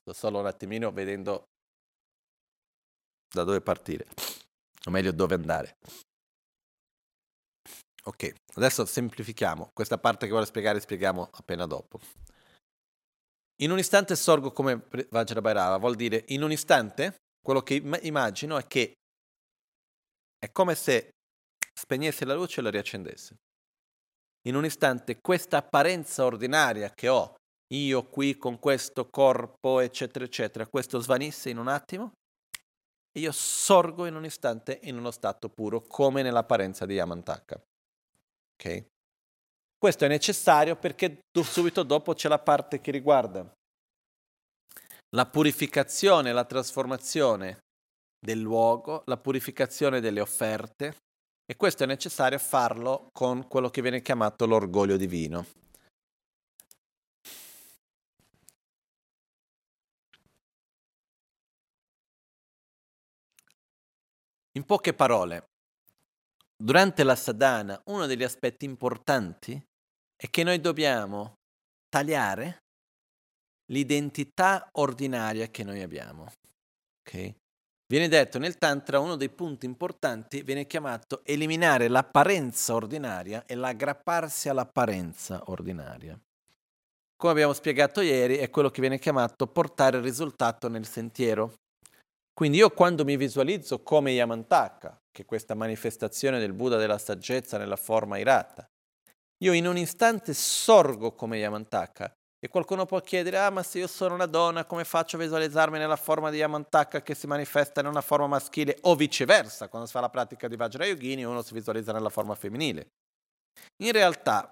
Sto solo un attimino vedendo da dove partire, o meglio dove andare. Ok, adesso semplifichiamo. Questa parte che voglio spiegare, spieghiamo appena dopo. In un istante sorgo come Vajrabhairava, vuol dire in un istante, quello che immagino è che è come se spegnesse la luce e la riaccendesse. In un istante questa apparenza ordinaria che ho, io qui con questo corpo, eccetera, eccetera, questo svanisse in un attimo e io sorgo in un istante in uno stato puro, come nell'apparenza di Yamantaka. Ok? Questo è necessario perché subito dopo c'è la parte che riguarda la purificazione, la trasformazione del luogo, la purificazione delle offerte, e questo è necessario farlo con quello che viene chiamato l'orgoglio divino. In poche parole, durante la sadhana uno degli aspetti importanti è che noi dobbiamo tagliare l'identità ordinaria che noi abbiamo. Okay? Viene detto nel tantra, uno dei punti importanti viene chiamato eliminare l'apparenza ordinaria e l'aggrapparsi all'apparenza ordinaria. Come abbiamo spiegato ieri, è quello che viene chiamato portare il risultato nel sentiero. Quindi io quando mi visualizzo come Yamantaka, che è questa manifestazione del Buddha della saggezza nella forma irata, io in un istante sorgo come Yamantaka, e qualcuno può chiedere, ma se io sono una donna come faccio a visualizzarmi nella forma di Yamantaka che si manifesta in una forma maschile, o viceversa, quando si fa la pratica di Vajrayogini uno si visualizza nella forma femminile. In realtà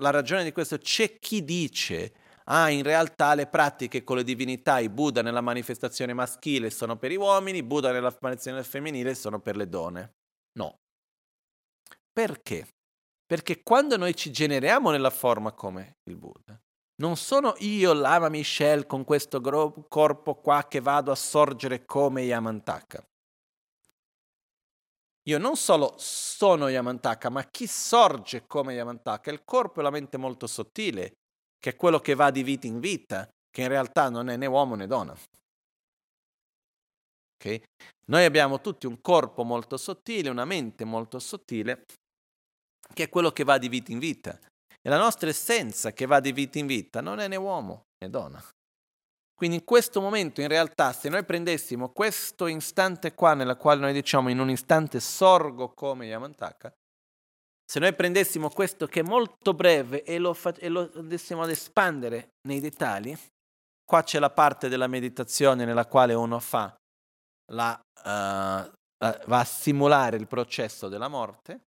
la ragione di questo, c'è chi dice in realtà le pratiche con le divinità, i Buddha nella manifestazione maschile sono per gli uomini, i Buddha nella manifestazione femminile sono per le donne. No. Perché? Perché quando noi ci generiamo nella forma come il Buddha, non sono io, Lama Michel, con questo corpo qua che vado a sorgere come Yamantaka. Io non solo sono Yamantaka, ma chi sorge come Yamantaka? Il corpo è la mente molto sottile, che è quello che va di vita in vita, che in realtà non è né uomo né donna. Okay? Noi abbiamo tutti un corpo molto sottile, una mente molto sottile, che è quello che va di vita in vita. E la nostra essenza che va di vita in vita non è né uomo né donna. Quindi in questo momento, in realtà, se noi prendessimo questo istante qua, nella quale noi diciamo in un istante sorgo come Yamantaka, se noi prendessimo questo che è molto breve e lo andessimo ad espandere nei dettagli, qua c'è la parte della meditazione nella quale uno fa va a simulare il processo della morte,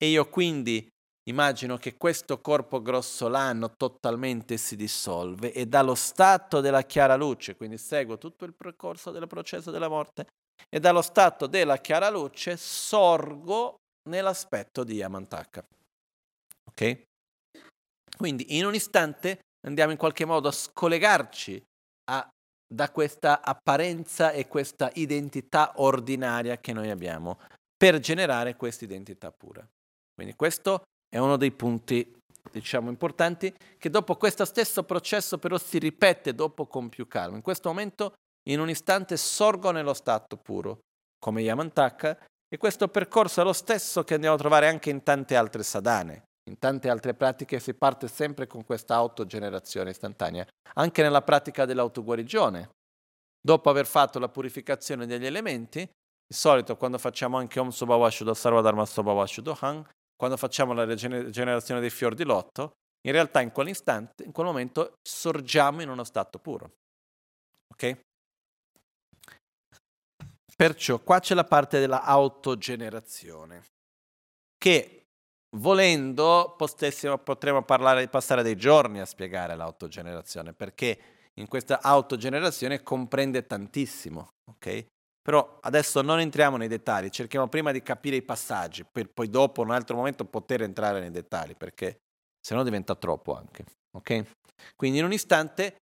e io quindi immagino che questo corpo grossolano totalmente si dissolve e dallo stato della chiara luce, quindi seguo tutto il percorso del processo della morte, e dallo stato della chiara luce sorgo nell'aspetto di Yamantaka. Ok? Quindi in un istante andiamo in qualche modo a scollegarci da questa apparenza e questa identità ordinaria che noi abbiamo, per generare questa identità pura. Quindi questo è uno dei punti, diciamo, importanti, che dopo questo stesso processo però si ripete dopo con più calma. In questo momento, in un istante, sorgo nello stato puro, come Yamantaka, e questo percorso è lo stesso che andiamo a trovare anche in tante altre sadhane. In tante altre pratiche si parte sempre con questa autogenerazione istantanea, anche nella pratica dell'autoguarigione. Dopo aver fatto la purificazione degli elementi, di solito quando facciamo anche Om Soba Washudo Sarva Dharma Soba Washudo Han, quando facciamo la generazione dei fior di lotto, in realtà in quell'istante, in quel momento, sorgiamo in uno stato puro. Ok? Perciò qua c'è la parte della autogenerazione, che volendo potremmo passare dei giorni a spiegare l'autogenerazione, perché in questa autogenerazione comprende tantissimo, ok? Però adesso non entriamo nei dettagli, cerchiamo prima di capire i passaggi, per poi dopo un altro momento poter entrare nei dettagli, perché se no diventa troppo anche, ok? Quindi in un istante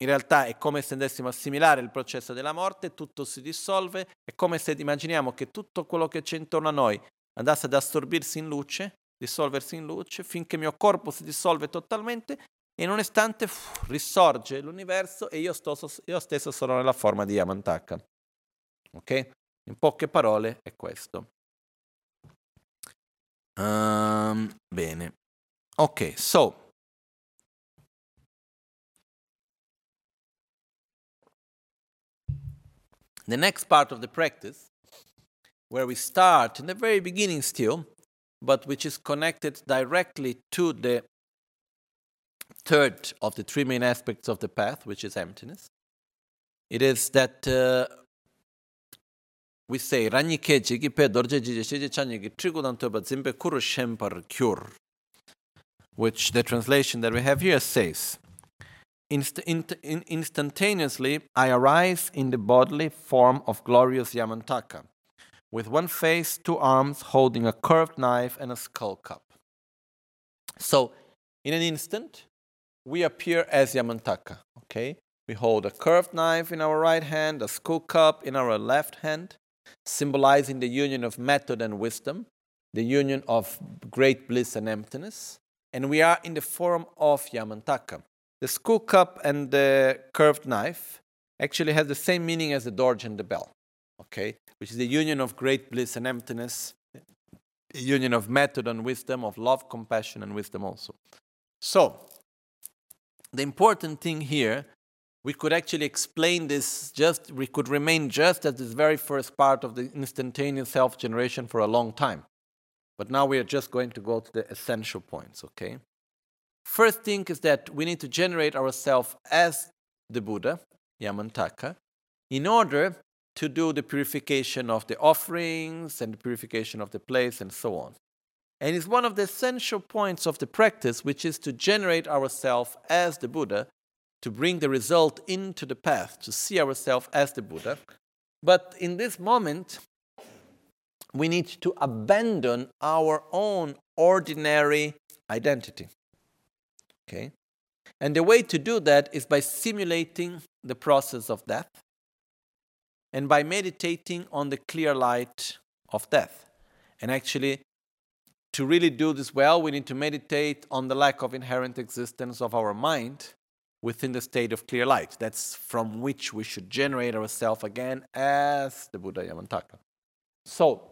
in realtà è come se andessimo a assimilare il processo della morte, tutto si dissolve, è come se immaginiamo che tutto quello che c'è intorno a noi andasse ad assorbirsi in luce, dissolversi in luce, finché il mio corpo si dissolve totalmente e in un istante risorge l'universo e io stesso sono nella forma di Yamantaka. Ok? In poche parole è questo. Bene. Ok, so. The next part of the practice, where we start in the very beginning still, but which is connected directly to the third of the three main aspects of the path, which is emptiness. It is that we say, Ranyike Jigipe Dorje Jijeshegi Chanyigi Trigudantoba Zimbe Kuru Shempar Kyur, which the translation that we have here says, Instantaneously I arise in the bodily form of glorious Yamantaka, with one face, two arms, holding a curved knife and a skull cup. So, in an instant, we appear as Yamantaka, okay? We hold a curved knife in our right hand, a skull cup in our left hand, symbolizing the union of method and wisdom, the union of great bliss and emptiness, and we are in the form of Yamantaka. The skull cup and the curved knife actually has the same meaning as the Dorje and the bell, okay? Which is the union of great bliss and emptiness, the union of method and wisdom, of love, compassion, and wisdom also. So, the important thing here, we could actually explain this, we could remain just at this very first part of the instantaneous self-generation for a long time. But now we are just going to go to the essential points, okay? First thing is that we need to generate ourselves as the Buddha, Yamantaka, in order to do the purification of the offerings and the purification of the place and so on. And it's one of the essential points of the practice, which is to generate ourselves as the Buddha, to bring the result into the path, to see ourselves as the Buddha. But in this moment, we need to abandon our own ordinary identity. Okay? And the way to do that is by simulating the process of death, and by meditating on the clear light of death. And actually, to really do this well, we need to meditate on the lack of inherent existence of our mind within the state of clear light. That's from which we should generate ourselves again as the Buddha Yamantaka. So,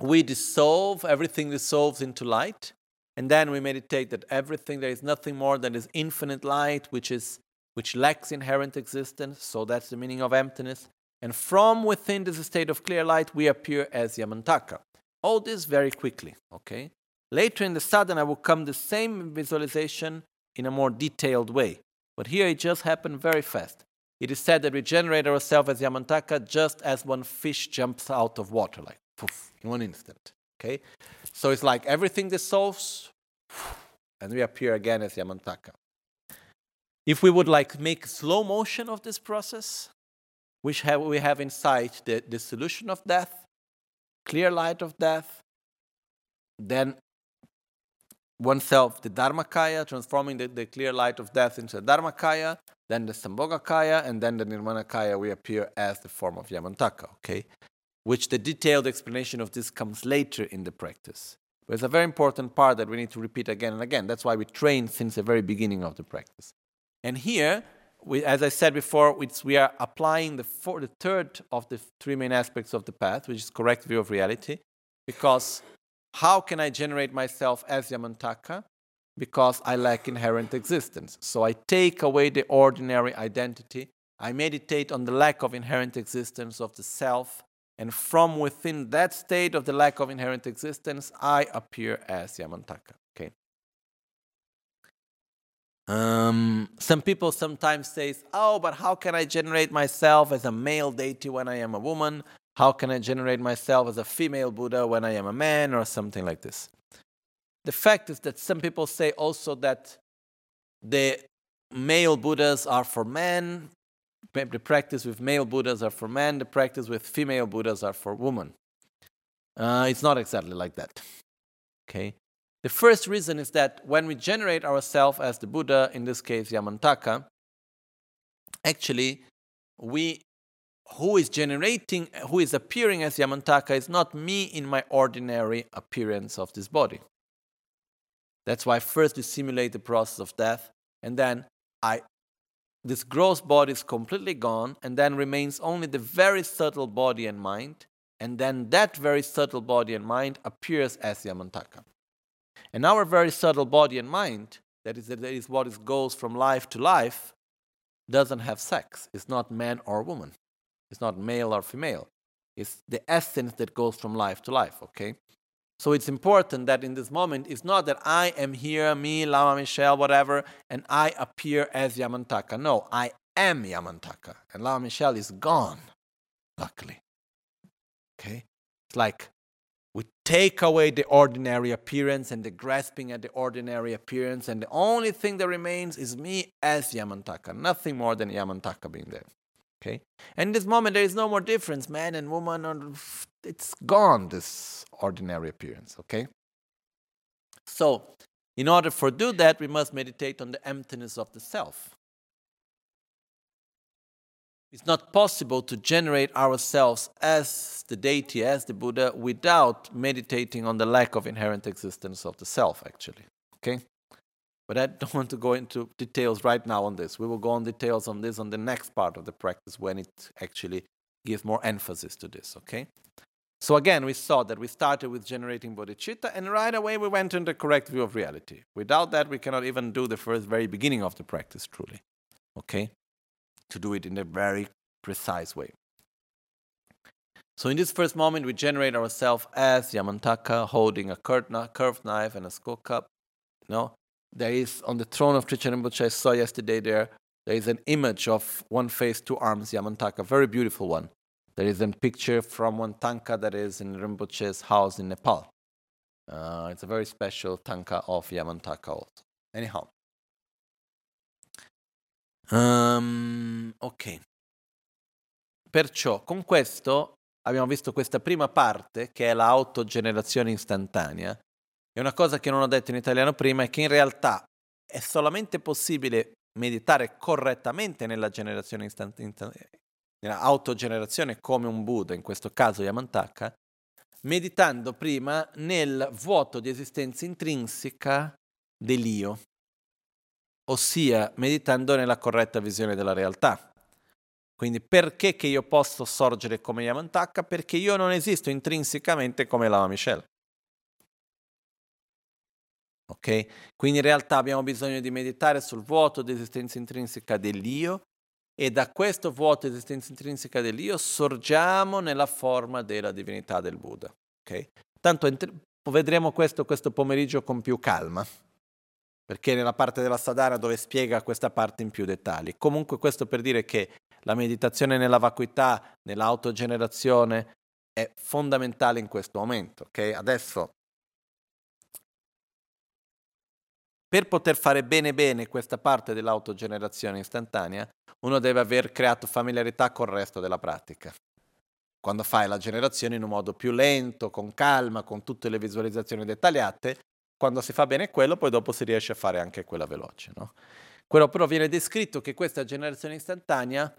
we dissolve, everything dissolves into light, and then we meditate that everything, there is nothing more than this infinite light, which lacks inherent existence, so that's the meaning of emptiness. And from within this state of clear light, we appear as Yamantaka. All this very quickly, okay? Later in the sadhana will come the same visualization in a more detailed way. But here it just happened very fast. It is said that we generate ourselves as Yamantaka just as one fish jumps out of water, like poof, in one instant, okay? So it's like everything dissolves, and we appear again as Yamantaka. If we would like make slow motion of this process, we have in sight the dissolution of death, clear light of death, then oneself, the Dharmakaya, transforming the clear light of death into the Dharmakaya, then the Sambhogakaya, and then the Nirmanakaya, we appear as the form of Yamantaka, okay? Which the detailed explanation of this comes later in the practice. But it's a very important part that we need to repeat again and again. That's why we train since the very beginning of the practice. And here, as I said before, we are applying the third of the three main aspects of the path, which is correct view of reality, because how can I generate myself as Yamantaka? Because I lack inherent existence. So I take away the ordinary identity. I meditate on the lack of inherent existence of the self, and from within that state of the lack of inherent existence, I appear as Yamantaka. Okay. Some people sometimes say, "Oh, but how can I generate myself as a male deity when I am a woman? How can I generate myself as a female Buddha when I am a man?" or something like this. The fact is that some people say also that the male Buddhas are for men. The practice with male Buddhas are for men, the practice with female Buddhas are for women. It's not exactly like that. Okay. The first reason is that when we generate ourselves as the Buddha, in this case Yamantaka, actually, who is appearing as Yamantaka is not me in my ordinary appearance of this body. That's why first we simulate the process of death, and then this gross body is completely gone, and then remains only the very subtle body and mind, and then that very subtle body and mind appears as Yamantaka. And our very subtle body and mind, that is what goes from life to life, doesn't have sex. It's not man or woman. It's not male or female. It's the essence that goes from life to life, okay? So it's important that in this moment, it's not that I am here, me, Lama Michel, whatever, and I appear as Yamantaka. No, I am Yamantaka. And Lama Michel is gone, luckily. Okay? It's like we take away the ordinary appearance and the grasping at the ordinary appearance, and the only thing that remains is me as Yamantaka. Nothing more than Yamantaka being there. Okay? And in this moment, there is no more difference, man and woman, it's gone, this ordinary appearance, okay? So, in order to do that, we must meditate on the emptiness of the self. It's not possible to generate ourselves as the deity, as the Buddha, without meditating on the lack of inherent existence of the self, actually, okay? But I don't want to go into details right now on this. We will go on details on this on the next part of the practice when it actually gives more emphasis to this, okay? So again, we saw that we started with generating bodhicitta, and right away we went into the correct view of reality. Without that, we cannot even do the first very beginning of the practice truly, okay? To do it in a very precise way. So in this first moment, we generate ourselves as Yamantaka, holding a curved knife and a skull cup, you know? There is, on the throne of Trichan Rinpoche, I saw yesterday there is an image of one face, two arms, Yamantaka, very beautiful one. There is a picture from one tanka that is in Rinpoche's house in Nepal. It's a very special tanka of Yamantaka also. Anyhow. Ok. Perciò, con questo, abbiamo visto questa prima parte, che è la autogenerazione istantanea. E una cosa che non ho detto in italiano prima è che in realtà è solamente possibile meditare correttamente nella generazione nella autogenerazione come un Buddha, in questo caso Yamantaka, meditando prima nel vuoto di esistenza intrinseca dell'io, ossia meditando nella corretta visione della realtà. Quindi perché che io posso sorgere come Yamantaka? Perché io non esisto intrinsecamente come Lama Michel. Okay? Quindi in realtà abbiamo bisogno di meditare sul vuoto di esistenza intrinseca dell'io, e da questo vuoto di esistenza intrinseca dell'io sorgiamo nella forma della divinità del Buddha. Okay? Tanto vedremo questo pomeriggio con più calma, perché nella parte della sadhana dove spiega questa parte in più dettagli. Comunque questo per dire che la meditazione nella vacuità, nell'autogenerazione è fondamentale in questo momento. Okay? Adesso, per poter fare bene bene questa parte dell'autogenerazione istantanea, uno deve aver creato familiarità col resto della pratica. Quando fai la generazione in un modo più lento, con calma, con tutte le visualizzazioni dettagliate, quando si fa bene quello, poi dopo si riesce a fare anche quella veloce, no? Quello però viene descritto che questa generazione istantanea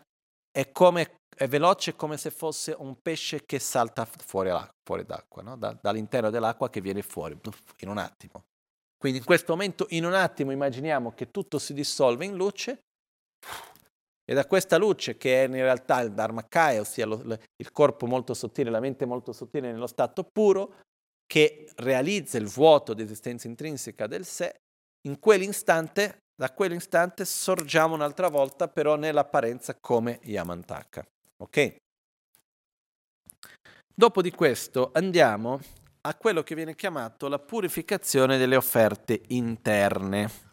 è veloce come se fosse un pesce che salta fuori d'acqua, no? Dall'interno dell'acqua che viene fuori in un attimo. Quindi in questo momento, in un attimo, immaginiamo che tutto si dissolve in luce, E da questa luce, che è in realtà il Dharmakaya, ossia il corpo molto sottile, la mente molto sottile nello stato puro, che realizza il vuoto di esistenza intrinseca del sé, in quell'istante, da quell'istante sorgiamo un'altra volta, però nell'apparenza come Yamantaka. Ok? Dopo di questo andiamo a quello che viene chiamato la purificazione delle offerte interne.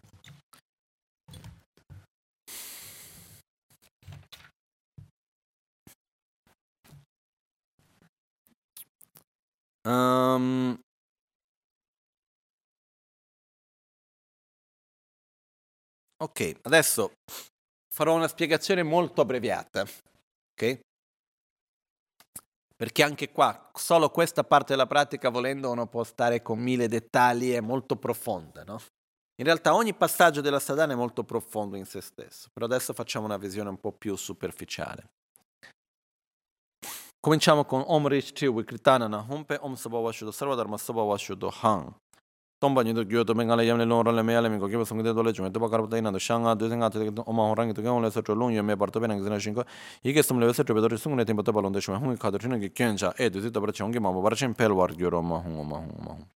Ok, adesso farò una spiegazione molto abbreviata, ok? Perché anche qua, solo questa parte della pratica, volendo, uno può stare con mille dettagli, è molto profonda, no? In realtà ogni passaggio della sadhana è molto profondo in se stesso, però adesso facciamo una visione un po' più superficiale. Cominciamo con Om Rishi Wikritana Nahumpe Om Sabawashudo Sarvadharma Sabawashudo Han. Tomba Nido Gyütö Bengala Yamle Loro Le Meale Mingo Kiba Songde Dole Gyümé Toba Karabata Inado Shanga Duzenga Tete Oma Horangi Tugan Le Sotro Lung Yome Barto Bena Gizena Shinko Yige Somle Vese Trobe Dore Sungne Tempo Toba Londe Shume Hungi Kadro Chino Gi Kyenja E Duzi Toba Chongi Mambo Baracin Pelwar Gyuro Mahung Mahung Mahung.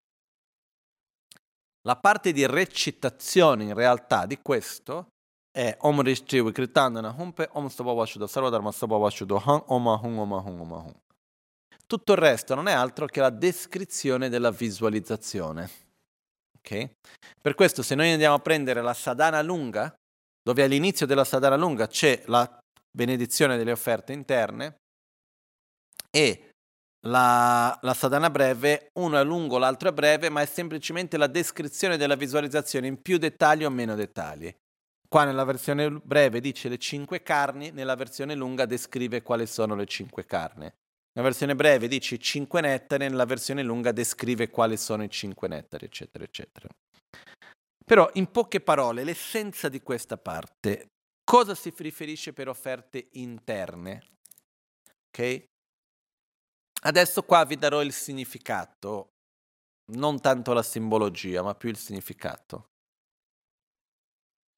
La parte di recitazione in realtà di questo è Om Rishi Wikritana Nahumpe Om Sabawashudo Sarvadharma Sabawashudo Han Oma Hung Oma Hung Oma Hung. Tutto il resto non è altro che la descrizione della visualizzazione. Ok? Per questo, se noi andiamo a prendere la sadhana lunga, dove all'inizio della sadhana lunga c'è la benedizione delle offerte interne, e la sadhana breve, uno è lungo, l'altro è breve, ma è semplicemente la descrizione della visualizzazione in più dettagli o meno dettagli. Qua nella versione breve dice le 5 carni, nella versione lunga descrive quali sono le 5 carni. Nella versione breve dice 5 nettari, nella versione lunga descrive quali sono i 5 nettari, eccetera, eccetera. Però, in poche parole, l'essenza di questa parte, cosa si riferisce per offerte interne? Ok? Adesso qua vi darò il significato, non tanto la simbologia, ma più il significato.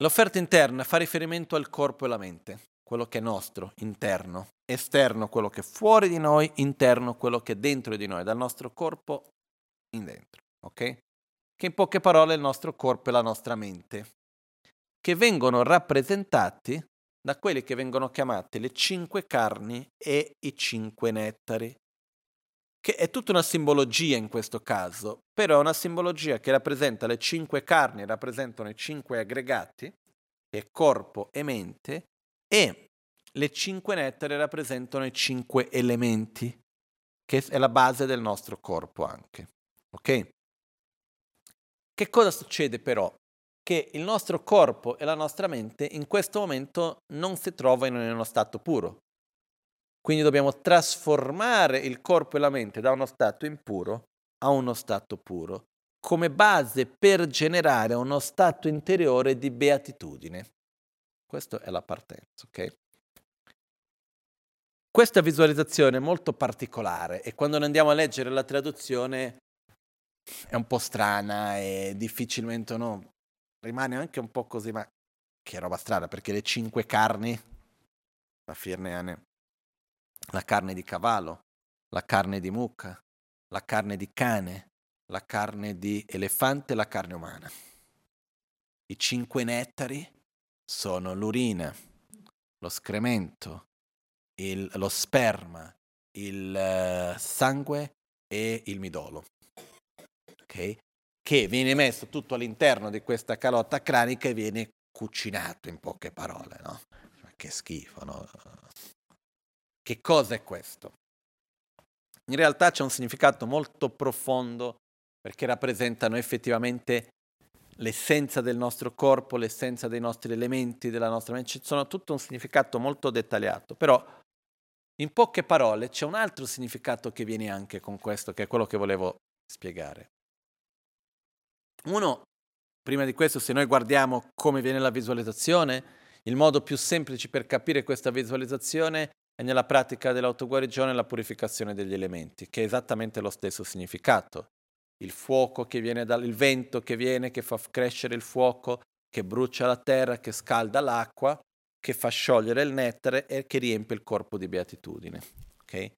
L'offerta interna fa riferimento al corpo e alla mente, quello che è nostro, interno, esterno quello che è fuori di noi, interno quello che è dentro di noi, dal nostro corpo in dentro, ok? Che in poche parole è il nostro corpo e la nostra mente, che vengono rappresentati da quelli che vengono chiamati le 5 carni e i 5 nettari, che è tutta una simbologia in questo caso, però è una simbologia che rappresenta le 5 carni, rappresentano i 5 aggregati, che è corpo e mente, e le 5 nettare rappresentano i 5 elementi, che è la base del nostro corpo anche. Ok? Che cosa succede però? Che il nostro corpo e la nostra mente in questo momento non si trovano in uno stato puro. Quindi dobbiamo trasformare il corpo e la mente da uno stato impuro a uno stato puro, come base per generare uno stato interiore di beatitudine. Questa è la partenza, ok? Questa visualizzazione è molto particolare e quando ne andiamo a leggere la traduzione è un po' strana e difficilmente no, rimane anche un po' così, ma che roba strana, perché le 5 carni, la firneane, la carne di cavallo, la carne di mucca, la carne di cane, la carne di elefante, la carne umana. I 5 nettari sono l'urina, lo scremento, lo sperma, il sangue e il midollo. Okay? Che viene messo tutto all'interno di questa calotta cranica e viene cucinato, in poche parole, no? Che schifo, no? Che cosa è questo? In realtà c'è un significato molto profondo perché rappresentano effettivamente l'essenza del nostro corpo, l'essenza dei nostri elementi, della nostra mente. Ci sono tutto un significato molto dettagliato, però in poche parole c'è un altro significato che viene anche con questo, che è quello che volevo spiegare. Uno, prima di questo, se noi guardiamo come viene la visualizzazione, il modo più semplice per capire questa visualizzazione e nella pratica dell'autoguarigione la purificazione degli elementi, che è esattamente lo stesso significato. Il fuoco che viene dal vento che fa crescere il fuoco, che brucia la terra, che scalda l'acqua, che fa sciogliere il nettare e che riempie il corpo di beatitudine. Okay?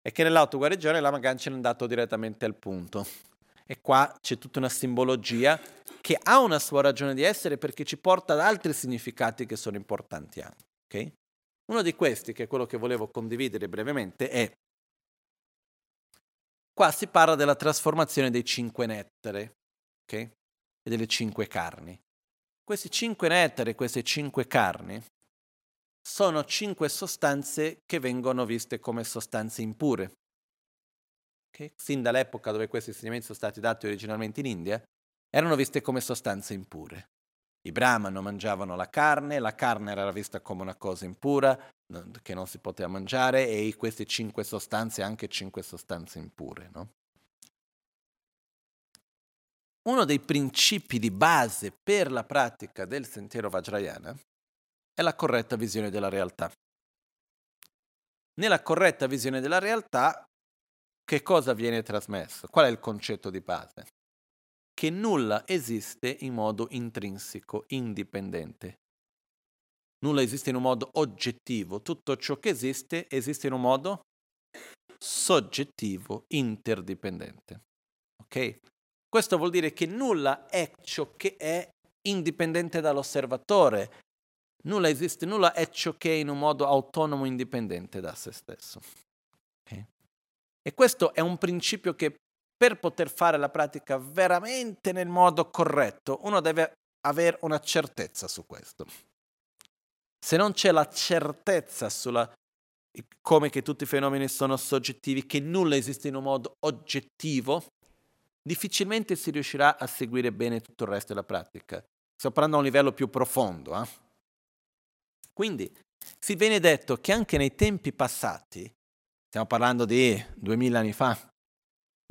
E che nell'autoguarigione Lama Gangchen è andato direttamente al punto. E qua c'è tutta una simbologia che ha una sua ragione di essere, perché ci porta ad altri significati che sono importanti anche. Okay? Uno di questi, che è quello che volevo condividere brevemente, è: qua si parla della trasformazione dei 5 nettare, okay? E delle 5 carni. Questi 5 nettare, queste 5 carni, sono 5 sostanze che vengono viste come sostanze impure. Okay? Sin dall'epoca dove questi insegnamenti sono stati dati originalmente in India, erano viste come sostanze impure. I brahmano mangiavano la carne era vista come una cosa impura, che non si poteva mangiare, e queste 5 sostanze, anche 5 sostanze impure, no? Uno dei principi di base per la pratica del sentiero Vajrayana è la corretta visione della realtà. Nella corretta visione della realtà, che cosa viene trasmesso? Qual è il concetto di base? Che nulla esiste in modo intrinseco, indipendente. Nulla esiste in un modo oggettivo. Tutto ciò che esiste, esiste in un modo soggettivo, interdipendente. Ok? Questo vuol dire che nulla è ciò che è indipendente dall'osservatore. Nulla esiste, nulla è ciò che è in un modo autonomo, indipendente da se stesso. Okay? E questo è un principio che, per poter fare la pratica veramente nel modo corretto, uno deve avere una certezza su questo. Se non c'è la certezza sulla come che tutti i fenomeni sono soggettivi, che nulla esiste in un modo oggettivo, difficilmente si riuscirà a seguire bene tutto il resto della pratica. Sto parlando a un livello più profondo. Quindi si viene detto che anche nei tempi passati, stiamo parlando di 2000 anni fa,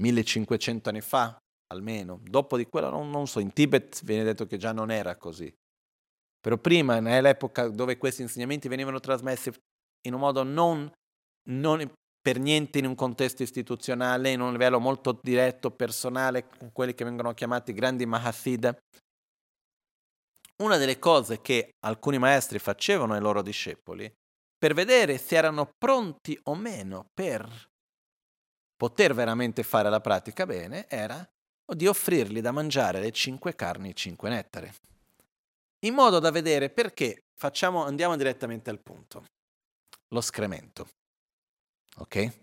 1500 anni fa almeno, dopo di quello non so, in Tibet viene detto che già non era così, però prima, nell'epoca dove questi insegnamenti venivano trasmessi in un modo non per niente in un contesto istituzionale, in un livello molto diretto, personale, con quelli che vengono chiamati grandi Mahasiddha, una delle cose che alcuni maestri facevano ai loro discepoli per vedere se erano pronti o meno per poter veramente fare la pratica bene era di offrirgli da mangiare le 5 carni e 5 nettare, in modo da vedere perché andiamo direttamente al punto. Lo scremento, ok?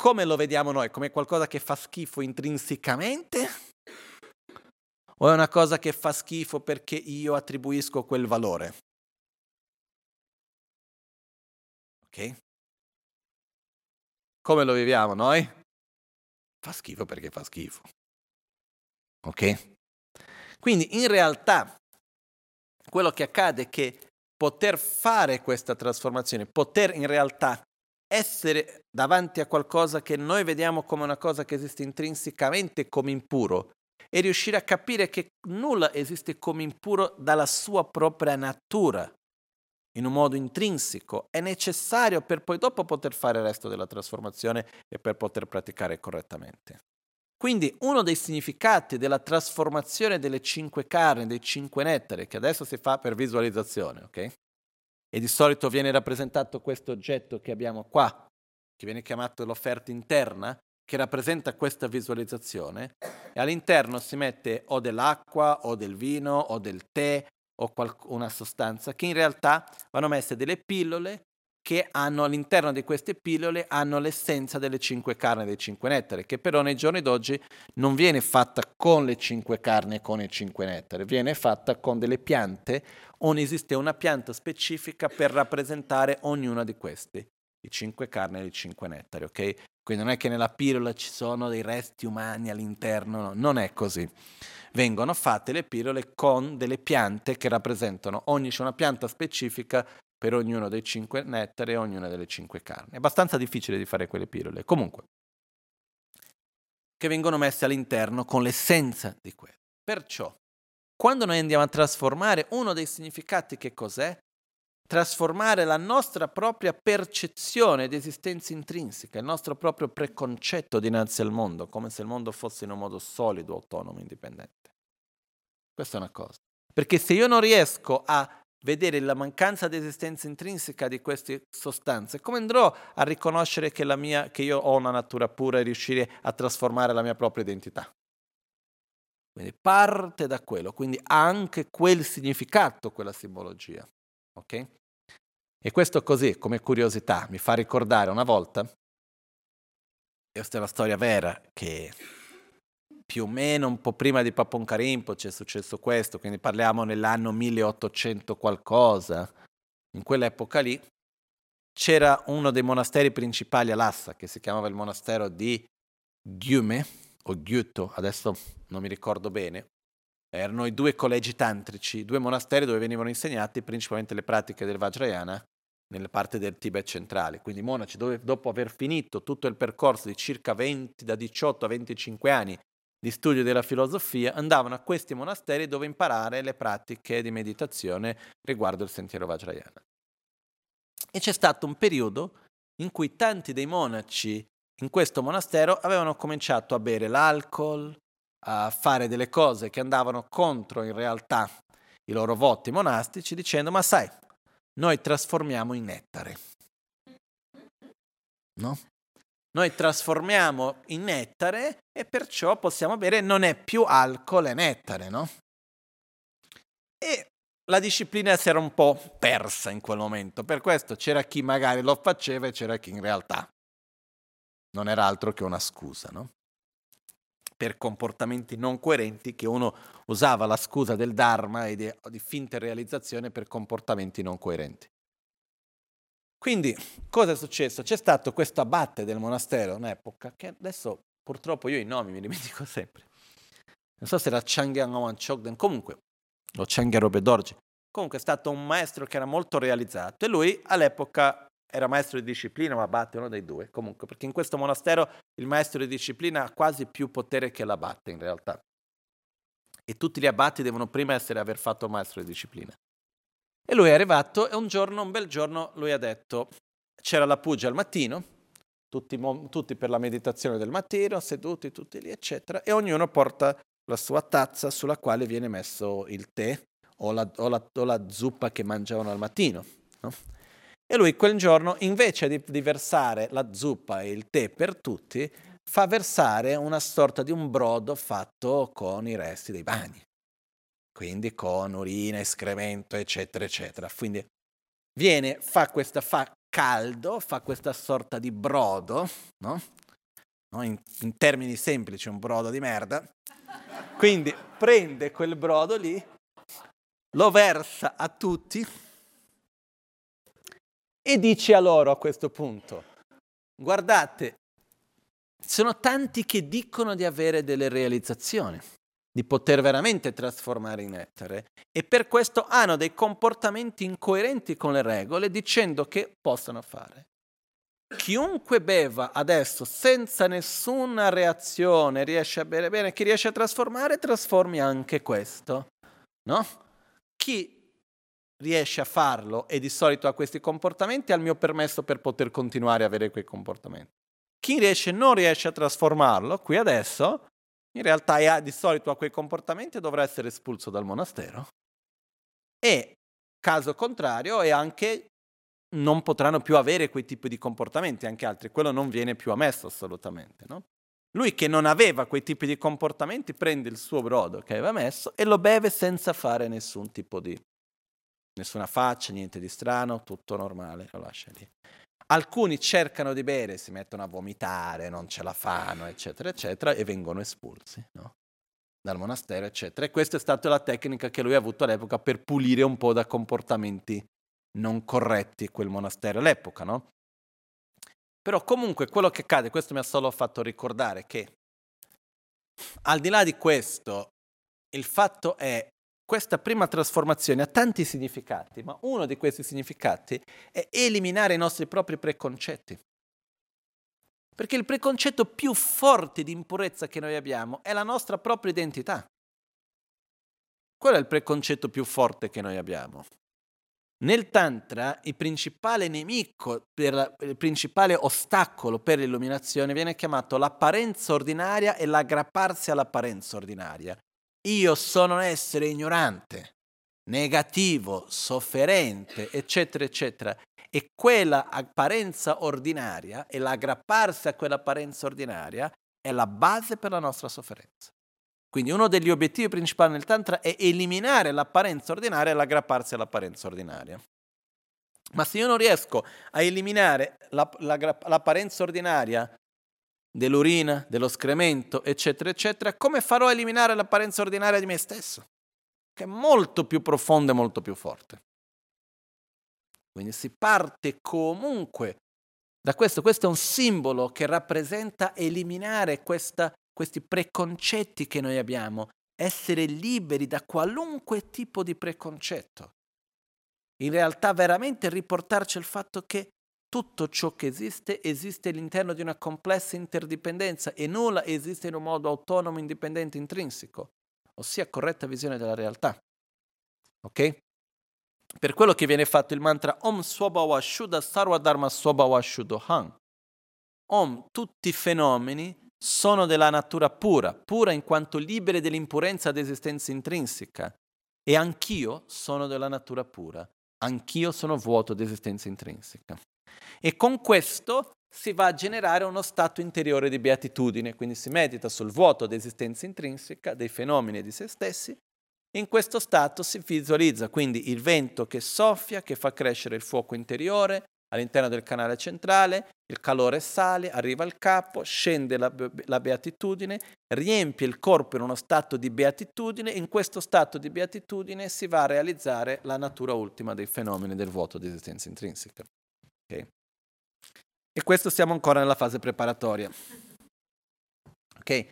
Come lo vediamo noi? Come qualcosa che fa schifo intrinsecamente? O è una cosa che fa schifo perché io attribuisco quel valore? Ok? Come lo viviamo noi? Fa schifo perché fa schifo. Ok? Quindi in realtà quello che accade è che poter fare questa trasformazione, poter in realtà essere davanti a qualcosa che noi vediamo come una cosa che esiste intrinsecamente come impuro, e riuscire a capire che nulla esiste come impuro dalla sua propria natura, in un modo intrinseco, è necessario per poi dopo poter fare il resto della trasformazione e per poter praticare correttamente. Quindi uno dei significati della trasformazione delle 5 carni, dei 5 nettare, che adesso si fa per visualizzazione, ok? E di solito viene rappresentato questo oggetto che abbiamo qua, che viene chiamato l'offerta interna, che rappresenta questa visualizzazione, e all'interno si mette o dell'acqua, o del vino, o del tè, o una sostanza, che in realtà vanno messe delle pillole che hanno all'interno di queste pillole hanno l'essenza delle 5 carni e dei 5 nettare, che però nei giorni d'oggi non viene fatta con le 5 carni e con i 5 nettare, viene fatta con delle piante, ogni esiste una pianta specifica per rappresentare ognuna di queste, i 5 carni e i 5 nettare, ok? Quindi non è che nella pillola ci sono dei resti umani all'interno, no, non è così. Vengono fatte le pillole con delle piante che rappresentano c'è una pianta specifica per ognuno dei 5 nettare e ognuna delle 5 carni. È abbastanza difficile di fare quelle pillole, comunque, che vengono messe all'interno con l'essenza di quello. Perciò, quando noi andiamo a trasformare, uno dei significati che cos'è? Trasformare la nostra propria percezione di esistenza intrinseca, il nostro proprio preconcetto dinanzi al mondo, come se il mondo fosse in un modo solido, autonomo, indipendente. Questa è una cosa. Perché se io non riesco a vedere la mancanza di esistenza intrinseca di queste sostanze, come andrò a riconoscere che io ho una natura pura e riuscire a trasformare la mia propria identità? Quindi parte da quello, quindi ha anche quel significato, quella simbologia, ok? E questo così, come curiosità, mi fa ricordare una volta, questa è una storia vera, che più o meno un po' prima di Pabongka Rinpoche è successo questo, quindi parliamo nell'anno 1800 qualcosa, in quell'epoca lì c'era uno dei monasteri principali a Lhasa, che si chiamava il monastero di Gyümé, o Gyütö, adesso non mi ricordo bene, erano i due collegi tantrici, due monasteri dove venivano insegnati principalmente le pratiche del Vajrayana nella parte del Tibet centrale. Quindi i monaci, dopo aver finito tutto il percorso di circa 20, da 18 a 25 anni di studio della filosofia, andavano a questi monasteri dove imparare le pratiche di meditazione riguardo il sentiero Vajrayana. E c'è stato un periodo in cui tanti dei monaci in questo monastero avevano cominciato a bere l'alcol, a fare delle cose che andavano contro in realtà i loro voti monastici, dicendo: ma sai, noi trasformiamo in nettare, no? Noi trasformiamo in nettare e perciò possiamo bere, non è più alcol e nettare, no? E la disciplina si era un po' persa in quel momento, per questo c'era chi magari lo faceva e c'era chi in realtà non era altro che una scusa, no? Per comportamenti non coerenti, che uno usava la scusa del Dharma e di finta realizzazione per comportamenti non coerenti. Quindi, cosa è successo? C'è stato questo abate del monastero, un'epoca, che adesso purtroppo io i nomi mi dimentico sempre. Non so se era Changkya Rölpé, comunque, o Changkya Rölpé Dorje. Comunque è stato un maestro che era molto realizzato e lui all'epoca era maestro di disciplina, ma abate, uno dei due, comunque, perché in questo monastero il maestro di disciplina ha quasi più potere che l'abate in realtà. E tutti gli abati devono prima aver fatto maestro di disciplina. E lui è arrivato e un bel giorno, lui ha detto, c'era la puja al mattino, tutti per la meditazione del mattino, seduti tutti lì, eccetera, e ognuno porta la sua tazza sulla quale viene messo il tè o la zuppa che mangiavano al mattino, no? E lui quel giorno, invece di versare la zuppa e il tè per tutti, fa versare una sorta di un brodo fatto con i resti dei bagni. Quindi con urina, escremento, eccetera, eccetera. Quindi viene, fa questa sorta di brodo, no? No, in termini semplici, un brodo di merda. Quindi prende quel brodo lì, lo versa a tutti, e dice a loro a questo punto: guardate, sono tanti che dicono di avere delle realizzazioni, di poter veramente trasformare in nettare, e per questo hanno dei comportamenti incoerenti con le regole, dicendo che possono fare. Chiunque beva adesso senza nessuna reazione, riesce a bere bene, chi riesce a trasformare, trasformi anche questo, no? Chi riesce a farlo e di solito ha questi comportamenti, al mio permesso per poter continuare a avere quei comportamenti. Chi non riesce a trasformarlo qui adesso, in realtà di solito ha quei comportamenti e dovrà essere espulso dal monastero. E caso contrario, e anche non potranno più avere quei tipi di comportamenti, anche altri, quello non viene più ammesso assolutamente, no? Lui che non aveva quei tipi di comportamenti prende il suo brodo che aveva messo e lo beve senza fare nessun tipo di nessuna faccia, niente di strano, tutto normale, lo lascia lì. Alcuni cercano di bere, si mettono a vomitare, non ce la fanno, eccetera, eccetera, e vengono espulsi, no? Dal monastero, eccetera. E questa è stata la tecnica che lui ha avuto all'epoca per pulire un po' da comportamenti non corretti quel monastero all'epoca, no? Però comunque quello che accade, questo mi ha solo fatto ricordare che, al di là di questo, il fatto è: questa prima trasformazione ha tanti significati, ma uno di questi significati è eliminare i nostri propri preconcetti. Perché il preconcetto più forte di impurezza che noi abbiamo è la nostra propria identità. Quello è il preconcetto più forte che noi abbiamo. Nel Tantra il principale nemico, il principale ostacolo per l'illuminazione viene chiamato l'apparenza ordinaria e l'aggrapparsi all'apparenza ordinaria. Io sono un essere ignorante, negativo, sofferente, eccetera, eccetera. E quella apparenza ordinaria e l'aggrapparsi a quell'apparenza ordinaria è la base per la nostra sofferenza. Quindi uno degli obiettivi principali nel Tantra è eliminare l'apparenza ordinaria e l'aggrapparsi all'apparenza ordinaria. Ma se io non riesco a eliminare l'apparenza ordinaria dell'urina, dello scremento, eccetera, eccetera, come farò a eliminare l'apparenza ordinaria di me stesso? Che è molto più profonda e molto più forte. Quindi si parte comunque da questo. Questo è un simbolo che rappresenta eliminare questi preconcetti che noi abbiamo, essere liberi da qualunque tipo di preconcetto. In realtà veramente riportarci il fatto che tutto ciò che esiste, esiste all'interno di una complessa interdipendenza e nulla esiste in un modo autonomo, indipendente, intrinseco, ossia corretta visione della realtà. Ok? Per quello che viene fatto il mantra Om Swabhava Shuddha Sarva Dharma Swabhava Shuddhoham. Om, tutti i fenomeni sono della natura pura, pura in quanto libere dell'impurenza d'esistenza intrinseca. E anch'io sono della natura pura, anch'io sono vuoto di esistenza intrinseca. E con questo si va a generare uno stato interiore di beatitudine, quindi si medita sul vuoto di esistenza intrinseca, dei fenomeni di se stessi, e in questo stato si visualizza quindi il vento che soffia, che fa crescere il fuoco interiore all'interno del canale centrale, il calore sale, arriva al capo, scende la beatitudine, riempie il corpo in uno stato di beatitudine, in questo stato di beatitudine si va a realizzare la natura ultima dei fenomeni del vuoto di esistenza intrinseca. Okay. E questo siamo ancora nella fase preparatoria. Ok?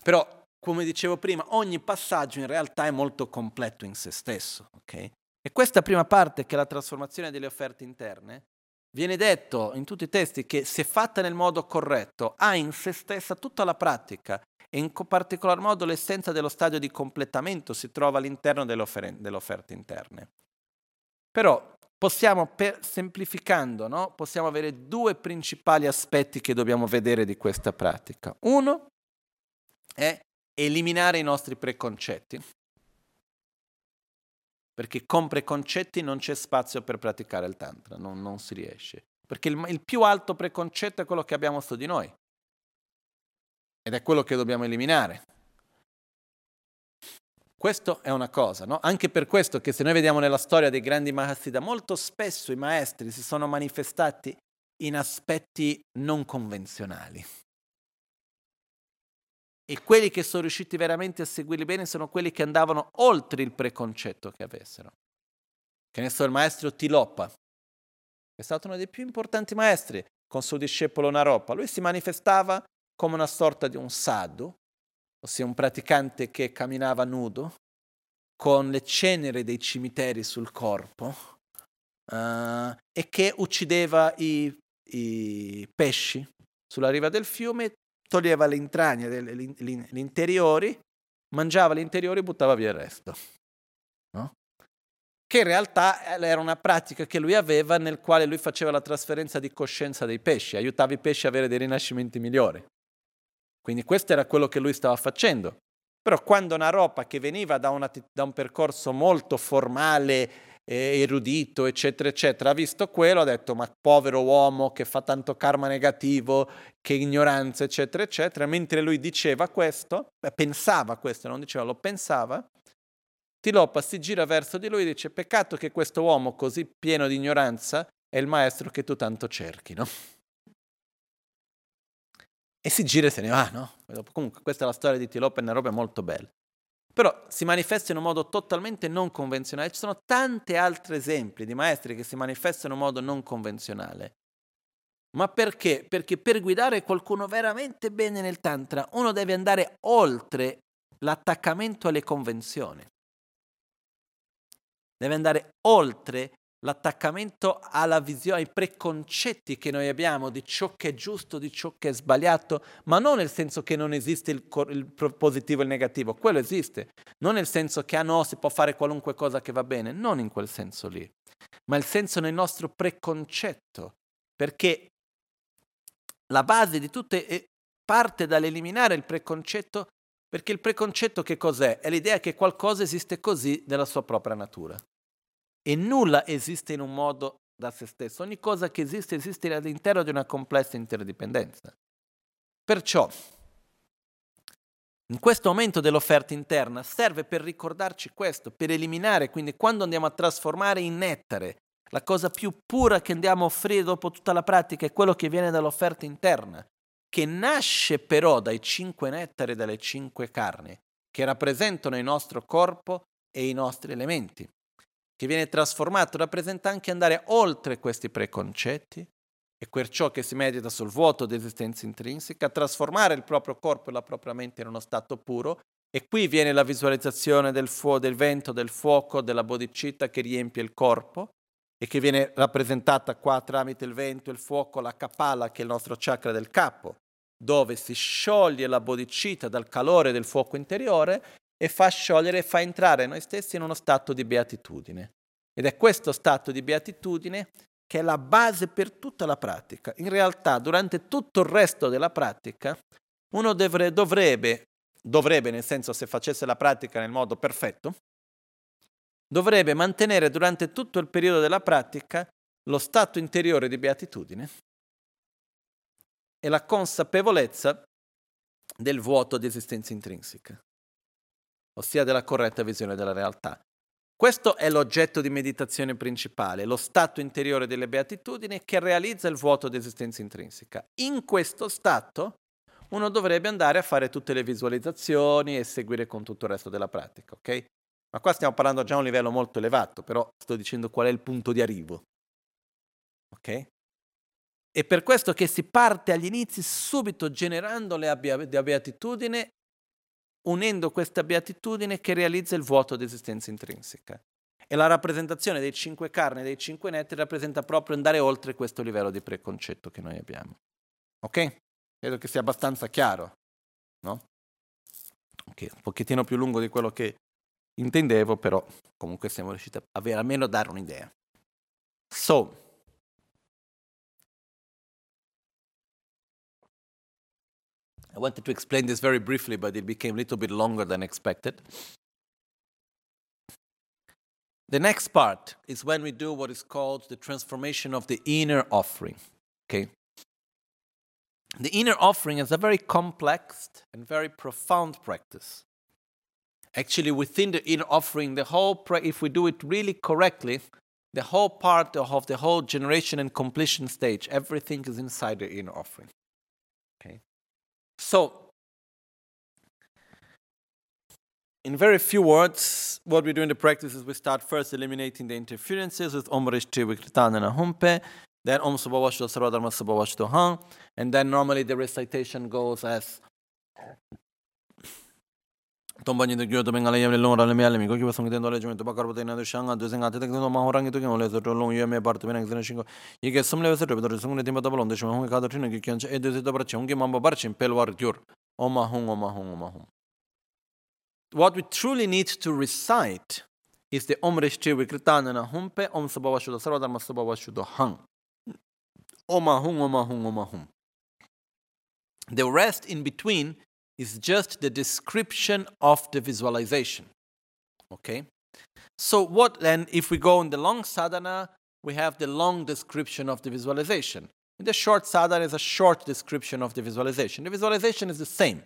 Però, come dicevo prima, ogni passaggio in realtà è molto completo in se stesso. Ok? E questa prima parte, che è la trasformazione delle offerte interne, viene detto in tutti i testi che se fatta nel modo corretto ha in se stessa tutta la pratica e in particolar modo l'essenza dello stadio di completamento si trova all'interno delle offerte interne. Però possiamo, semplificando, no? Possiamo avere due principali aspetti che dobbiamo vedere di questa pratica. Uno è eliminare i nostri preconcetti, perché con preconcetti non c'è spazio per praticare il Tantra, non si riesce. Perché il più alto preconcetto è quello che abbiamo su di noi. Ed è quello che dobbiamo eliminare. Questo è una cosa, no? Anche per questo che se noi vediamo nella storia dei grandi Mahasiddha, molto spesso i maestri si sono manifestati in aspetti non convenzionali. E quelli che sono riusciti veramente a seguirli bene sono quelli che andavano oltre il preconcetto che avessero. Che ne so, il maestro Tilopa è stato uno dei più importanti maestri con suo discepolo Naropa. Lui si manifestava come una sorta di un sadhu, ossia un praticante che camminava nudo, con le ceneri dei cimiteri sul corpo, e che uccideva i pesci sulla riva del fiume, toglieva le intragne, gli interiori, mangiava gli interiori e buttava via il resto, no? Che in realtà era una pratica che lui aveva, nel quale lui faceva la trasferenza di coscienza dei pesci, aiutava i pesci a avere dei rinascimenti migliori. Quindi questo era quello che lui stava facendo. Però quando Naropa, che veniva da un percorso molto formale, erudito, eccetera eccetera, ha visto quello, ha detto: ma povero uomo che fa tanto karma negativo, che ignoranza, eccetera eccetera. Mentre lui diceva questo, pensava questo, non diceva, lo pensava, Tilopa si gira verso di lui e dice: peccato che questo uomo così pieno di ignoranza è il maestro che tu tanto cerchi, no? E si gira e se ne va, no? Comunque questa è la storia di Tilopa e Naropa, è molto bella. Però si manifesta in un modo totalmente non convenzionale. Ci sono tanti altri esempi di maestri che si manifestano in un modo non convenzionale. Ma perché? Perché per guidare qualcuno veramente bene nel Tantra, uno deve andare oltre l'attaccamento alle convenzioni. Deve andare oltre l'attaccamento alla visione, ai preconcetti che noi abbiamo di ciò che è giusto, di ciò che è sbagliato, ma non nel senso che non esiste il positivo e il negativo, quello esiste, non nel senso che si può fare qualunque cosa che va bene, non in quel senso lì, ma il senso nel nostro preconcetto, perché la base di tutto parte dall'eliminare il preconcetto Perché il preconcetto che cos'è? È l'idea che qualcosa esiste così nella sua propria natura. E nulla esiste in un modo da se stesso. Ogni cosa che esiste, esiste all'interno di una complessa interdipendenza. Perciò, in questo momento dell'offerta interna, serve per ricordarci questo, per eliminare, quindi quando andiamo a trasformare in nettare, la cosa più pura che andiamo a offrire dopo tutta la pratica è quello che viene dall'offerta interna, che nasce però dai 5 nettari e dalle 5 carni, che rappresentano il nostro corpo e i nostri elementi, che viene trasformato, rappresenta anche andare oltre questi preconcetti e per ciò che si medita sul vuoto di esistenza intrinseca, trasformare il proprio corpo e la propria mente in uno stato puro, e qui viene la visualizzazione del vento, del fuoco, della bodhicitta che riempie il corpo, e che viene rappresentata qua tramite il vento, il fuoco, la kapala, che è il nostro chakra del capo, dove si scioglie la bodhicitta dal calore del fuoco interiore e fa sciogliere, fa entrare noi stessi in uno stato di beatitudine. Ed è questo stato di beatitudine che è la base per tutta la pratica. In realtà, durante tutto il resto della pratica, uno dovrebbe, nel senso se facesse la pratica nel modo perfetto, dovrebbe mantenere durante tutto il periodo della pratica lo stato interiore di beatitudine e la consapevolezza del vuoto di esistenza intrinseca, ossia della corretta visione della realtà. Questo è l'oggetto di meditazione principale, lo stato interiore delle beatitudini che realizza il vuoto di esistenza intrinseca. In questo stato uno dovrebbe andare a fare tutte le visualizzazioni e seguire con tutto il resto della pratica, ok? Ma qua stiamo parlando già a un livello molto elevato, però sto dicendo qual è il punto di arrivo. Ok? È per questo che si parte agli inizi subito generando la beatitudine, unendo questa beatitudine che realizza il vuoto di esistenza intrinseca. E la rappresentazione dei 5 carni e dei 5 nettari rappresenta proprio andare oltre questo livello di preconcetto che noi abbiamo. Ok? Credo che sia abbastanza chiaro, no? Ok, un pochettino più lungo di quello che intendevo, però comunque siamo riusciti a almeno dare un'idea. So, I wanted to explain this very briefly, but it became a little bit longer than expected. The next part is when we do what is called the transformation of the inner offering. Okay? The inner offering is a very complex and very profound practice. Actually, within the inner offering, the whole if we do it really correctly, the whole part of the whole generation and completion stage, everything is inside the inner offering. Okay. So, in very few words, what we do in the practice is we start first eliminating the interferences with Om Rishti Vikritanana Humpe, then Om Subhavashto Sarvadharma Subhavashto Han, and then normally the recitation goes as What we truly need to recite is the Om Rishti Vikritanana Humpe Om Subhavashuddha Sarvadharma Subhavashuddha Hum Omahum Omahum Omahum. The rest in between is just the description of the visualization, okay? So what then, if we go in the long sadhana, we have the long description of the visualization. And the short sadhana is a short description of the visualization. The visualization is the same.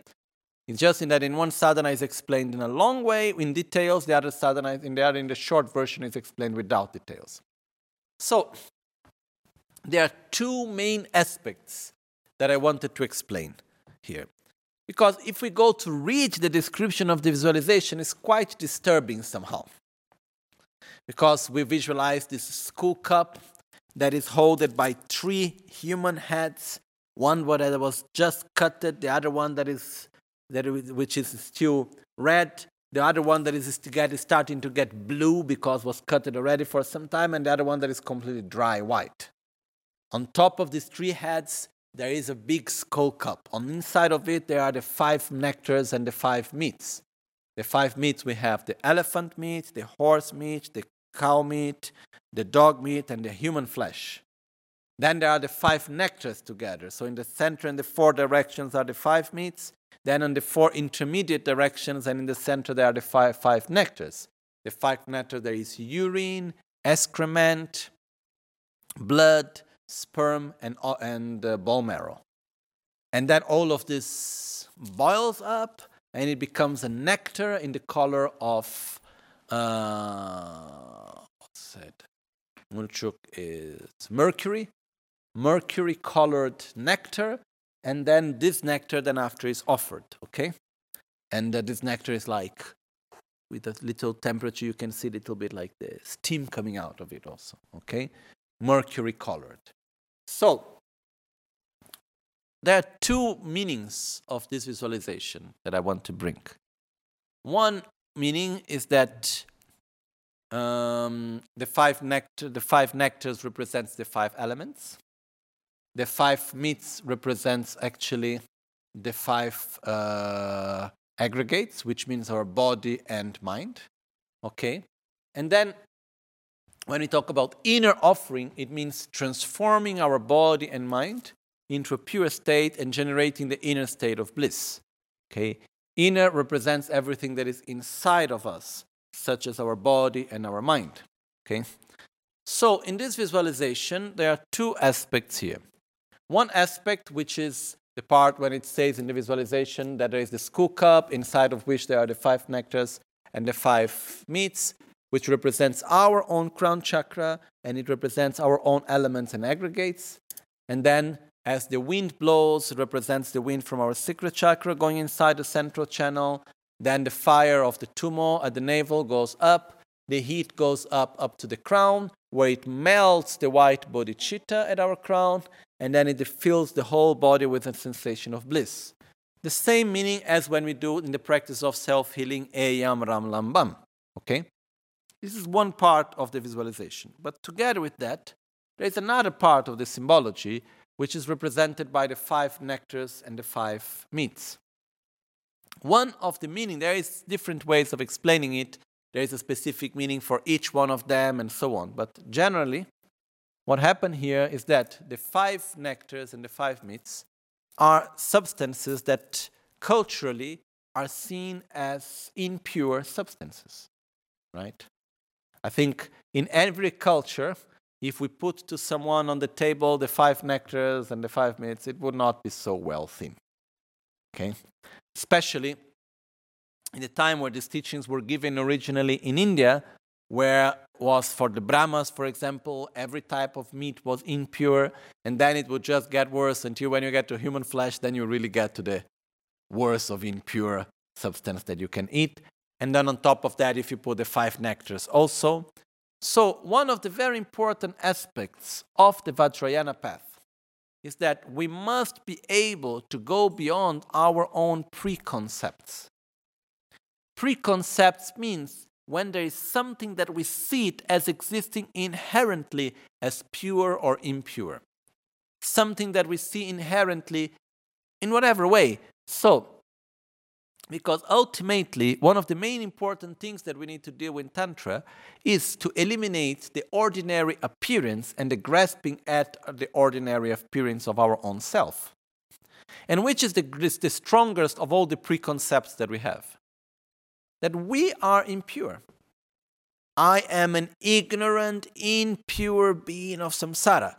It's just in that in one sadhana is explained in a long way, in details, the other sadhana in the short version is explained without details. So there are two main aspects that I wanted to explain here. Because if we go to read the description of the visualization, it's quite disturbing somehow. Because we visualize this school cup that is holded by 3 human heads, one that was just cutted, the other one which is still red, the other one that is starting to get blue because was cutted already for some time, and the other one that is completely dry white. On top of these 3 heads, there is a big skull cup. On the inside of it, there are the 5 nectars and the 5 meats. The 5 meats we have the elephant meat, the horse meat, the cow meat, the dog meat, and the human flesh. Then there are the 5 nectars together. So in the center and the 4 directions are the 5 meats. Then on the four intermediate directions and in the center there are the five nectars. The five nectars, there is urine, excrement, blood, sperm, and bone marrow. And then all of this boils up and it becomes a nectar in the color of Mulchuk is mercury colored nectar, and then this nectar then after is offered, okay? And this nectar is like with a little temperature, you can see a little bit like the steam coming out of it also, okay? Mercury colored. So there are two meanings of this visualization that I want to bring. One meaning is that the five nectars represents the five elements. The five meats represents actually the five aggregates, which means our body and mind. Okay, and then when we talk about inner offering, it means transforming our body and mind into a pure state and generating the inner state of bliss. Okay, inner represents everything that is inside of us, such as our body and our mind. Okay, so in this visualization, there are two aspects here. One aspect, which is the part when it says in the visualization that there is this school cup, inside of which there are the five nectars and the five meats, which represents our own crown chakra, and it represents our own elements and aggregates. And then as the wind blows, it represents the wind from our sacral chakra going inside the central channel. Then the fire of the tumor at the navel goes up. The heat goes up to the crown, where it melts the white bodhicitta at our crown. And then it fills the whole body with a sensation of bliss. The same meaning as when we do in the practice of self-healing, Eyam Ram Lam Bam. Okay? This is one part of the visualization. But together with that, there is another part of the symbology, which is represented by the five nectars and the five meats. One of the meaning, there is different ways of explaining it. There is a specific meaning for each one of them and so on. But generally, what happened here is that the five nectars and the five meats are substances that culturally are seen as impure substances, right? I think in every culture, if we put to someone on the table the five nectars and the five meats, it would not be so well seen. Okay? Especially in the time where these teachings were given originally in India, where was for the Brahmas, for example, every type of meat was impure, and then it would just get worse until when you get to human flesh, then you really get to the worst of impure substance that you can eat. And then on top of that, if you put the five nectars also. So one of the very important aspects of the Vajrayana path is that we must be able to go beyond our own preconcepts. Preconcepts means when there is something that we see it as existing inherently as pure or impure. Something that we see inherently in whatever way. So, because ultimately, one of the main important things that we need to deal with in Tantra is to eliminate the ordinary appearance and the grasping at the ordinary appearance of our own self. And which is the strongest of all the preconcepts that we have? That we are impure. I am an ignorant, impure being of samsara.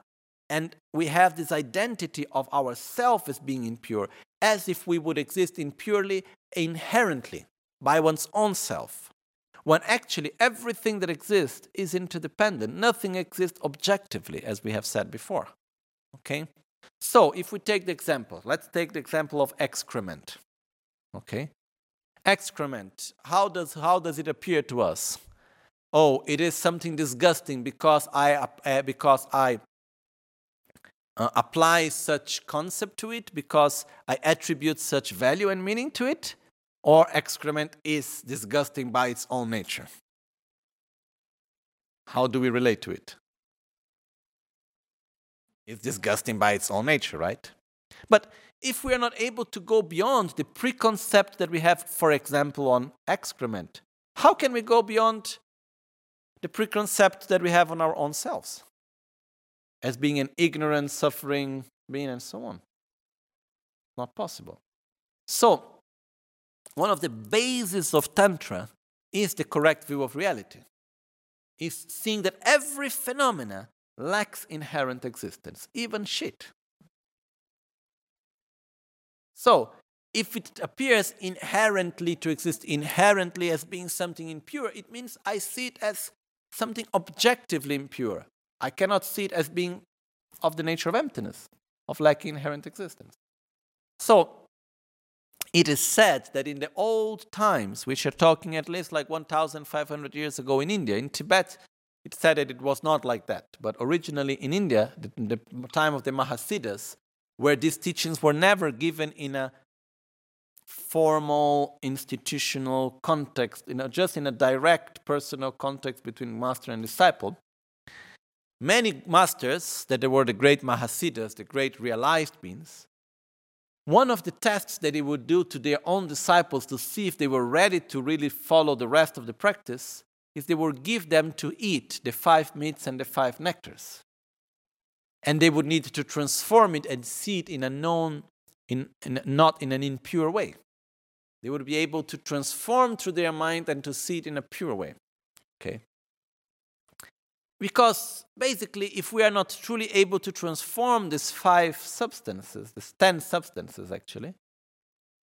And we have this identity of ourself as being impure, as if we would exist impurely, inherently, by one's own self, when actually everything that exists is interdependent. Nothing exists objectively, as we have said before. Okay? So, if we take the example, let's take the example of excrement. Okay? Excrement, how does it appear to us? Oh, it is something disgusting because I apply such concept to it, because I attribute such value and meaning to it, or excrement is disgusting by its own nature? How do we relate to it? It's disgusting by its own nature, right? But if we are not able to go beyond the preconcept that we have, for example, on excrement, how can we go beyond the preconcept that we have on our own selves? As being an ignorant, suffering being, and so on. Not possible. So, one of the bases of Tantra is the correct view of reality, is seeing that every phenomena lacks inherent existence, even shit. So, if it appears inherently to exist, inherently as being something impure, it means I see it as something objectively impure. I cannot see it as being of the nature of emptiness, of lacking inherent existence. So, it is said that in the old times, which are talking at least like 1,500 years ago in India, in Tibet, it said that it was not like that. But originally in India, the time of the Mahasiddhas, where these teachings were never given in a formal institutional context, just in a direct personal context between master and disciple, many masters, that they were the great Mahasiddhas, the great realized beings, one of the tests that they would do to their own disciples to see if they were ready to really follow the rest of the practice is they would give them to eat the 5 meats and the 5 nectars. And they would need to transform it and see it in a not in an impure way. They would be able to transform through their mind and to see it in a pure way. Okay. Because basically, if we are not truly able to transform these 5 substances, these 10 substances actually,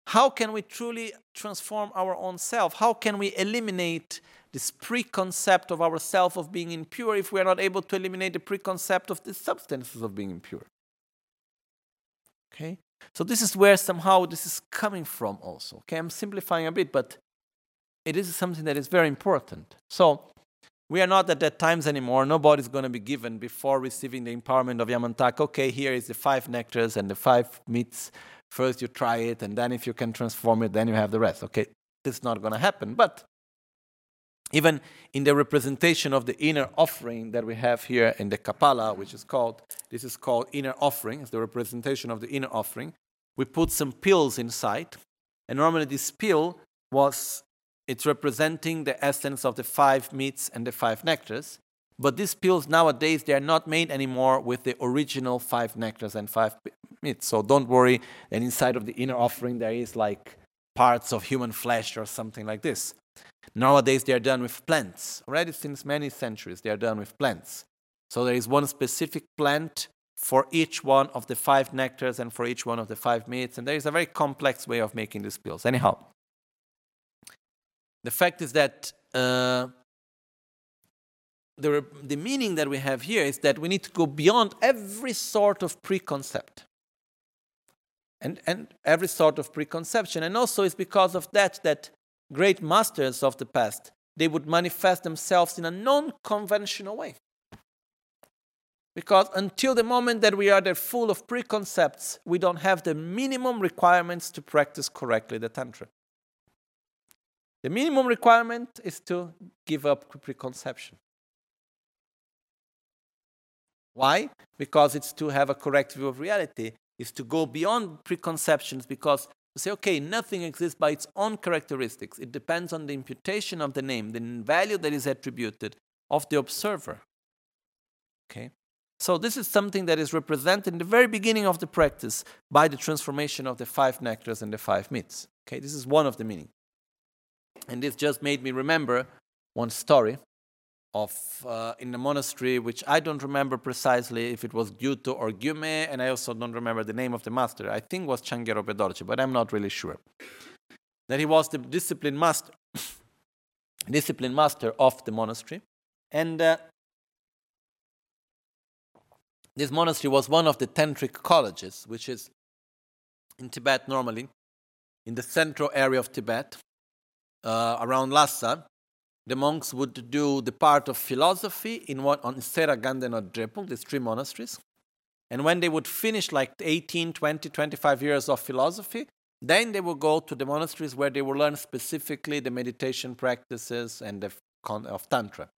how can we truly transform our own self? How can we eliminate this preconcept of ourself of being impure if we are not able to eliminate the preconcept of the substances of being impure? Okay? So this is where somehow this is coming from also. Okay, I'm simplifying a bit, but it is something that is very important. So, we are not at that times anymore. Nobody's going to be given before receiving the empowerment of Yamantaka. Okay, here is the 5 nectars and the 5 meats. First you try it, and then if you can transform it, then you have the rest. Okay, this is not going to happen. But even in the representation of the inner offering that we have here in the Kapala, which is called, this is called inner offering. It's the representation of the inner offering. We put some pills inside, and normally this pill was... It's representing the essence of the 5 meats and the 5 nectars. But these pills nowadays, they are not made anymore with the original 5 nectars and 5 meats. So don't worry. And inside of the inner offering, there is like parts of human flesh or something like this. Nowadays, they are done with plants. Already since many centuries, they are done with plants. So there is one specific plant for each one of the 5 nectars and for each one of the 5 meats. And there is a very complex way of making these pills. Anyhow. The fact is that the meaning that we have here is that we need to go beyond every sort of preconcept and every sort of preconception. And also it's because of that great masters of the past, they would manifest themselves in a non-conventional way. Because until the moment that we are there full of preconcepts, we don't have the minimum requirements to practice correctly the Tantra. The minimum requirement is to give up preconception. Why? Because it's to have a correct view of reality, is to go beyond preconceptions, because to say, okay, nothing exists by its own characteristics. It depends on the imputation of the name, the value that is attributed of the observer. Okay? So this is something that is represented in the very beginning of the practice by the transformation of the 5 nectars and the 5 meats. Okay? This is one of the meanings. And this just made me remember one story of in a monastery, which I don't remember precisely if it was Gyütö or Gyümé, and I also don't remember the name of the master. I think it was Changkya Rölpé Dorje, but I'm not really sure. That he was the discipline master of the monastery. And this monastery was one of the tantric colleges, which is in Tibet normally, in the central area of Tibet. Around Lhasa, the monks would do the part of philosophy on Sera, Ganden, or Drepung, these 3 monasteries. And when they would finish like 18, 20, 25 years of philosophy, then they would go to the monasteries where they would learn specifically the meditation practices and the of Tantra.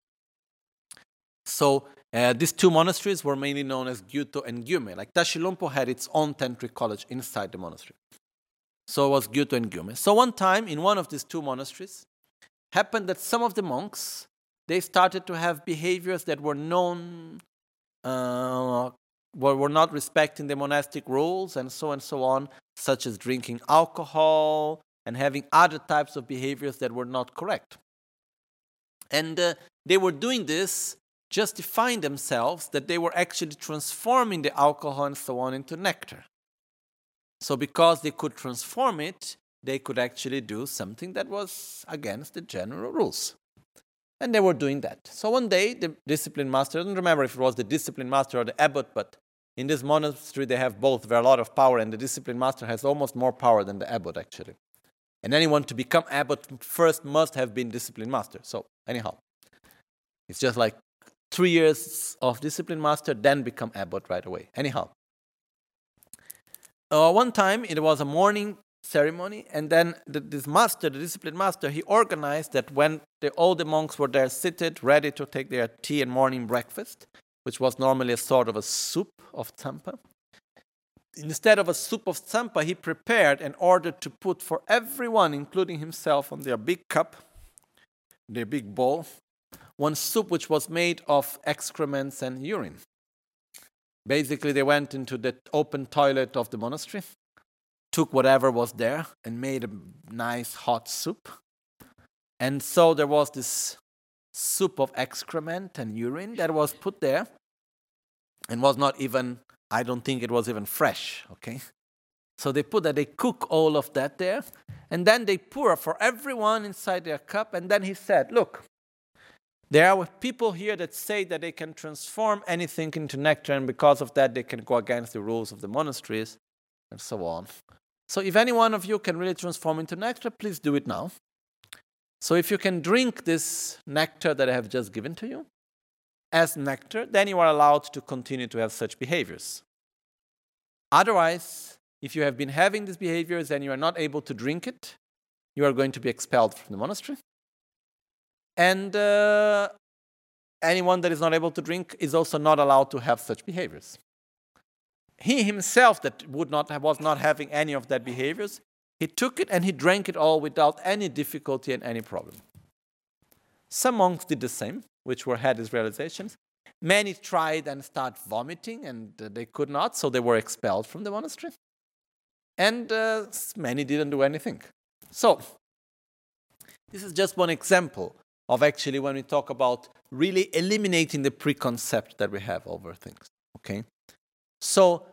So these 2 monasteries were mainly known as Gyütö and Gyüme. Like Tashi Lhunpo had its own tantric college inside the monastery. So it was Gyütö and Gyümé. So one time, in one of these 2 monasteries, happened that some of the monks, they started to have behaviors that were known, were not respecting the monastic rules, and so on. such as drinking alcohol and having other types of behaviors that were not correct. And they were doing this, justifying themselves that they were actually transforming the alcohol and so on into nectar. So because they could transform it, they could actually do something that was against the general rules. And they were doing that. So one day, the discipline master, I don't remember if it was the discipline master or the abbot, but in this monastery they have both a lot of power, and the discipline master has almost more power than the abbot, actually. And anyone to become abbot first must have been discipline master. So anyhow, it's just like 3 years of discipline master, then become abbot right away. Anyhow, one time it was a morning ceremony, and then the discipline master, he organized that when all the monks were there seated, ready to take their tea and morning breakfast, which was normally a sort of a soup of tsampa. Instead of a soup of tsampa, he prepared and ordered to put for everyone, including himself, on their big cup, their big bowl, one soup which was made of excrements and urine. Basically, they went into the open toilet of the monastery, took whatever was there, and made a nice hot soup. And so there was this soup of excrement and urine that was put there, and was not even, I don't think it was even fresh, okay? So they put that, they cook all of that there, and then they pour for everyone inside their cup, and then he said, look, there are people here that say that they can transform anything into nectar, and because of that they can go against the rules of the monasteries, and so on. So if any one of you can really transform into nectar, please do it now. So if you can drink this nectar that I have just given to you, as nectar, then you are allowed to continue to have such behaviors. Otherwise, if you have been having these behaviors and you are not able to drink it, you are going to be expelled from the monastery. And anyone that is not able to drink is also not allowed to have such behaviors. He himself that was not having any of that behaviors, he took it and he drank it all without any difficulty and any problem. Some monks did the same, which had these realizations. Many tried and started vomiting, and they could not, so they were expelled from the monastery. And many didn't do anything. So, this is just one example of actually when we talk about really eliminating the preconcept that we have over things. Okay? So,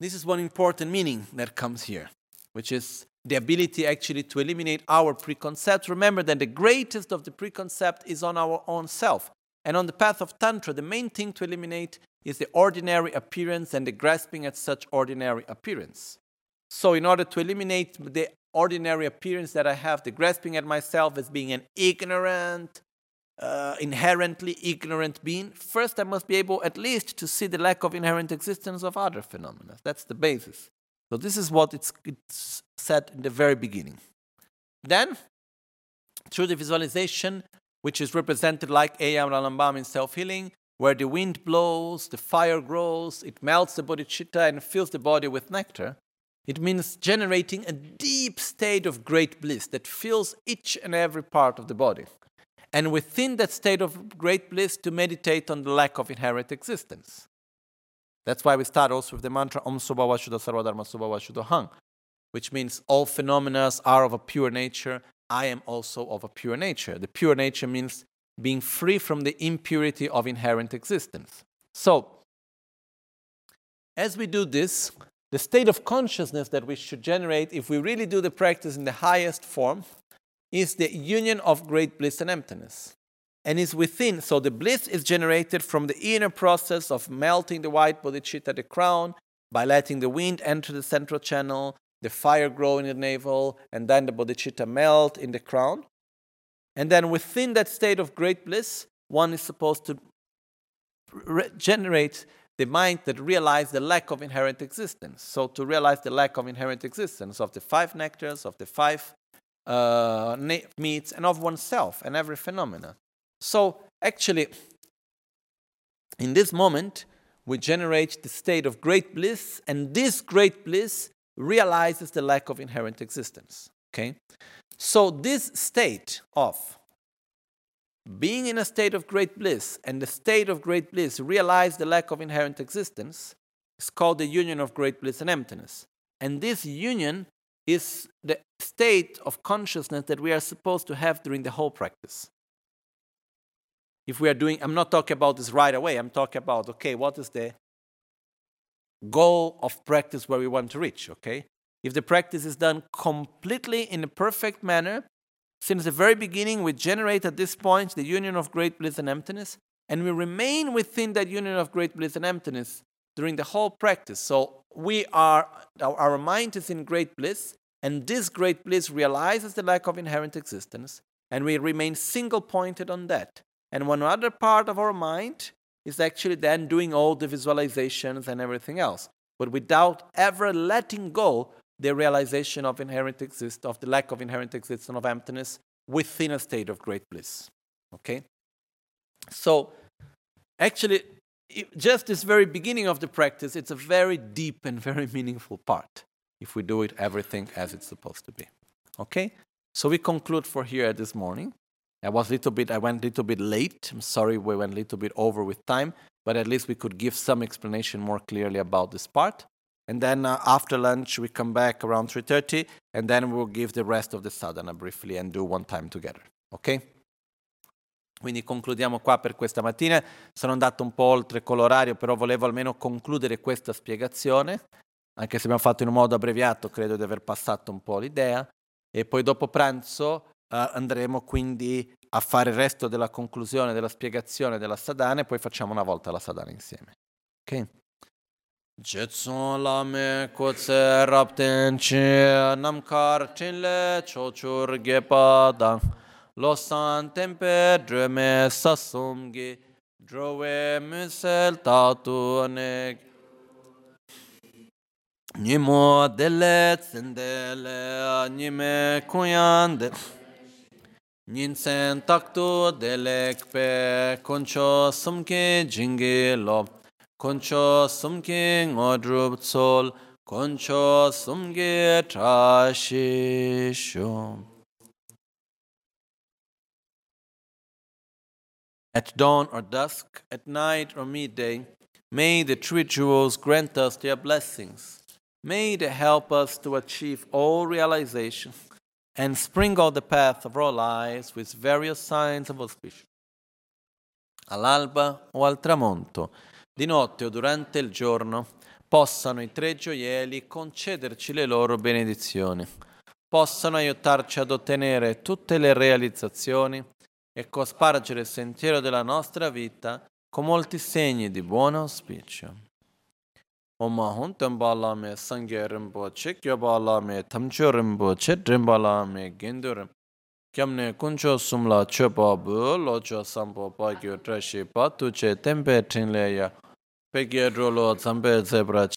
this is one important meaning that comes here, which is the ability actually to eliminate our preconcepts. Remember that the greatest of the preconcept is on our own self. And on the path of Tantra, the main thing to eliminate is the ordinary appearance and the grasping at such ordinary appearance. So in order to eliminate the ordinary appearance that I have, the grasping at myself as being an ignorant, inherently ignorant being, first I must be able at least to see the lack of inherent existence of other phenomena. That's the basis. So this is what it's said in the very beginning. Then, through the visualization, which is represented like Ayam Ralambam in self-healing, where the wind blows, the fire grows, it melts the bodhicitta and fills the body with nectar, it means generating a deep state of great bliss that fills each and every part of the body. And within that state of great bliss, to meditate on the lack of inherent existence. That's why we start also with the mantra Om Soba Vashuddha Sarvadharma Soba Vashuddha Hang, which means all phenomena are of a pure nature. I am also of a pure nature. The pure nature means being free from the impurity of inherent existence. So, as we do this, the state of consciousness that we should generate if we really do the practice in the highest form is the union of great bliss and emptiness. And is within, so the bliss is generated from the inner process of melting the white bodhicitta, the crown, by letting the wind enter the central channel, the fire grow in the navel, and then the bodhicitta melt in the crown. And then within that state of great bliss, one is supposed to generate the mind that realizes the lack of inherent existence. So to realize the lack of inherent existence of the five nectars, of the five meats, and of oneself and every phenomena. So, actually, in this moment, we generate the state of great bliss, and this great bliss realizes the lack of inherent existence. Okay? So, this state of being in a state of great bliss, and the state of great bliss realizes the lack of inherent existence, is called the union of great bliss and emptiness. And this union is the state of consciousness that we are supposed to have during the whole practice. If we are doing, I'm not talking about this right away, I'm talking about, okay, what is the goal of practice where we want to reach, okay? If the practice is done completely in a perfect manner, since the very beginning we generate at this point the union of great bliss and emptiness, and we remain within that union of great bliss and emptiness during the whole practice. So we are, our mind is in great bliss, and this great bliss realizes the lack of inherent existence, and we remain single-pointed on that. And one other part of our mind is actually then doing all the visualizations and everything else, but without ever letting go the realization of inherent existence, of the lack of inherent existence of emptiness within a state of great bliss. Okay? So, actually, just this very beginning of the practice, it's a very deep and very meaningful part if we do it everything as it's supposed to be. Okay? So we conclude for here this morning. I went a little bit late. I'm sorry we went a little bit over with time, but at least we could give some explanation more clearly about this part. And then after lunch, we come back around 3:30, and then we'll give the rest of the sadhana briefly and do one time together. Ok? Quindi concludiamo qua per questa mattina. Sono andato un po' oltre con l'orario, però volevo almeno concludere questa spiegazione, anche se abbiamo fatto in un modo abbreviato, credo di aver passato un po' l'idea. E poi dopo pranzo andremo quindi a fare il resto della conclusione, della spiegazione della sadhana, e poi facciamo una volta la sadhana insieme. Ok? Jetson lame kotse rapten che namkar chinle chochur gepada losan tempe dreme sasumgi drowe musel tatu ne nimo delle sendele nime kuyande ninsen taktu delekpe koncho sumke jingi lob Concho sumking odrup sol, concho sumge trashisho. At dawn or dusk, at night or midday, may the three jewels grant us their blessings. May they help us to achieve all realization and sprinkle the path of our lives with various signs of auspice. All'alba o al tramonto, di notte o durante il giorno, possano i tre gioielli concederci le loro benedizioni, possano aiutarci ad ottenere tutte le realizzazioni e cospargere il sentiero della nostra vita con molti segni di buon auspicio. Om Ahuntem Balame Sangye Rinpoche, Kyo Balame Tamcho Rinpoche, Rimbalame Gendurim, Gyümé kuncho sumla chepa bu locho sampo pagyo trashi patuche tempe trinleya pegye rolo zambe zebra